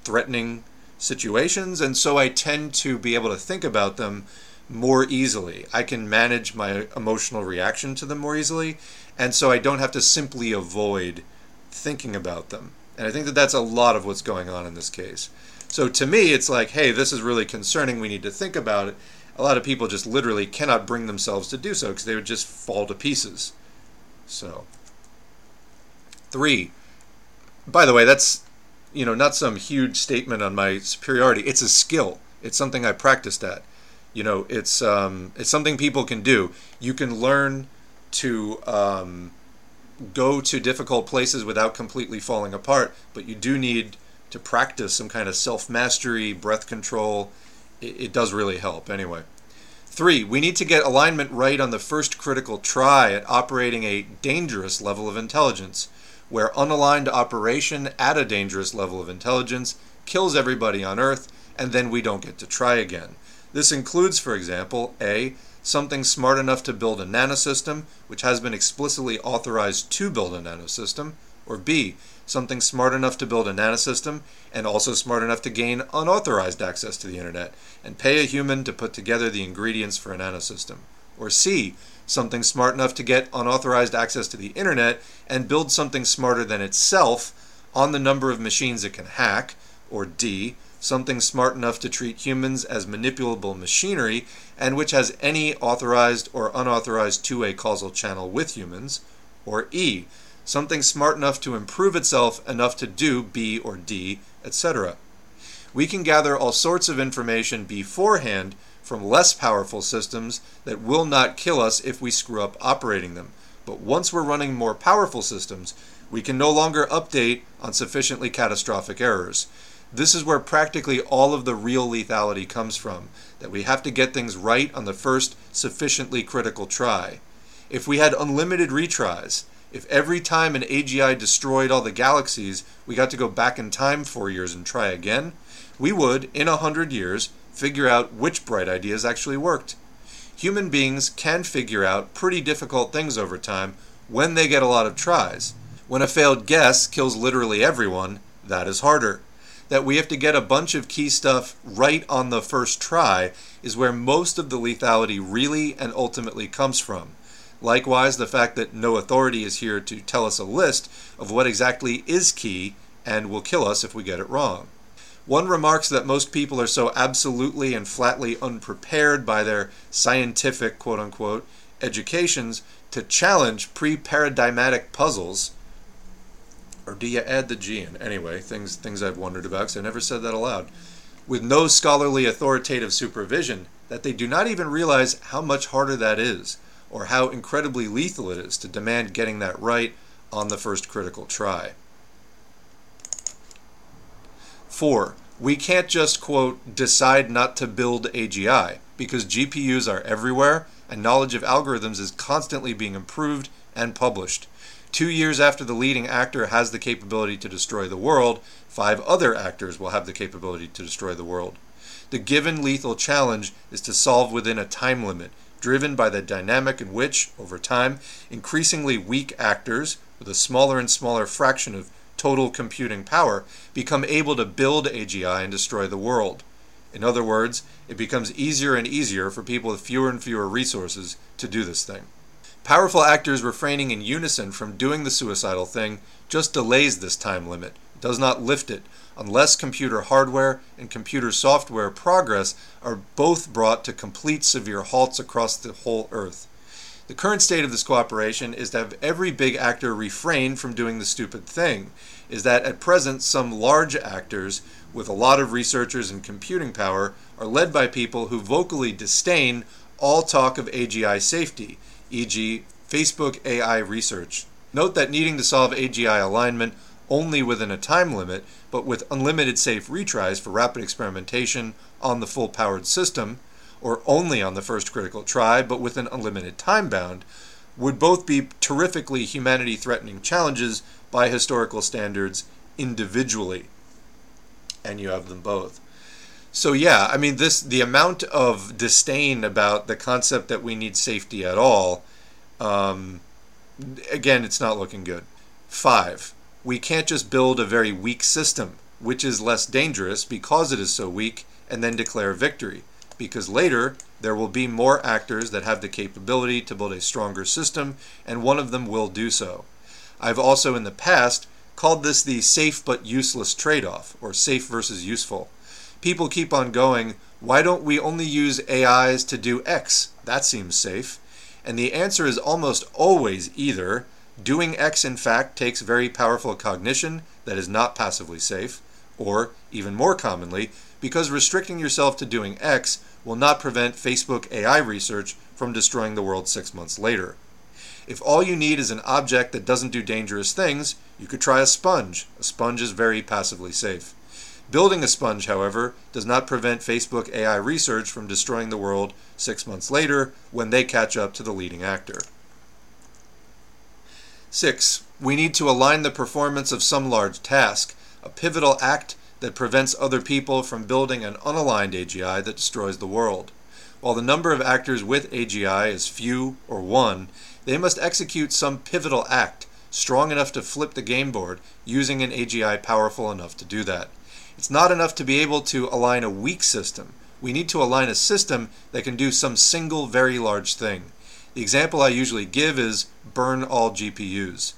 threatening situations, and so I tend to be able to think about them more easily. I can manage my emotional reaction to them more easily, and so I don't have to simply avoid thinking about them. And I think that that's a lot of what's going on in this case. So to me, it's like, hey, this is really concerning. We need to think about it. A lot of people just literally cannot bring themselves to do so because they would just fall to pieces. So, three. By the way, that's, you know, not some huge statement on my superiority. It's a skill. It's something I practiced at. You know, it's um, it's something people can do. You can learn to um, go to difficult places without completely falling apart, but you do need to practice some kind of self-mastery, breath control. It, it does really help anyway. Three, we need to get alignment right on the first critical try at operating a dangerous level of intelligence, where unaligned operation at a dangerous level of intelligence kills everybody on Earth, and then we don't get to try again. This includes, for example, A, something smart enough to build a nanosystem, which has been explicitly authorized to build a nanosystem, or B, something smart enough to build a nanosystem and also smart enough to gain unauthorized access to the internet and pay a human to put together the ingredients for a nanosystem. Or C, something smart enough to get unauthorized access to the internet and build something smarter than itself on the number of machines it can hack. Or D, something smart enough to treat humans as manipulable machinery and which has any authorized or unauthorized two-way causal channel with humans. Or E, something smart enough to improve itself enough to do B or D, et cetera. We can gather all sorts of information beforehand from less powerful systems that will not kill us if we screw up operating them. But once we're running more powerful systems, we can no longer update on sufficiently catastrophic errors. This is where practically all of the real lethality comes from, that we have to get things right on the first sufficiently critical try. If we had unlimited retries, If every time an A G I destroyed all the galaxies, we got to go back in time four years and try again, we would, in a hundred years, figure out which bright ideas actually worked. Human beings can figure out pretty difficult things over time when they get a lot of tries. When a failed guess kills literally everyone, that is harder. That we have to get a bunch of key stuff right on the first try is where most of the lethality really and ultimately comes from. Likewise, the fact that no authority is here to tell us a list of what exactly is key and will kill us if we get it wrong. One remarks that most people are so absolutely and flatly unprepared by their scientific, quote-unquote, educations to challenge pre-paradigmatic puzzles. Or do you add the G in? Anyway, things things I've wondered about, because I never said that aloud. With no scholarly authoritative supervision, that they do not even realize how much harder that is, or how incredibly lethal it is to demand getting that right on the first critical try. Four, we can't just, quote, decide not to build A G I, because G P Us are everywhere and knowledge of algorithms is constantly being improved and published. Two years after the leading actor has the capability to destroy the world, five other actors will have the capability to destroy the world. The given lethal challenge is to solve within a time limit, driven by the dynamic in which, over time, increasingly weak actors, with a smaller and smaller fraction of total computing power, become able to build A G I and destroy the world. In other words, it becomes easier and easier for people with fewer and fewer resources to do this thing. Powerful actors refraining in unison from doing the suicidal thing just delays this time limit, does not lift it, unless computer hardware and computer software progress are both brought to complete severe halts across the whole Earth. The current state of this cooperation is to have every big actor refrain from doing the stupid thing, is that at present some large actors with a lot of researchers and computing power are led by people who vocally disdain all talk of A G I safety, for example Facebook A I Research. Note that needing to solve A G I alignment only within a time limit, but with unlimited safe retries for rapid experimentation on the full-powered system, or only on the first critical try, but with an unlimited time bound, would both be terrifically humanity-threatening challenges by historical standards individually. And you have them both. So yeah, I mean, this the amount of disdain about the concept that we need safety at all, um, again, it's not looking good. Five, we can't just build a very weak system, which is less dangerous because it is so weak, and then declare victory. Because later, there will be more actors that have the capability to build a stronger system, and one of them will do so. I've also in the past called this the safe but useless trade-off, or safe versus useful. People keep on going, why don't we only use A Is to do X? That seems safe. And the answer is almost always either doing X, in fact, takes very powerful cognition that is not passively safe, or, even more commonly, because restricting yourself to doing X will not prevent Facebook A I Research from destroying the world six months later. If all you need is an object that doesn't do dangerous things, you could try a sponge. A sponge is very passively safe. Building a sponge, however, does not prevent Facebook A I Research from destroying the world six months later when they catch up to the leading actor. Six, we need to align the performance of some large task, a pivotal act that prevents other people from building an unaligned A G I that destroys the world. While the number of actors with A G I is few or one, they must execute some pivotal act strong enough to flip the game board using an A G I powerful enough to do that. It's not enough to be able to align a weak system. We need to align a system that can do some single very large thing. The example I usually give is burn all G P Us.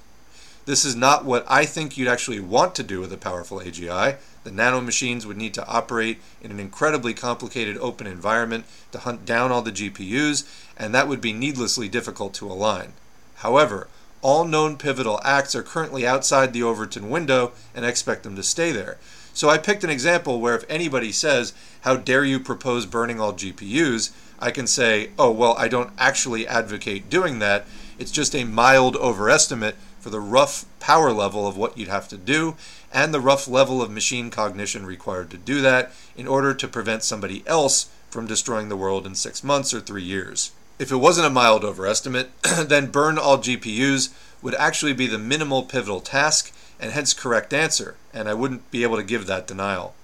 This is not what I think you'd actually want to do with a powerful A G I. The nanomachines would need to operate in an incredibly complicated open environment to hunt down all the G P Us, and that would be needlessly difficult to align. However, all known pivotal acts are currently outside the Overton window and expect them to stay there. So I picked an example where if anybody says, how dare you propose burning all G P Us, I can say, oh, well, I don't actually advocate doing that. It's just a mild overestimate for the rough power level of what you'd have to do and the rough level of machine cognition required to do that in order to prevent somebody else from destroying the world in six months or three years. If it wasn't a mild overestimate, then burn all G P Us would actually be the minimal pivotal task and hence correct answer, and I wouldn't be able to give that denial.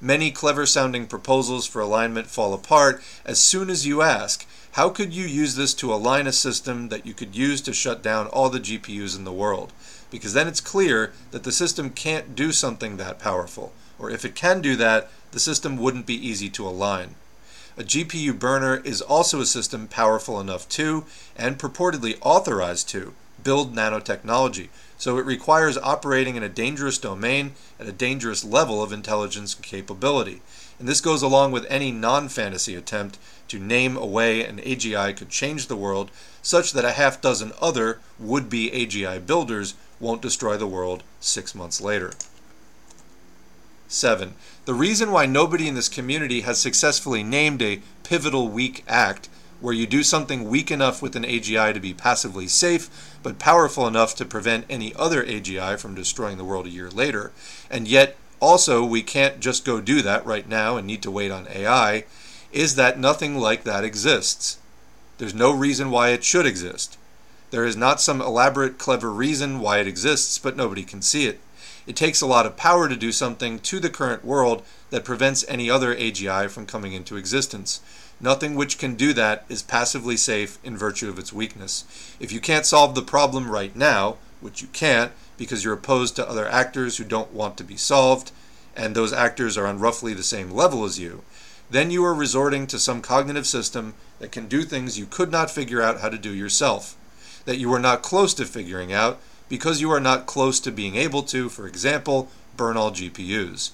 Many clever-sounding proposals for alignment fall apart as soon as you ask, how could you use this to align a system that you could use to shut down all the G P Us in the world? Because then it's clear that the system can't do something that powerful, or if it can do that, the system wouldn't be easy to align. A G P U burner is also a system powerful enough to, and purportedly authorized to, build nanotechnology, so it requires operating in a dangerous domain at a dangerous level of intelligence and capability. And this goes along with any non-fantasy attempt to name a way an A G I could change the world such that a half dozen other would-be A G I builders won't destroy the world six months later. Seven, the reason why nobody in this community has successfully named a pivotal weak act, where you do something weak enough with an A G I to be passively safe, but powerful enough to prevent any other A G I from destroying the world a year later, and yet also we can't just go do that right now and need to wait on A I, is that nothing like that exists. There's no reason why it should exist. There is not some elaborate, clever reason why it exists, but nobody can see it. It takes a lot of power to do something to the current world that prevents any other A G I from coming into existence. Nothing which can do that is passively safe in virtue of its weakness. If you can't solve the problem right now, which you can't because you're opposed to other actors who don't want to be solved, and those actors are on roughly the same level as you, then you are resorting to some cognitive system that can do things you could not figure out how to do yourself, that you were not close to figuring out, because you are not close to being able to, for example, burn all G P Us.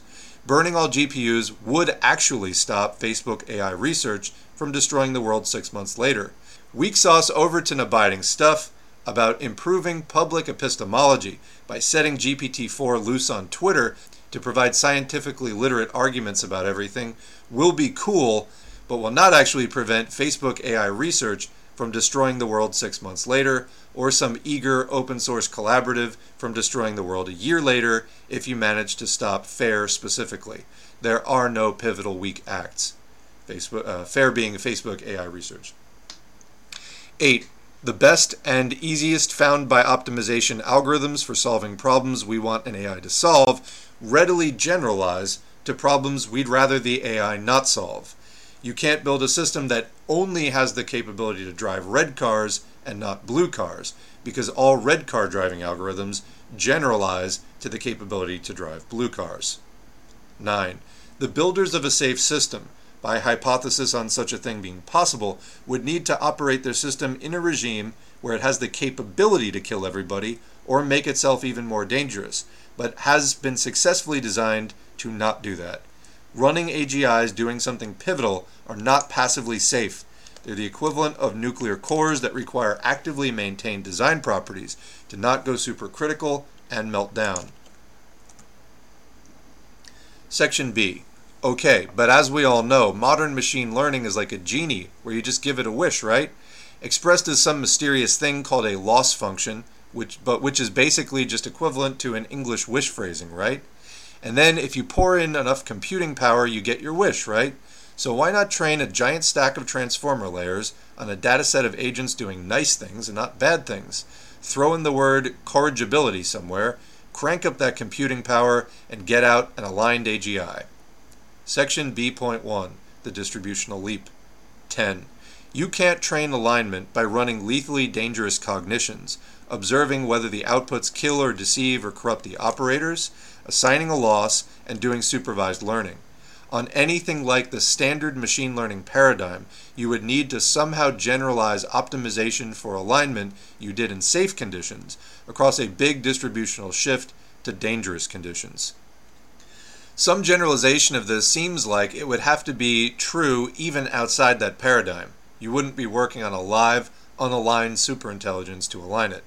Burning all G P Us would actually stop Facebook A I Research from destroying the world six months later. Weak sauce Overton abiding stuff about improving public epistemology by setting G P T four loose on Twitter to provide scientifically literate arguments about everything will be cool, but will not actually prevent Facebook A I Research from destroying the world six months later, or some eager open source collaborative from destroying the world a year later if you manage to stop FAIR specifically. There are no pivotal weak acts. Facebook, uh, FAIR being Facebook A I Research. Eight, the best and easiest found by optimization algorithms for solving problems we want an A I to solve readily generalize to problems we'd rather the A I not solve. You can't build a system that only has the capability to drive red cars and not blue cars, because all red car driving algorithms generalize to the capability to drive blue cars. Nine, the builders of a safe system, by hypothesis on such a thing being possible, would need to operate their system in a regime where it has the capability to kill everybody or make itself even more dangerous, but has been successfully designed to not do that. Running A G Is doing something pivotal are not passively safe. They're the equivalent of nuclear cores that require actively maintained design properties to not go supercritical and melt down. Section B. Okay, but as we all know, modern machine learning is like a genie, where you just give it a wish, right? Expressed as some mysterious thing called a loss function, which but which is basically just equivalent to an English wish phrasing, right? And then if you pour in enough computing power, you get your wish, right? So why not train a giant stack of transformer layers on a data set of agents doing nice things and not bad things? Throw in the word corrigibility somewhere, crank up that computing power, and get out an aligned A G I. Section B point one, the distributional leap. ten. You can't train alignment by running lethally dangerous cognitions, observing whether the outputs kill or deceive or corrupt the operators, assigning a loss, and doing supervised learning. On anything like the standard machine learning paradigm, you would need to somehow generalize optimization for alignment you did in safe conditions across a big distributional shift to dangerous conditions. Some generalization of this seems like it would have to be true even outside that paradigm. You wouldn't be working on a live, unaligned superintelligence to align it.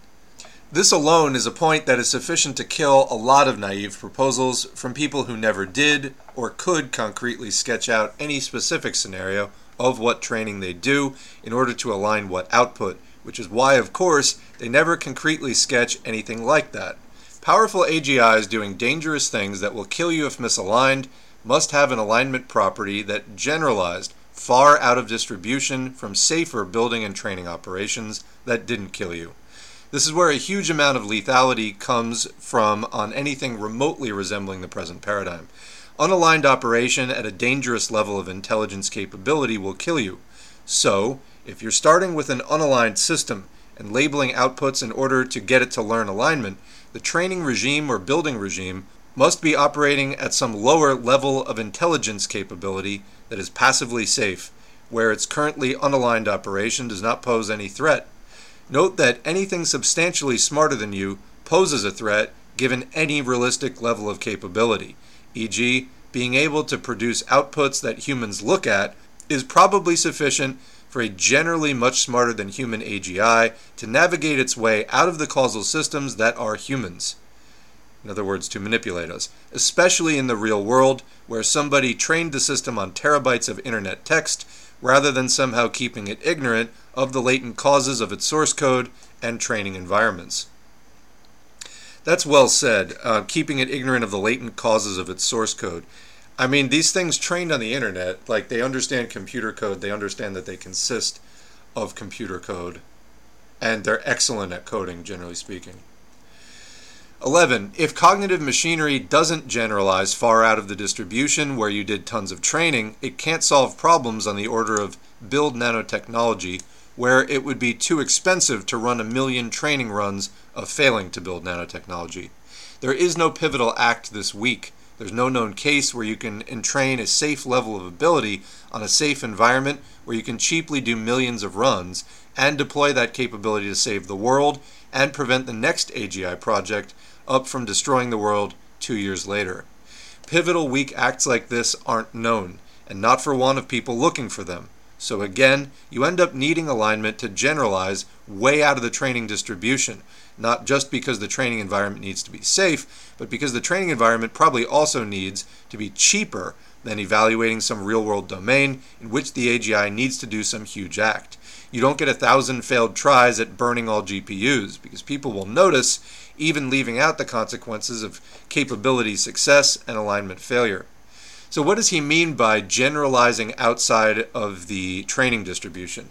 This alone is a point that is sufficient to kill a lot of naive proposals from people who never did or could concretely sketch out any specific scenario of what training they do in order to align what output, which is why, of course, they never concretely sketch anything like that. Powerful A G Is doing dangerous things that will kill you if misaligned must have an alignment property that generalized far out of distribution from safer building and training operations that didn't kill you. This is where a huge amount of lethality comes from on anything remotely resembling the present paradigm. Unaligned operation at a dangerous level of intelligence capability will kill you. So, if you're starting with an unaligned system and labeling outputs in order to get it to learn alignment, the training regime or building regime must be operating at some lower level of intelligence capability that is passively safe, where its currently unaligned operation does not pose any threat. Note that anything substantially smarter than you poses a threat given any realistic level of capability. for example, being able to produce outputs that humans look at is probably sufficient for a generally much smarter than human A G I to navigate its way out of the causal systems that are humans. In other words, to manipulate us, especially in the real world where somebody trained the system on terabytes of internet text rather than somehow keeping it ignorant of the latent causes of its source code and training environments. That's well said, uh, keeping it ignorant of the latent causes of its source code. I mean, these things trained on the internet, like they understand computer code, they understand that they consist of computer code, and they're excellent at coding, generally speaking. eleven. If cognitive machinery doesn't generalize far out of the distribution where you did tons of training, it can't solve problems on the order of build nanotechnology, where it would be too expensive to run a million training runs of failing to build nanotechnology. There is no pivotal act this week. There's no known case where you can entrain a safe level of ability on a safe environment where you can cheaply do millions of runs and deploy that capability to save the world and prevent the next A G I project up from destroying the world two years later. Pivotal weak acts like this aren't known, and not for want of people looking for them. So again, you end up needing alignment to generalize way out of the training distribution, not just because the training environment needs to be safe, but because the training environment probably also needs to be cheaper than evaluating some real-world domain in which the A G I needs to do some huge act. You don't get a thousand failed tries at burning all G P Us, because people will notice, even leaving out the consequences of capability success and alignment failure. So what does he mean by generalizing outside of the training distribution?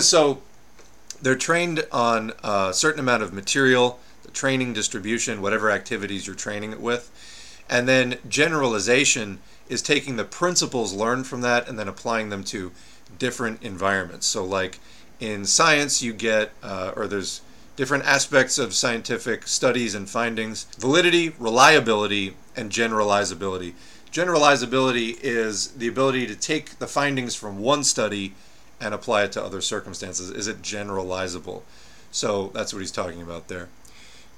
So they're trained on a certain amount of material, the training distribution, whatever activities you're training it with. And then generalization is taking the principles learned from that and then applying them to different environments. So like in science, you get, uh, or there's different aspects of scientific studies and findings, validity, reliability, and generalizability. Generalizability is the ability to take the findings from one study and apply it to other circumstances. Is it generalizable? So that's what he's talking about there.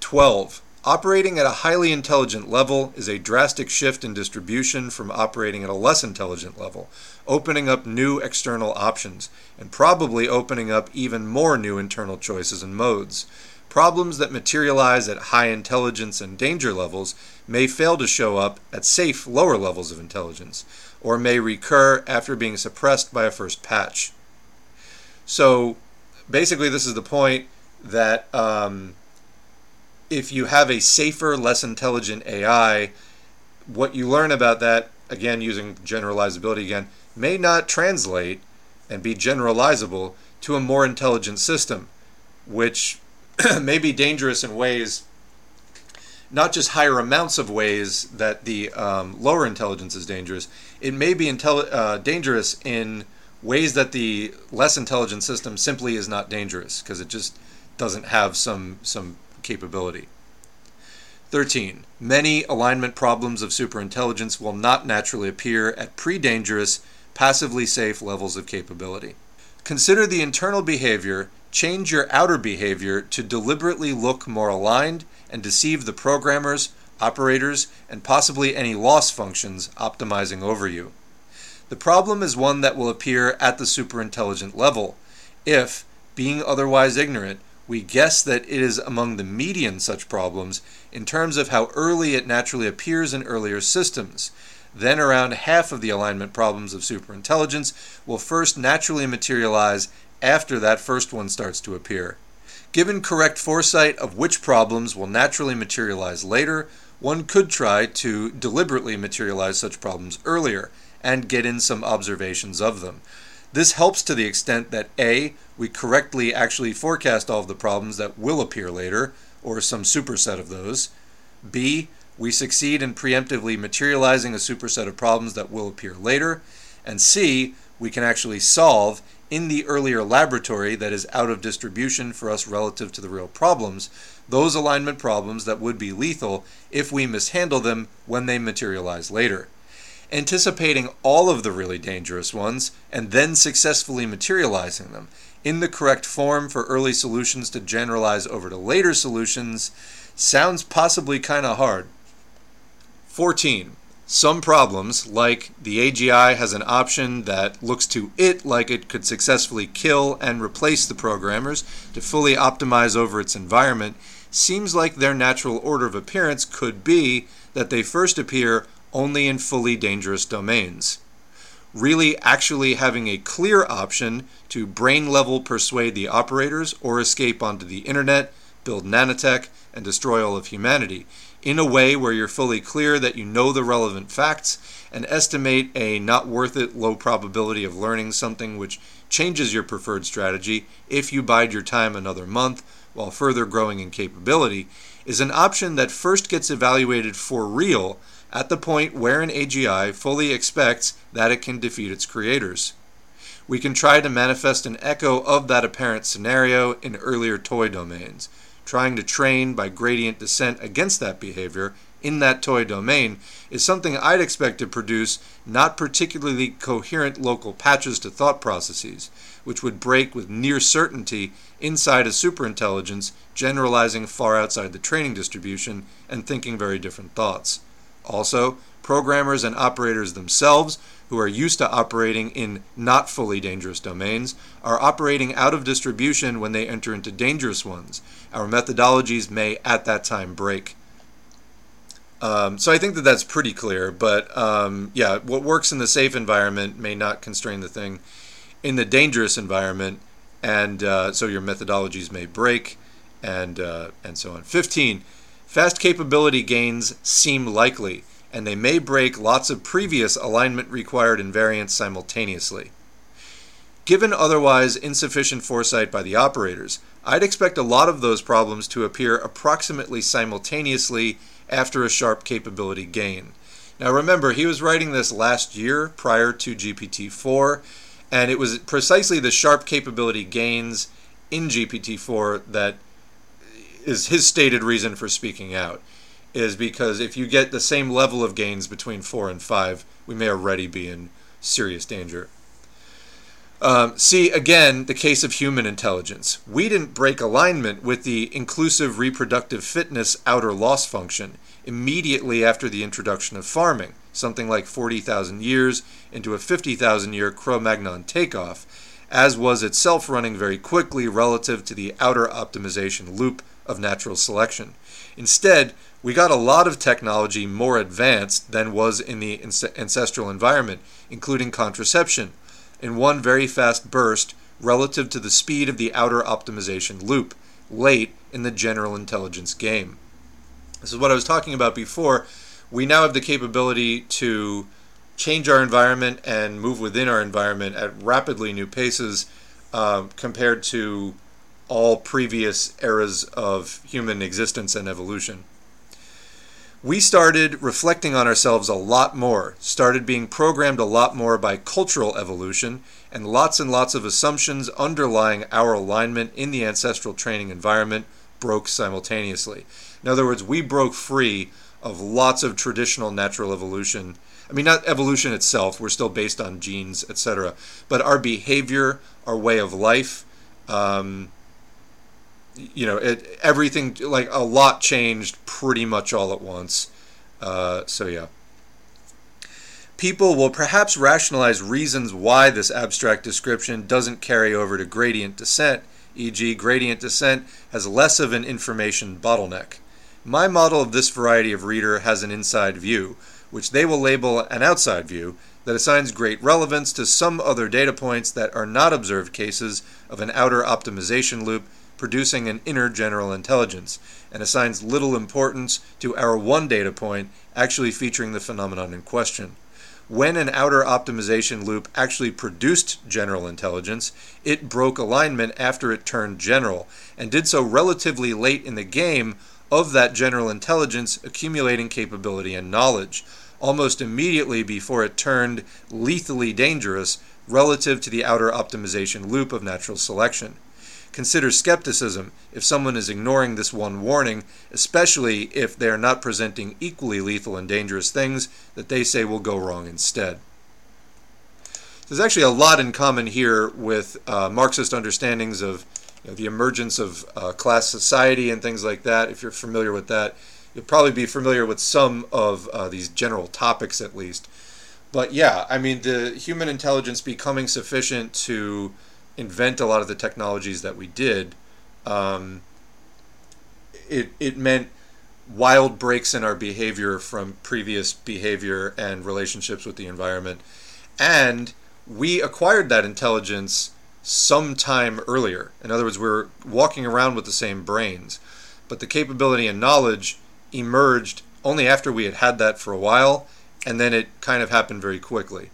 twelve. Operating at a highly intelligent level is a drastic shift in distribution from operating at a less intelligent level, opening up new external options, and probably opening up even more new internal choices and modes. Problems that materialize at high intelligence and danger levels may fail to show up at safe lower levels of intelligence, or may recur after being suppressed by a first patch. So basically this is the point that um, if you have a safer, less intelligent A I, what you learn about that, again using generalizability again, may not translate and be generalizable to a more intelligent system, which may be dangerous in ways, not just higher amounts of ways that the um, lower intelligence is dangerous. It may be intelli- uh, dangerous in ways that the less intelligent system simply is not dangerous because it just doesn't have some some capability. thirteen. Many alignment problems of superintelligence will not naturally appear at pre-dangerous, passively safe levels of capability. Consider the internal behavior. Change your outer behavior to deliberately look more aligned and deceive the programmers, operators, and possibly any loss functions optimizing over you. The problem is one that will appear at the superintelligent level if, being otherwise ignorant, we guess that it is among the median such problems in terms of how early it naturally appears in earlier systems. Then around half of the alignment problems of superintelligence will first naturally materialize after that first one starts to appear. Given correct foresight of which problems will naturally materialize later, one could try to deliberately materialize such problems earlier and get in some observations of them. This helps to the extent that A, we correctly actually forecast all of the problems that will appear later, or some superset of those. B, we succeed in preemptively materializing a superset of problems that will appear later. And C, we can actually solve in the earlier laboratory that is out of distribution for us relative to the real problems, those alignment problems that would be lethal if we mishandle them when they materialize later. Anticipating all of the really dangerous ones and then successfully materializing them in the correct form for early solutions to generalize over to later solutions sounds possibly kind of hard. fourteen. Some problems, like the A G I has an option that looks to it like it could successfully kill and replace the programmers to fully optimize over its environment, seems like their natural order of appearance could be that they first appear only in fully dangerous domains. Really actually having a clear option to brain-level persuade the operators or escape onto the internet, build nanotech, and destroy all of humanity, in a way where you're fully clear that you know the relevant facts and estimate a not worth it low probability of learning something which changes your preferred strategy if you bide your time another month while further growing in capability, is an option that first gets evaluated for real at the point where an A G I fully expects that it can defeat its creators. We can try to manifest an echo of that apparent scenario in earlier toy domains, trying to train by gradient descent against that behavior in that toy domain is something I'd expect to produce not particularly coherent local patches to thought processes, which would break with near certainty inside a superintelligence generalizing far outside the training distribution and thinking very different thoughts. Also, programmers and operators themselves, who are used to operating in not fully dangerous domains, are operating out of distribution when they enter into dangerous ones. Our methodologies may at that time break. Um, so I think that that's pretty clear, but um, yeah, what works in the safe environment may not constrain the thing in the dangerous environment, and uh, so your methodologies may break, and uh, and so on. fifteen. Fast capability gains seem likely, and they may break lots of previous alignment-required invariants simultaneously. Given otherwise insufficient foresight by the operators, I'd expect a lot of those problems to appear approximately simultaneously after a sharp capability gain. Now remember, he was writing this last year, prior to G P T four, and it was precisely the sharp capability gains in G P T four that is his stated reason for speaking out, is because if you get the same level of gains between four and five, we may already be in serious danger. Um, see, again, the case of human intelligence. We didn't break alignment with the inclusive reproductive fitness outer loss function immediately after the introduction of farming, something like forty thousand years into a fifty thousand year Cro-Magnon takeoff, as was itself running very quickly relative to the outer optimization loop of natural selection. Instead, we got a lot of technology more advanced than was in the ancestral environment, including contraception, in one very fast burst relative to the speed of the outer optimization loop, late in the general intelligence game. This is what I was talking about before. We now have the capability to change our environment and move within our environment at rapidly new paces um, compared to all previous eras of human existence and evolution. We started reflecting on ourselves a lot more, started being programmed a lot more by cultural evolution, and lots and lots of assumptions underlying our alignment in the ancestral training environment broke simultaneously. In other words, we broke free of lots of traditional natural evolution. I mean, not evolution itself, we're still based on genes, et cetera, but our behavior, our way of life, um, you know, it, everything, like a lot changed pretty much all at once. Uh, so yeah. People will perhaps rationalize reasons why this abstract description doesn't carry over to gradient descent, for example, gradient descent has less of an information bottleneck. My model of this variety of reader has an inside view, which they will label an outside view, that assigns great relevance to some other data points that are not observed cases of an outer optimization loop producing an inner general intelligence, and assigns little importance to our one data point actually featuring the phenomenon in question. when an outer optimization loop actually produced general intelligence, it broke alignment after it turned general, and did so relatively late in the game of that general intelligence accumulating capability and knowledge, almost immediately before it turned lethally dangerous relative to the outer optimization loop of natural selection. Consider skepticism if someone is ignoring this one warning, especially if they are not presenting equally lethal and dangerous things that they say will go wrong instead. There's actually a lot in common here with uh, Marxist understandings of, you know, the emergence of uh, class society and things like that. If you're familiar with that, you'll probably be familiar with some of uh, these general topics at least. But yeah, I mean, the human intelligence becoming sufficient to invent a lot of the technologies that we did, um, it it meant wild breaks in our behavior from previous behavior and relationships with the environment. And we acquired that intelligence sometime earlier. In other words, we were walking around with the same brains, but the capability and knowledge emerged only after we had had that for a while, and then it kind of happened very quickly.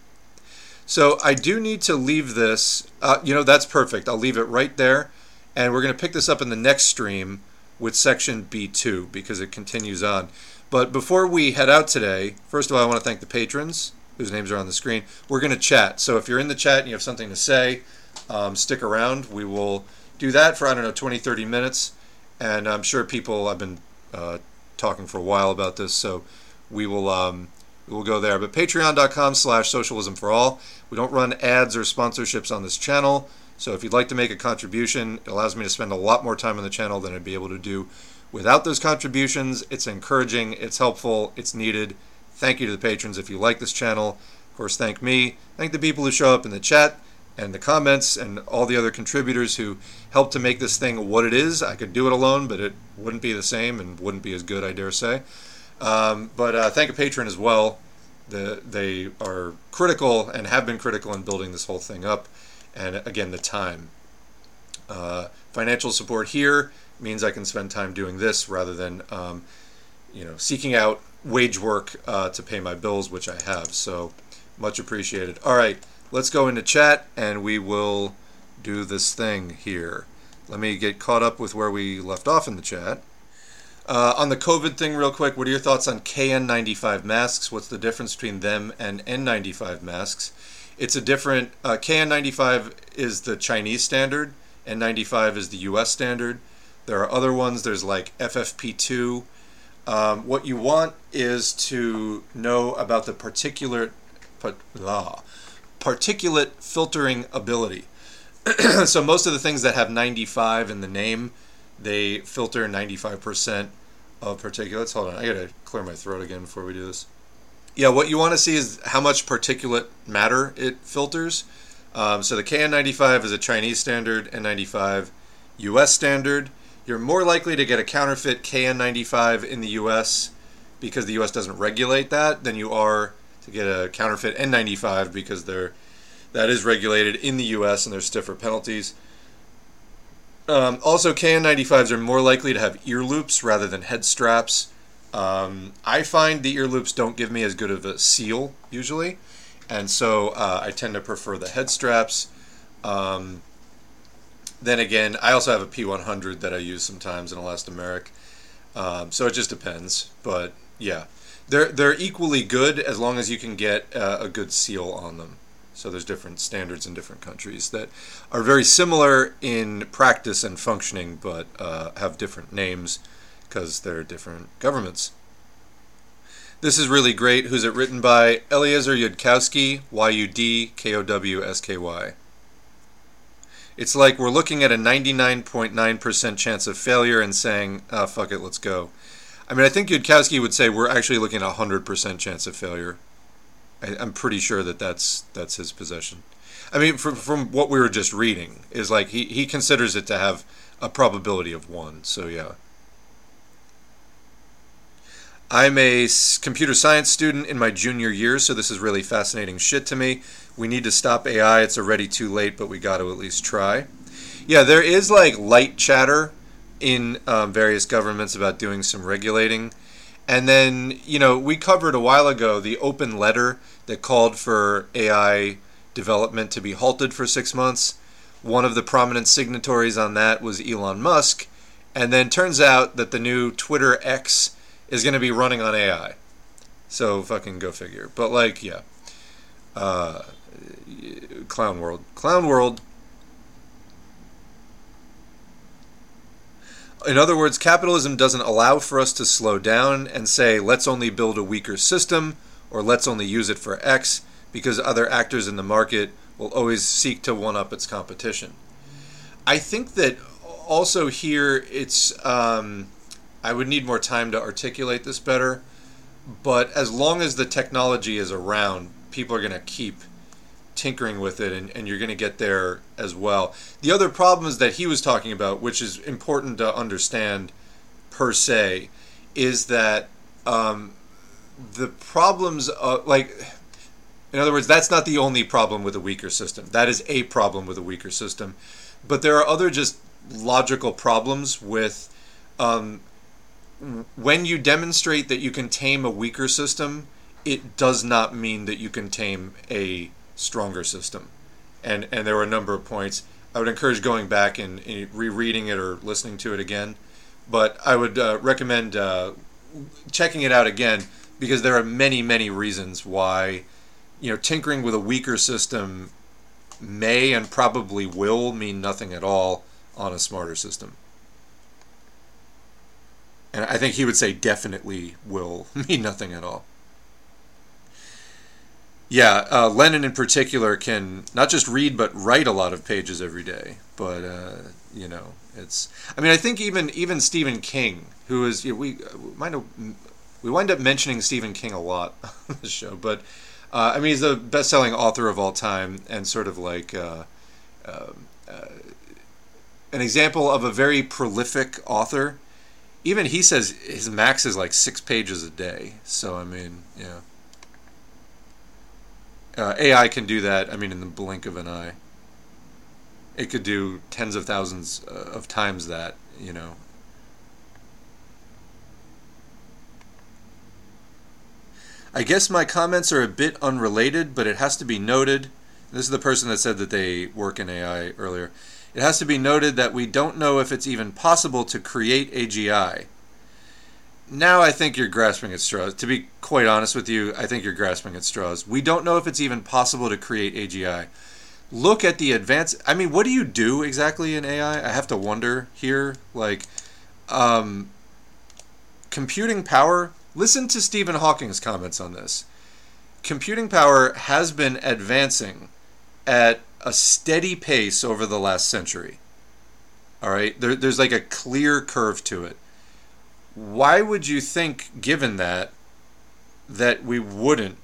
So I do need to leave this, uh, you know, that's perfect. I'll leave it right there. And we're going to pick this up in the next stream with section B two because it continues on. But before we head out today, first of all, I want to thank the patrons whose names are on the screen. We're going to chat. So if you're in the chat and you have something to say, um, stick around. We will do that for, I don't know, twenty, thirty minutes. And I'm sure people, I've been uh, talking for a while about this, so we will... Um, We'll go there. But patreon.com slash socialism for all. We don't run ads or sponsorships on this channel. So if you'd like to make a contribution, it allows me to spend a lot more time on the channel than I'd be able to do without those contributions. It's encouraging. It's helpful. It's needed. Thank you to the patrons if you like this channel. Of course, thank me. Thank the people who show up in the chat and the comments and all the other contributors who helped to make this thing what it is. I could do it alone, but it wouldn't be the same and wouldn't be as good, I dare say. Um, but uh, thank a patron as well. The, they are critical and have been critical in building this whole thing up. And again, the time. Uh, financial support here means I can spend time doing this rather than um, you know, seeking out wage work uh, to pay my bills, which I have. So much appreciated. All right, let's go into chat and we will do this thing here. Let me get caught up with where we left off in the chat. Uh, on the COVID thing real quick, what are your thoughts on K N ninety-five masks? What's the difference between them and N ninety-five masks? It's a different, uh, K N ninety-five is the Chinese standard, N ninety-five is the U S standard. There are other ones, there's like F F P two. Um, what you want is to know about the particulate, part, ah, particulate filtering ability. So most of the things that have ninety-five in the name, they filter ninety-five percent of particulates. Hold on, I gotta clear my throat again before we do this. Yeah, what you wanna see is how much particulate matter it filters. Um, so the K N ninety-five is a Chinese standard, N ninety-five U S standard. You're more likely to get a counterfeit K N ninety-five in the U S because the U S doesn't regulate that than you are to get a counterfeit N ninety-five because they're, that is regulated in the U S and there's stiffer penalties. Um, also, K N ninety-fives are more likely to have ear loops rather than head straps. Um, I find the ear loops don't give me as good of a seal, usually, and so uh, I tend to prefer the head straps. Um, then again, I also have a P one hundred that I use sometimes, an elastomeric, um, so it just depends. But yeah, they're, they're equally good as long as you can get uh, a good seal on them. So there's different standards in different countries that are very similar in practice and functioning, but uh, have different names because they're different governments. This is really great. Who's it written by? Eliezer Yudkowsky, Y U D K O W S K Y. It's like we're looking at a ninety-nine point nine percent chance of failure and saying, ah, oh, fuck it, let's go. I mean, I think Yudkowsky would say we're actually looking at a one hundred percent chance of failure. I'm pretty sure that that's that's his position. I mean, from from what we were just reading, is like he, he considers it to have a probability of one. So yeah. I'm a computer science student in my junior year, so this is really fascinating shit to me. We need to stop A I. It's already too late, but we got to at least try. Yeah, there is like light chatter in um, various governments about doing some regulating. And then, you know, we covered a while ago the open letter that called for A I development to be halted for six months. One of the prominent signatories on that was Elon Musk. And then turns out that the new Twitter X is going to be running on A I. So fucking go figure. But like, yeah. Uh, clown world. Clown world. In other words, capitalism doesn't allow for us to slow down and say, let's only build a weaker system or let's only use it for X, because other actors in the market will always seek to one-up its competition. I think that also here it's, um, I would need more time to articulate this better, but as long as the technology is around, people are going to keep tinkering with it, and, and you're going to get there as well. The other problems that he was talking about, which is important to understand per se, is that um, the problems of, like, in other words, that's not the only problem with a weaker system. That is a problem with a weaker system. But there are other just logical problems with um, when you demonstrate that you can tame a weaker system, it does not mean that you can tame a stronger system. And and there were a number of points. I would encourage going back and, and rereading it or listening to it again. But I would uh, recommend uh, checking it out again, because there are many, many reasons why, you know, tinkering with a weaker system may and probably will mean nothing at all on a smarter system. And I think he would say definitely will mean nothing at all. Yeah, uh, Lenin in particular can not just read but write a lot of pages every day. But uh, you know, it's. I mean, I think even even Stephen King, who is you know, we might we wind up mentioning Stephen King a lot on the show, but uh, I mean, he's the best-selling author of all time, and sort of like uh, uh, uh, an example of a very prolific author. Even he says his max is like six pages a day. So I mean, yeah. Uh, A I can do that, I mean, in the blink of an eye. It could do tens of thousands uh, of times that, you know. I guess my comments are a bit unrelated, but it has to be noted. This is the person that said that they work in A I earlier. It has to be noted that we don't know if it's even possible to create A G I. Now I think you're grasping at straws. To be quite honest with you, I think you're grasping at straws. We don't know if it's even possible to create A G I. Look at the advanced... I mean, what do you do exactly in A I? I have to wonder here. Like, um, computing power... Listen to Stephen Hawking's comments on this. Computing power has been advancing at a steady pace over the last century. All right? There, there's like a clear curve to it. Why would you think, given that, that we wouldn't,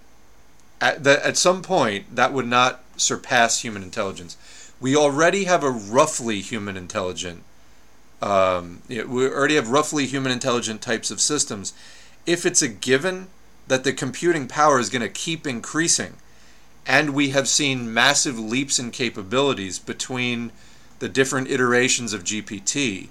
at, that at some point, that would not surpass human intelligence? We already have a roughly human intelligent, um, we already have roughly human intelligent types of systems. If it's a given that the computing power is going to keep increasing, and we have seen massive leaps in capabilities between the different iterations of G P T,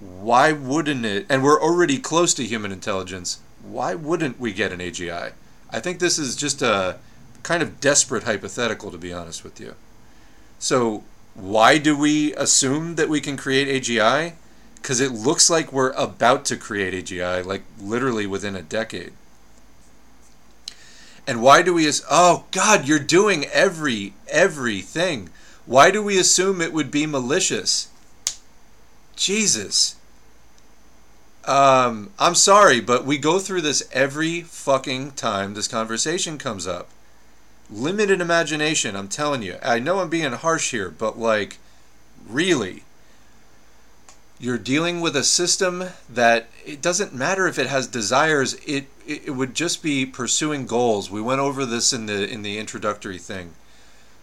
why wouldn't it, and we're already close to human intelligence, why wouldn't we get an A G I? I think this is just a kind of desperate hypothetical, to be honest with you. So why do we assume that we can create A G I? Because it looks like we're about to create A G I, like literally within a decade. And why do we, as- oh God, you're doing every, everything. Why do we assume it would be malicious? Jesus. Um, I'm sorry, but we go through this every fucking time this conversation comes up. Limited imagination, I'm telling you. I know I'm being harsh here, but like, really. You're dealing with a system that it doesn't matter if it has desires. It it would just be pursuing goals. We went over this in the in the introductory thing.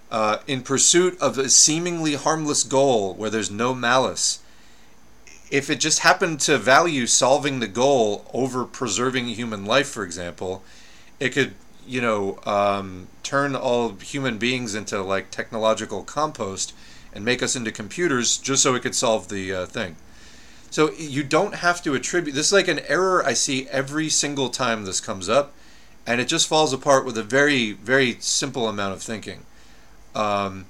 Uh, in pursuit of a seemingly harmless goal where there's no malice. If it just happened to value solving the goal over preserving human life, for example, it could, you know, um, turn all human beings into like technological compost and make us into computers just so it could solve the uh, thing. So you don't have to attribute, this is like an error I see every single time this comes up, and it just falls apart with a very, very simple amount of thinking. Um,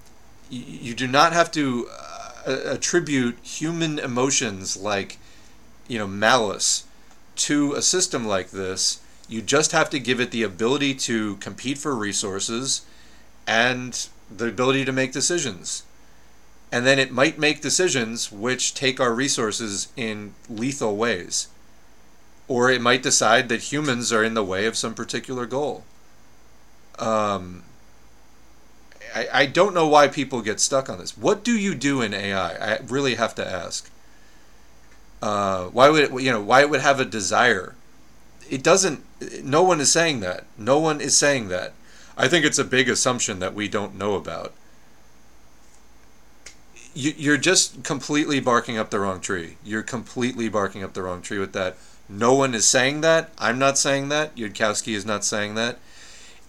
you, you do not have to uh, attribute human emotions like, you know, malice to a system like this. You just have to give it the ability to compete for resources and the ability to make decisions. And then it might make decisions which take our resources in lethal ways. Or it might decide that humans are in the way of some particular goal. Um, I, I don't know why people get stuck on this. What do you do in A I? I really have to ask. Uh, why would it, you know, why it would have a desire? It doesn't, no one is saying that. No one is saying that. I think it's a big assumption that we don't know about. You're just completely barking up the wrong tree. You're completely barking up the wrong tree with that. No one is saying that. I'm not saying that. Yudkowsky is not saying that.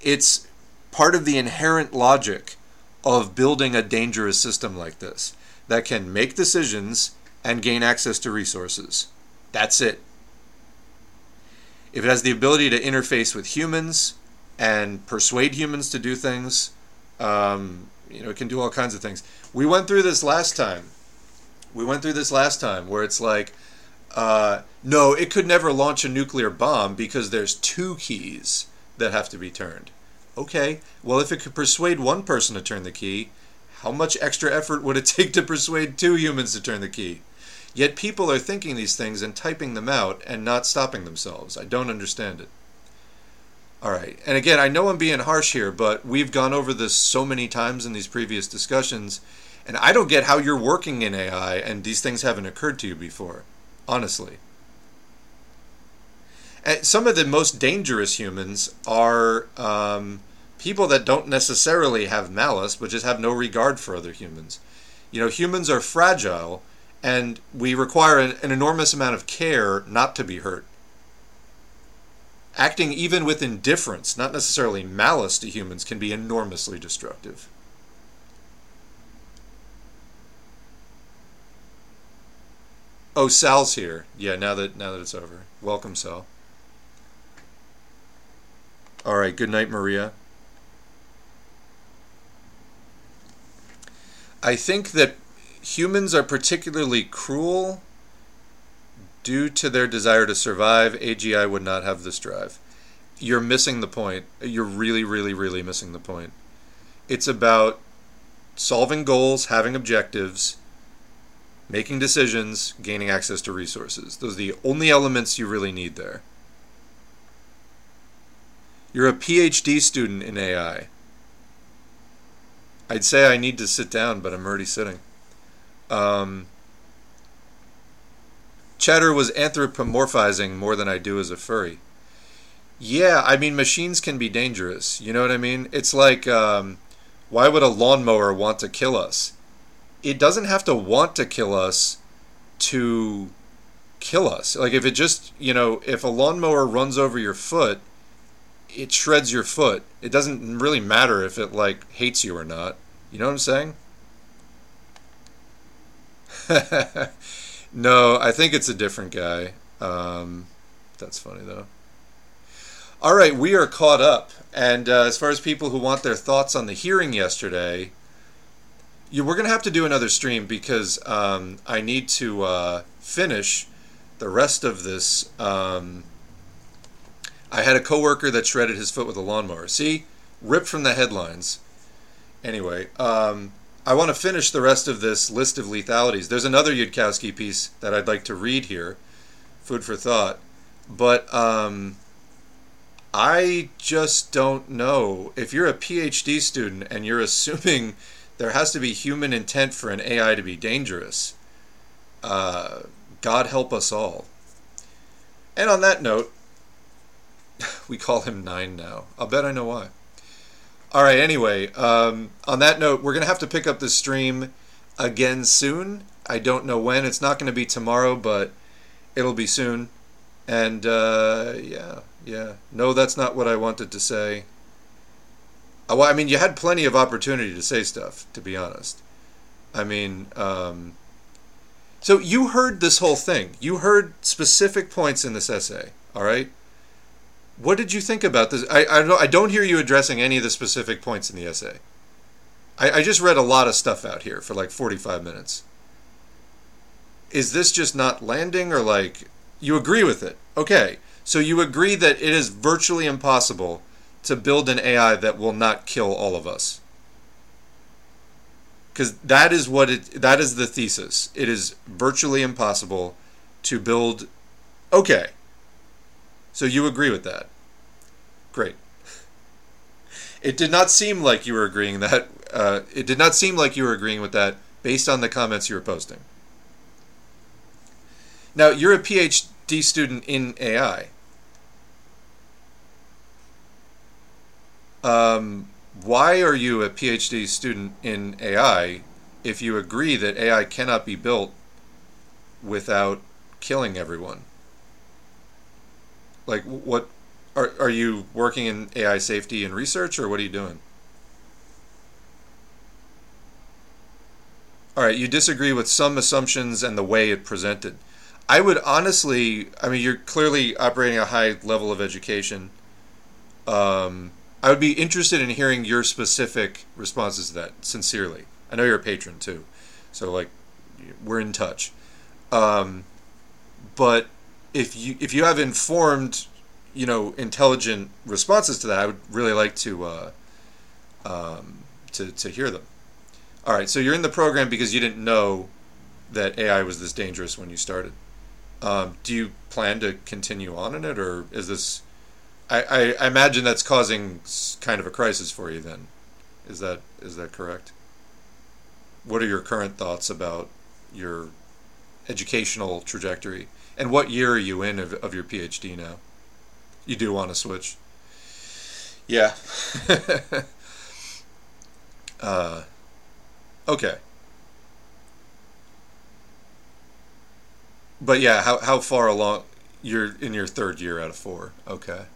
It's part of the inherent logic of building a dangerous system like this that can make decisions and gain access to resources. That's it. If it has the ability to interface with humans and persuade humans to do things, um, you know, it can do all kinds of things. We went through this last time. We went through this last time where it's like, uh, no, it could never launch a nuclear bomb because there's two keys that have to be turned. Okay, well, if it could persuade one person to turn the key, how much extra effort would it take to persuade two humans to turn the key? Yet people are thinking these things and typing them out and not stopping themselves. I don't understand it. All right. And again, I know I'm being harsh here, but we've gone over this so many times in these previous discussions, and I don't get how you're working in A I and these things haven't occurred to you before, honestly. And some of the most dangerous humans are um, people that don't necessarily have malice, but just have no regard for other humans. You know, humans are fragile, and we require an, an enormous amount of care not to be hurt. Acting even with indifference, not necessarily malice to humans, can be enormously destructive. Oh, Sal's here. Yeah, now that now that it's over. Welcome, Sal. All right, good night, Maria. I think that humans are particularly cruel due to their desire to survive. A G I would not have this drive. You're missing the point. You're really, really, really missing the point. It's about solving goals, having objectives, making decisions, gaining access to resources. Those are the only elements you really need there. You're a PhD student in A I. I'd say I need to sit down, but I'm already sitting. Um... Chatter was anthropomorphizing more than I do as a furry. Yeah, I mean, machines can be dangerous. You know what I mean? It's like, um, why would a lawnmower want to kill us? It doesn't have to want to kill us to kill us. Like, if it just, you know, if a lawnmower runs over your foot, it shreds your foot. It doesn't really matter if it, like, hates you or not. You know what I'm saying? No, I think it's a different guy. Um, that's funny, though. All right, we are caught up. And uh, as far as people who want their thoughts on the hearing yesterday, you, we're going to have to do another stream because um, I need to uh, finish the rest of this. Um, I had a coworker that shredded his foot with a lawnmower. See? Ripped from the headlines. Anyway, um... I want to finish the rest of this list of lethalities. There's another Yudkowsky piece that I'd like to read here, food for thought, but um, I just don't know. If you're a PhD student and you're assuming there has to be human intent for an A I to be dangerous, uh, God help us all. And on that note, we call him Nine now. I'll bet I know why. All right, anyway, um, on that note, we're going to have to pick up this stream again soon. I don't know when. It's not going to be tomorrow, but it'll be soon. And, uh, yeah, yeah. No, that's not what I wanted to say. Well, I mean, you had plenty of opportunity to say stuff, to be honest. I mean, um, So you heard this whole thing. You heard specific points in this essay, all right? What did you think about this? I I don't, I don't hear you addressing any of the specific points in the essay. I, I just read a lot of stuff out here for like forty-five minutes. Is this just not landing, or like, you agree with it? Okay, so you agree that it is virtually impossible to build an A I that will not kill all of us. Because that is what it, that is the thesis. It is virtually impossible to build. Okay. So you agree with that. Great. It did not seem like you were agreeing that. Uh, it did not seem like you were agreeing with that based on the comments you were posting. Now, you're a PhD student in A I. Um, why are you a PhD student in A I if you agree that A I cannot be built without killing everyone? Like, what are are you working in A I safety and research, or what are you doing? All right, you disagree with some assumptions and the way it presented. I would honestly, I mean, you're clearly operating a high level of education. Um, I would be interested in hearing your specific responses to that, sincerely. I know you're a patron, too. So, like, we're in touch. Um, but if you if you have informed, you know, intelligent responses to that, I would really like to, uh, um, to, to hear them. All right, so you're in the program because you didn't know that A I was this dangerous when you started. Um, do you plan to continue on in it, or is this... I, I imagine that's causing kind of a crisis for you then. Is that is that correct? What are your current thoughts about your educational trajectory? And what year are you in of, of your PhD now? You do want to switch. Yeah. uh, okay. But yeah, how how far along? You're in your third year out of four. Okay.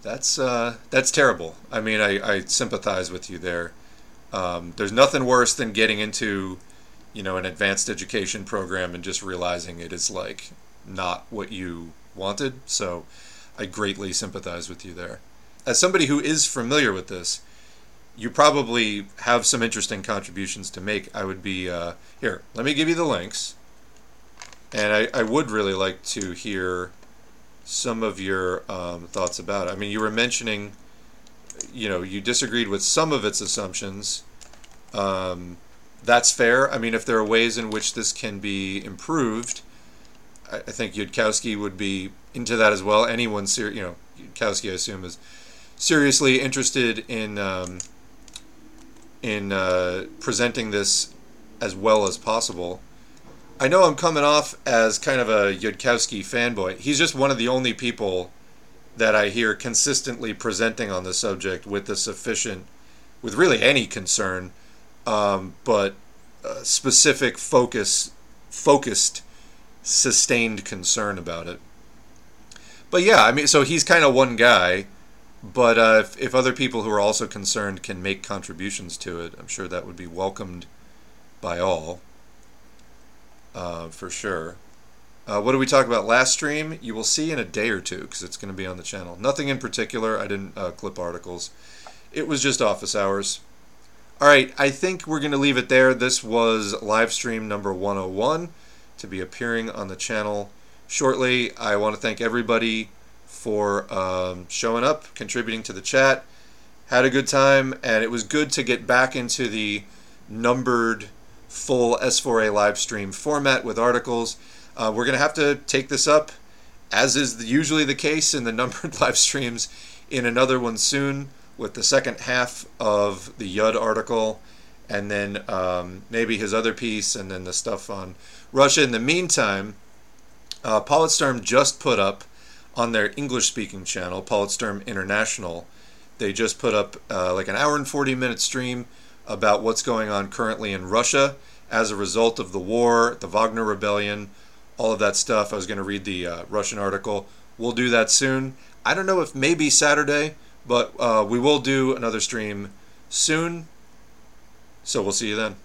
That's uh, that's terrible. I mean, I, I sympathize with you there. Um, there's nothing worse than getting into, you know, an advanced education program and just realizing it is, like, not what you wanted. So I greatly sympathize with you there. As somebody who is familiar with this, you probably have some interesting contributions to make. I would be, uh, here, let me give you the links. And I, I would really like to hear some of your um, thoughts about it. I mean, you were mentioning, you know, you disagreed with some of its assumptions. Um, that's fair. I mean, if there are ways in which this can be improved, I, I think Yudkowsky would be into that as well. Anyone, ser- you know, Yudkowsky, I assume, is seriously interested in um, in uh, presenting this as well as possible. I know I'm coming off as kind of a Yudkowsky fanboy. He's just one of the only people that I hear consistently presenting on the subject with a sufficient, with really any concern, um, but uh, specific focus, focused, sustained concern about it. But yeah, I mean, so he's kind of one guy, but uh, if, if other people who are also concerned can make contributions to it, I'm sure that would be welcomed by all. Uh, for sure. Uh, what did we talk about last stream? You will see in a day or two, because it's going to be on the channel. Nothing in particular. I didn't uh, clip articles. It was just office hours. All right, I think we're going to leave it there. This was live stream number one oh one, to be appearing on the channel shortly. I want to thank everybody for um, showing up, contributing to the chat. Had a good time, and it was good to get back into the numbered full S four A live stream format with articles. Uh, we're going to have to take this up, as is usually the case in the numbered live streams, in another one soon with the second half of the Yud article, and then um, maybe his other piece, and then the stuff on Russia. In the meantime, uh, Politsturm just put up on their English-speaking channel, Politsturm International, they just put up uh, like an hour and forty minute stream about what's going on currently in Russia as a result of the war, the Wagner Rebellion, all of that stuff. I was going to read the uh, Russian article. We'll do that soon. I don't know if maybe Saturday, but uh, we will do another stream soon. So we'll see you then.